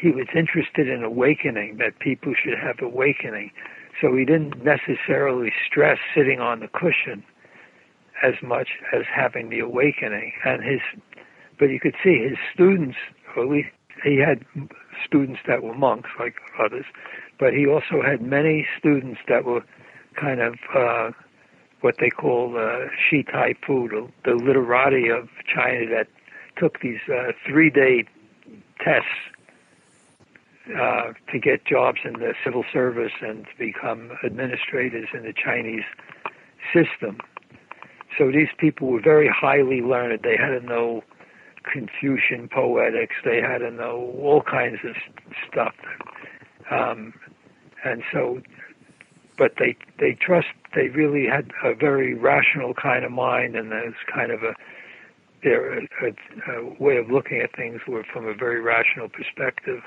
he was interested in awakening, that people should have awakening. So he didn't necessarily stress sitting on the cushion as much as having the awakening. But you could see his students, or at least he had students that were monks like others, but he also had many students that were kind of what they call Shi Tai Fu, the literati of China that took these 3-day tests to get jobs in the civil service and to become administrators in the Chinese system. So these people were very highly learned. They had to know Confucian poetics. They had to know all kinds of stuff. And so, but they really had a very rational kind of mind, and there's kind of their way of looking at things were from a very rational perspective.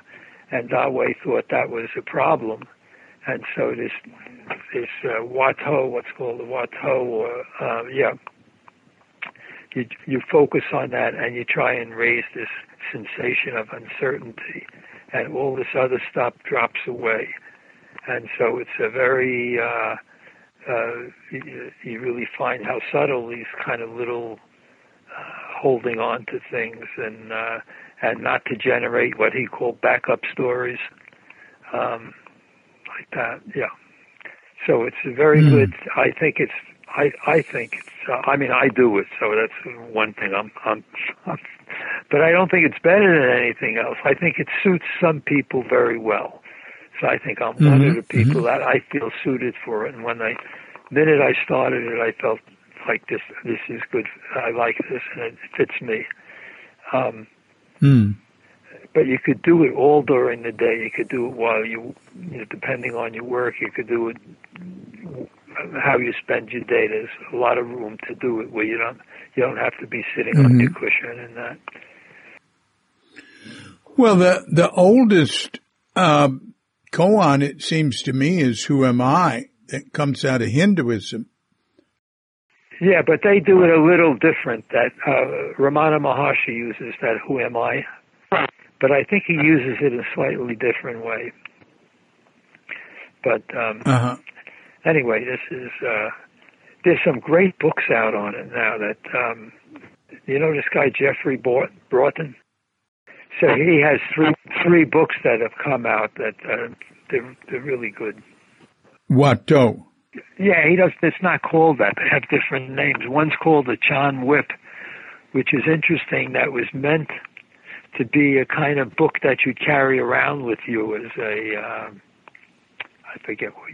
And Dawei thought that was a problem. And so this Watu, what's called the Watu, you focus on that and you try and raise this sensation of uncertainty, and all this other stuff drops away. And so it's a very, you really find how subtle these kind of little holding on to things and not to generate what he called backup stories. Like that, yeah. So it's a very good. I think it's. I think it's. I mean, I do it. So that's one thing. But I don't think it's better than anything else. I think it suits some people very well. So I think I'm one of the people that I feel suited for it. And when the minute I started it, I felt like this. This is good. I like this, and it fits me. But you could do it all during the day. You could do it while you know, depending on your work, you could do it how you spend your day. There's a lot of room to do it where you don't have to be sitting on your cushion and that. Well, the oldest koan, it seems to me, is "Who am I?" that comes out of Hinduism. Yeah, but they do it a little different. That Ramana Maharshi uses that "Who am I?" But I think he uses it in a slightly different way. But anyway, there's some great books out on it now. That you know, this guy Jeffrey Broughton. So he has three books that have come out that they're really good. Watu. Yeah, he does. It's not called that. They have different names. One's called the Chan Whip, which is interesting. That was meant to be a kind of book that you carry around with you as a, I forget what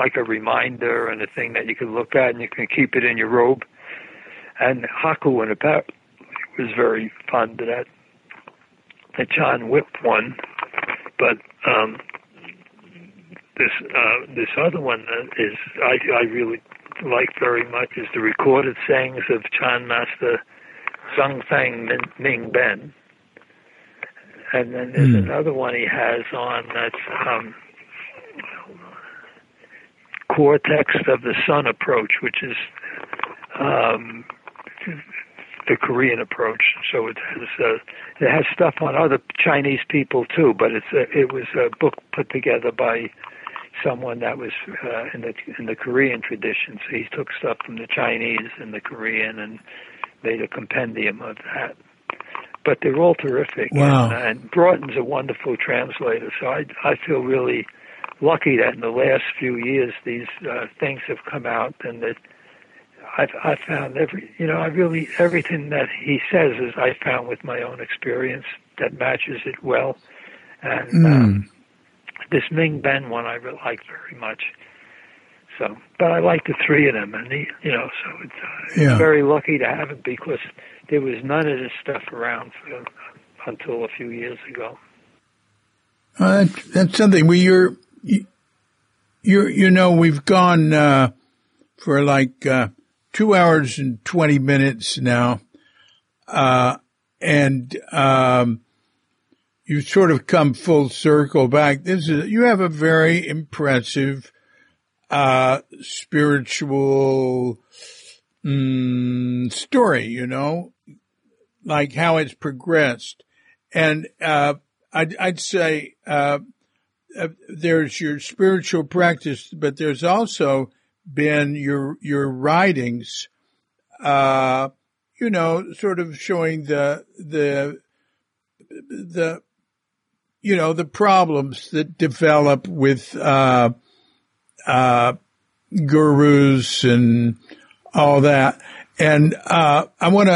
like a reminder and a thing that you can look at, and you can keep it in your robe. And Haku in a pet was very fond of that. The Chan Whip one, but this other one is I really like very much is the recorded sayings of Chan Master Zhang Fang Ming Ben. And then there's another one he has on that's core text of the Sun approach, which is the Korean approach. So it has stuff on other Chinese people too, but it was a book put together by someone that was in the Korean tradition. So he took stuff from the Chinese and the Korean and made a compendium of that. But they're all terrific. Wow. And Broughton's a wonderful translator, so I feel really lucky that in the last few years these things have come out, and that I found everything that he says is I found with my own experience that matches it well. And this Ming Ben one I really like very much. So, but I like the three of them, and so it's very lucky to have it, because there was none of this stuff around until a few years ago. That's something. We've gone for like 2 hours and 20 minutes now, and you've sort of come full circle back. You have a very impressive spiritual story, like how it's progressed. And I'd say there's your spiritual practice, but there's also been your writings, sort of showing the problems that develop with gurus and all that. And I want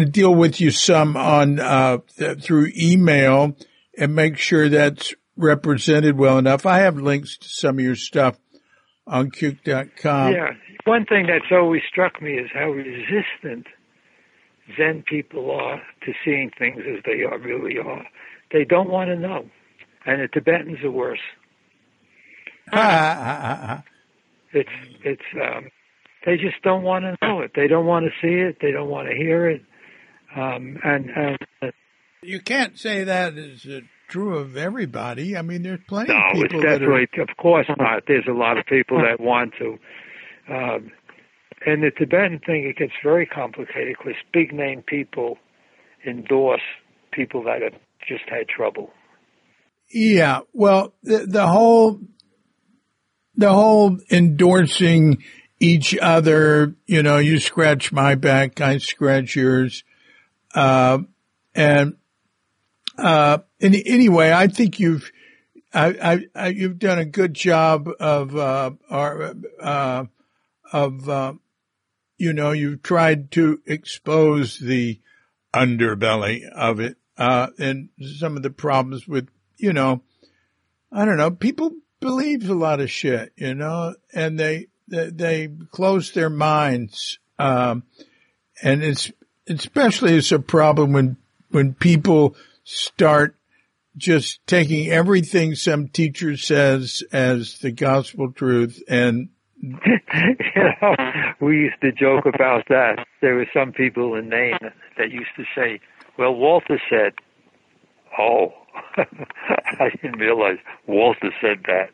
to deal with you some on through email and make sure that's represented well enough. I have links to some of your stuff on Cuke.com. Yeah. One thing that's always struck me is how resistant Zen people are to seeing things as they are, really are. They don't want to know. And the Tibetans are worse. They just don't want to know it. They don't want to see it. They don't want to hear it. You can't say that is true of everybody. I mean, there's plenty of people. No, it's definitely, of course not. There's a lot of people that want to. And the Tibetan thing, it gets very complicated because big-name people endorse people that have just had trouble. Yeah, well, the whole endorsing each other, you know, you scratch my back, I scratch yours. Anyway, I think you've done a good job of you've tried to expose the underbelly of it, and some of the problems with, you know, I don't know, people believe a lot of shit, you know, and they close their minds. And it's especially it's a problem when people start just taking everything some teacher says as the gospel truth. And you know, we used to joke about that. There were some people in Maine that used to say, well, Walter said, oh, I didn't realize Walter said that.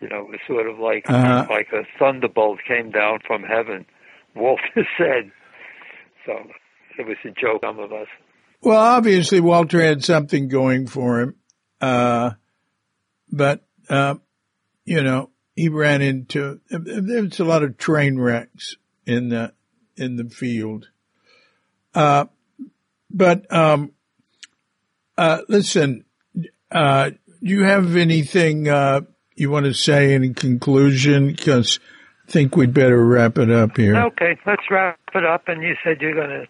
You know, it was sort of like a thunderbolt came down from heaven. Walter said. So it was a joke, some of us. Well, obviously, Walter had something going for him. But you know, he ran into, there's a lot of train wrecks in the field. Listen, do you have anything, you want to say in conclusion? Because I think we'd better wrap it up here. Okay, let's wrap it up. And you said you're going to.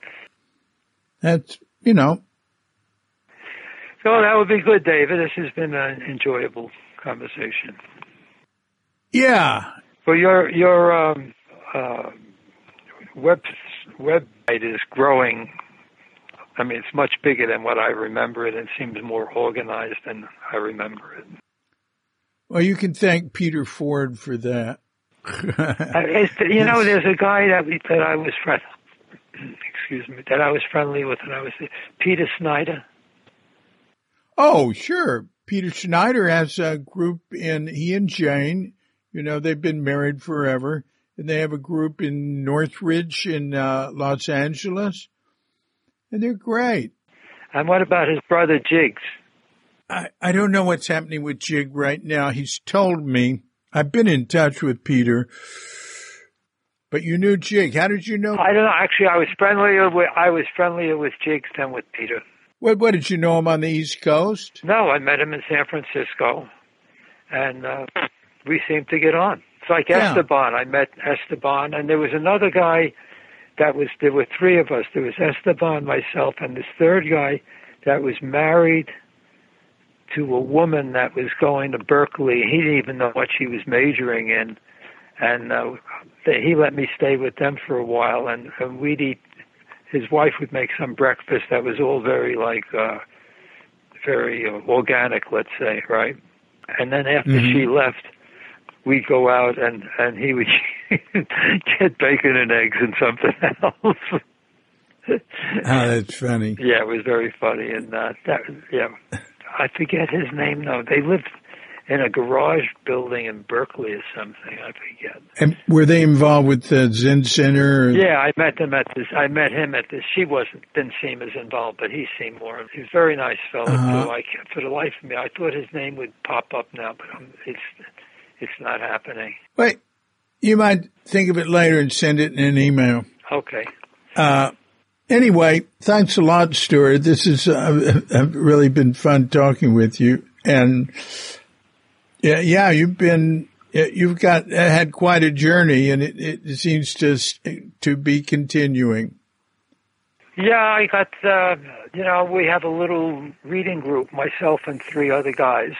That's, you know. So that would be good, David. This has been an enjoyable conversation. Yeah. Well, your website is growing. I mean, it's much bigger than what I remember it, and seems more organized than I remember it. Well, you can thank Peter Ford for that. You know, there's a guy that I was friendly. Excuse me, that I was friendly with, and I was Peter Snyder. Oh, sure, Peter Snyder has a group in. He and Jane, you know, they've been married forever, and they have a group in Northridge in Los Angeles, and they're great. And what about his brother Jiggs? I don't know what's happening with Jig right now. He's told me. I've been in touch with Peter. But you knew Jig. How did you know? I don't know. Actually, I was friendlier with Jiggs than with Peter. What did you know him on the East Coast? No, I met him in San Francisco. And we seemed to get on. It's like Esteban. I met Esteban. And there was another guy there were three of us. There was Esteban, myself, and this third guy that was married to a woman that was going to Berkeley. He didn't even know what she was majoring in. And he let me stay with them for a while. And we'd eat, his wife would make some breakfast that was all very, very organic, let's say, right? And then after she left, we'd go out and he would get bacon and eggs and something else. That's funny. Yeah, it was very funny. And I forget his name, though. They lived in a garage building in Berkeley or something. I forget. And were they involved with the Zen Center? Yeah, I met him at this. She didn't seem as involved, but he seemed more. He's a very nice fellow, too. For the life of me, I thought his name would pop up now, but it's not happening. Wait, you might think of it later and send it in an email. Okay. Anyway, thanks a lot, Stuart. This has really been fun talking with you. And, yeah, you've been You've had quite a journey, and it seems to be continuing. Yeah, I got, we have a little reading group, myself and three other guys.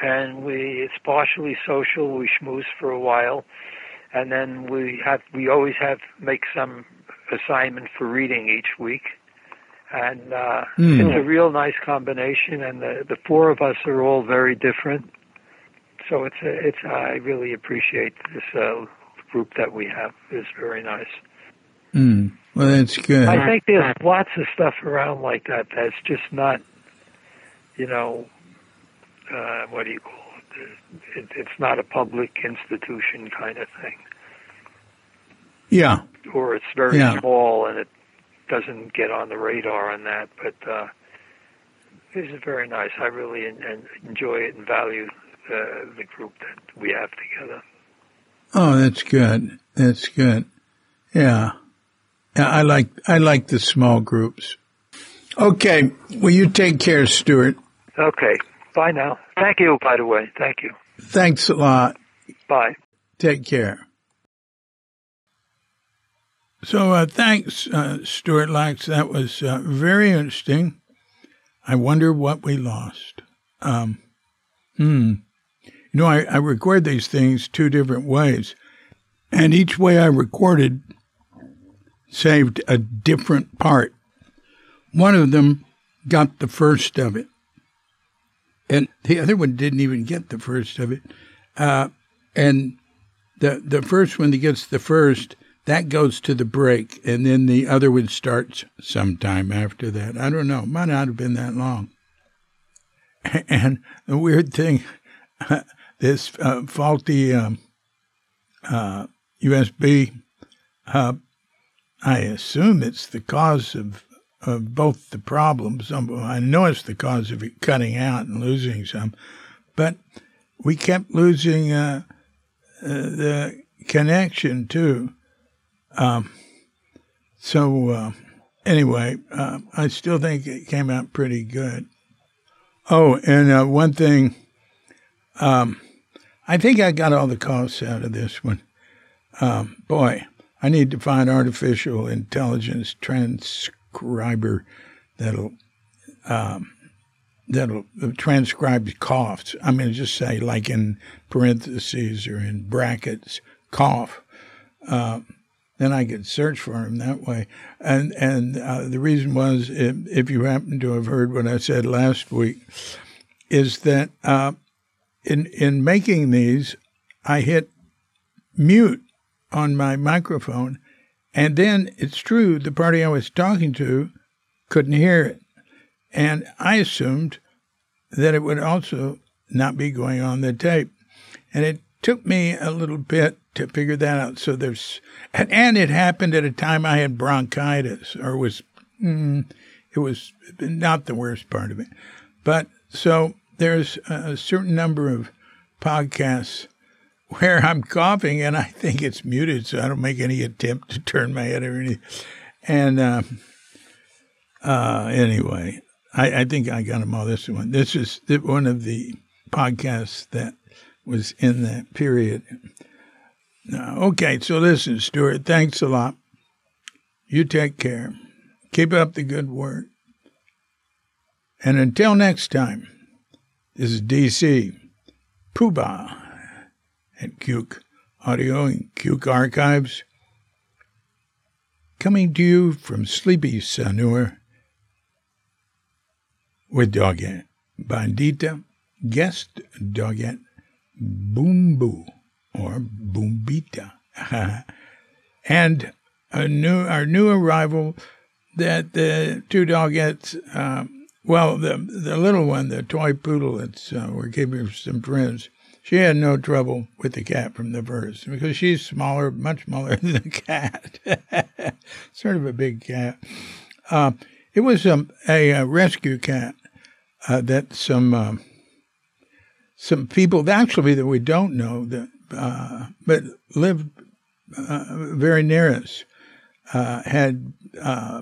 And it's partially social. We schmooze for a while. And then we always make some assignment for reading each week. And it's a real nice combination. And the four of us are all very different. So I really appreciate this group that we have. It's very nice. Mm. Well, that's good. I think there's lots of stuff around like that that's just not, what do you call it? It's not a public institution kind of thing. Yeah. Or it's very small and it doesn't get on the radar on that. But this is very nice. I really enjoy it and value the group that we have together. Oh, that's good. That's good. Yeah. I like the small groups. Okay. Well, you take care, Stuart. Okay. Bye now. Thank you, by the way. Thank you. Thanks a lot. Bye. Take care. So thanks, Stuart Lachs. That was very interesting. I wonder what we lost. I record these things two different ways. And each way I recorded saved a different part. One of them got the first of it. And the other one didn't even get the first of it. And the first one that gets the first, that goes to the break. And then the other one starts sometime after that. I don't know. Might not have been that long. And the weird thing, this faulty USB, I assume it's the cause of both the problems. I know it's the cause of it cutting out and losing some, but we kept losing the connection too. So anyway, I still think it came out pretty good. Oh, and one thing, I think I got all the costs out of this one. Boy, I need to find artificial intelligence transcriber that'll transcribe coughs. I mean, just say like in parentheses or in brackets, cough. Then I could search for him that way. And the reason was, if you happen to have heard what I said last week, is that in making these, I hit mute on my microphone, and then it's true, the party I was talking to couldn't hear it. And I assumed that it would also not be going on the tape. And it took me a little bit to figure that out. So and it happened at a time I had bronchitis, or it was not the worst part of it. But so there's a certain number of podcasts where I'm coughing and I think it's muted, so I don't make any attempt to turn my head or anything. And anyway, I think I got them all this one. This is one of the podcasts that was in that period. Okay, so listen, Stuart, thanks a lot. You take care. Keep up the good work. And until next time, this is D.C. Pooh Bah at Cuke Audio and Cuke Archives, coming to you from Sleepy Sanur with Doggett, Bandita, guest Doggett, Boombu, or Boombita, and our new arrival, that the two doggettes, the little one, the toy poodle that we're keeping for some friends, she had no trouble with the cat from the first, because she's smaller, much smaller than the cat, sort of a big cat. It was a rescue cat that some people, actually, that we don't know, that but lived very near us, had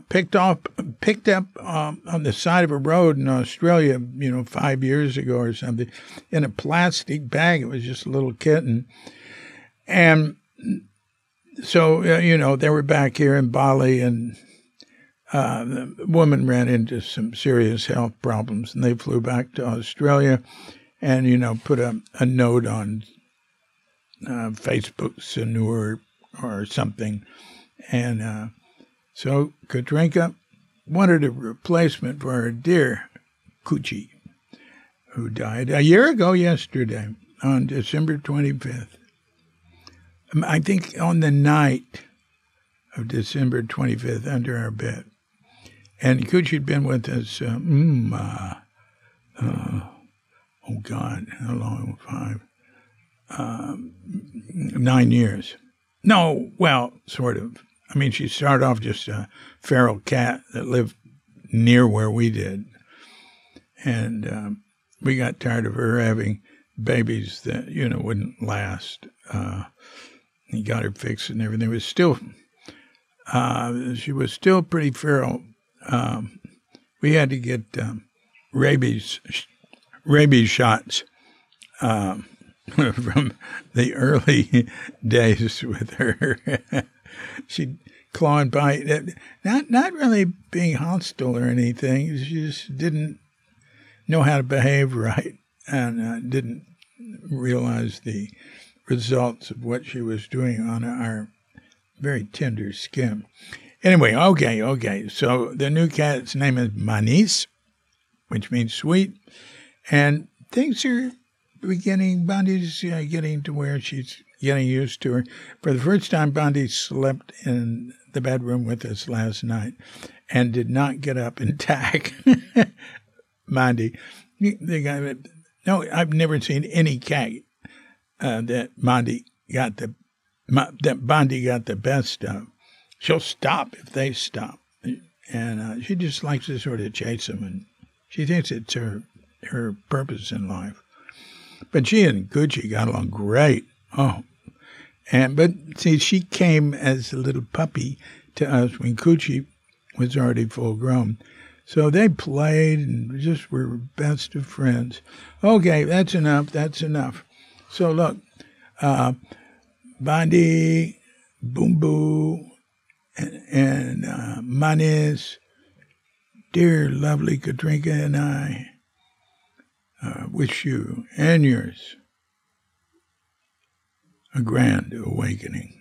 picked up on the side of a road in Australia, 5 years ago or something, in a plastic bag. It was just a little kitten. And so, they were back here in Bali, and the woman ran into some serious health problems, and they flew back to Australia and, put a note on Facebook Sanur or something. And so Katrinka wanted a replacement for her dear Kuchi, who died a year ago yesterday on December 25th. I think on the night of December 25th under our bed. And Kuchi had been with us, oh God, how long? 9 years. No, well, sort of. I mean, she started off just a feral cat that lived near where we did. And we got tired of her having babies that, wouldn't last. He got her fixed and everything. It was still, she was still pretty feral. We had to get rabies shots from the early days with her. She'd claw and bite. Not really being hostile or anything. She just didn't know how to behave right, and didn't realize the results of what she was doing on our very tender skin. Anyway, okay. So the new cat's name is Manis, which means sweet. And things are beginning, Bondi's getting to where she's getting used to her. For the first time, Bondi slept in the bedroom with us last night and did not get up and tack. Bondi, the guy, no, I've never seen any cat that Bondi got the best of. She'll stop if they stop, and she just likes to sort of chase them, and she thinks it's her purpose in life. But she and Gucci got along great. Oh, but see, she came as a little puppy to us when Gucci was already full grown. So they played and just were best of friends. Okay, that's enough. So look, Bondi, Boombo, and Manis, dear lovely Katrinka and I, wish you and yours a grand awakening.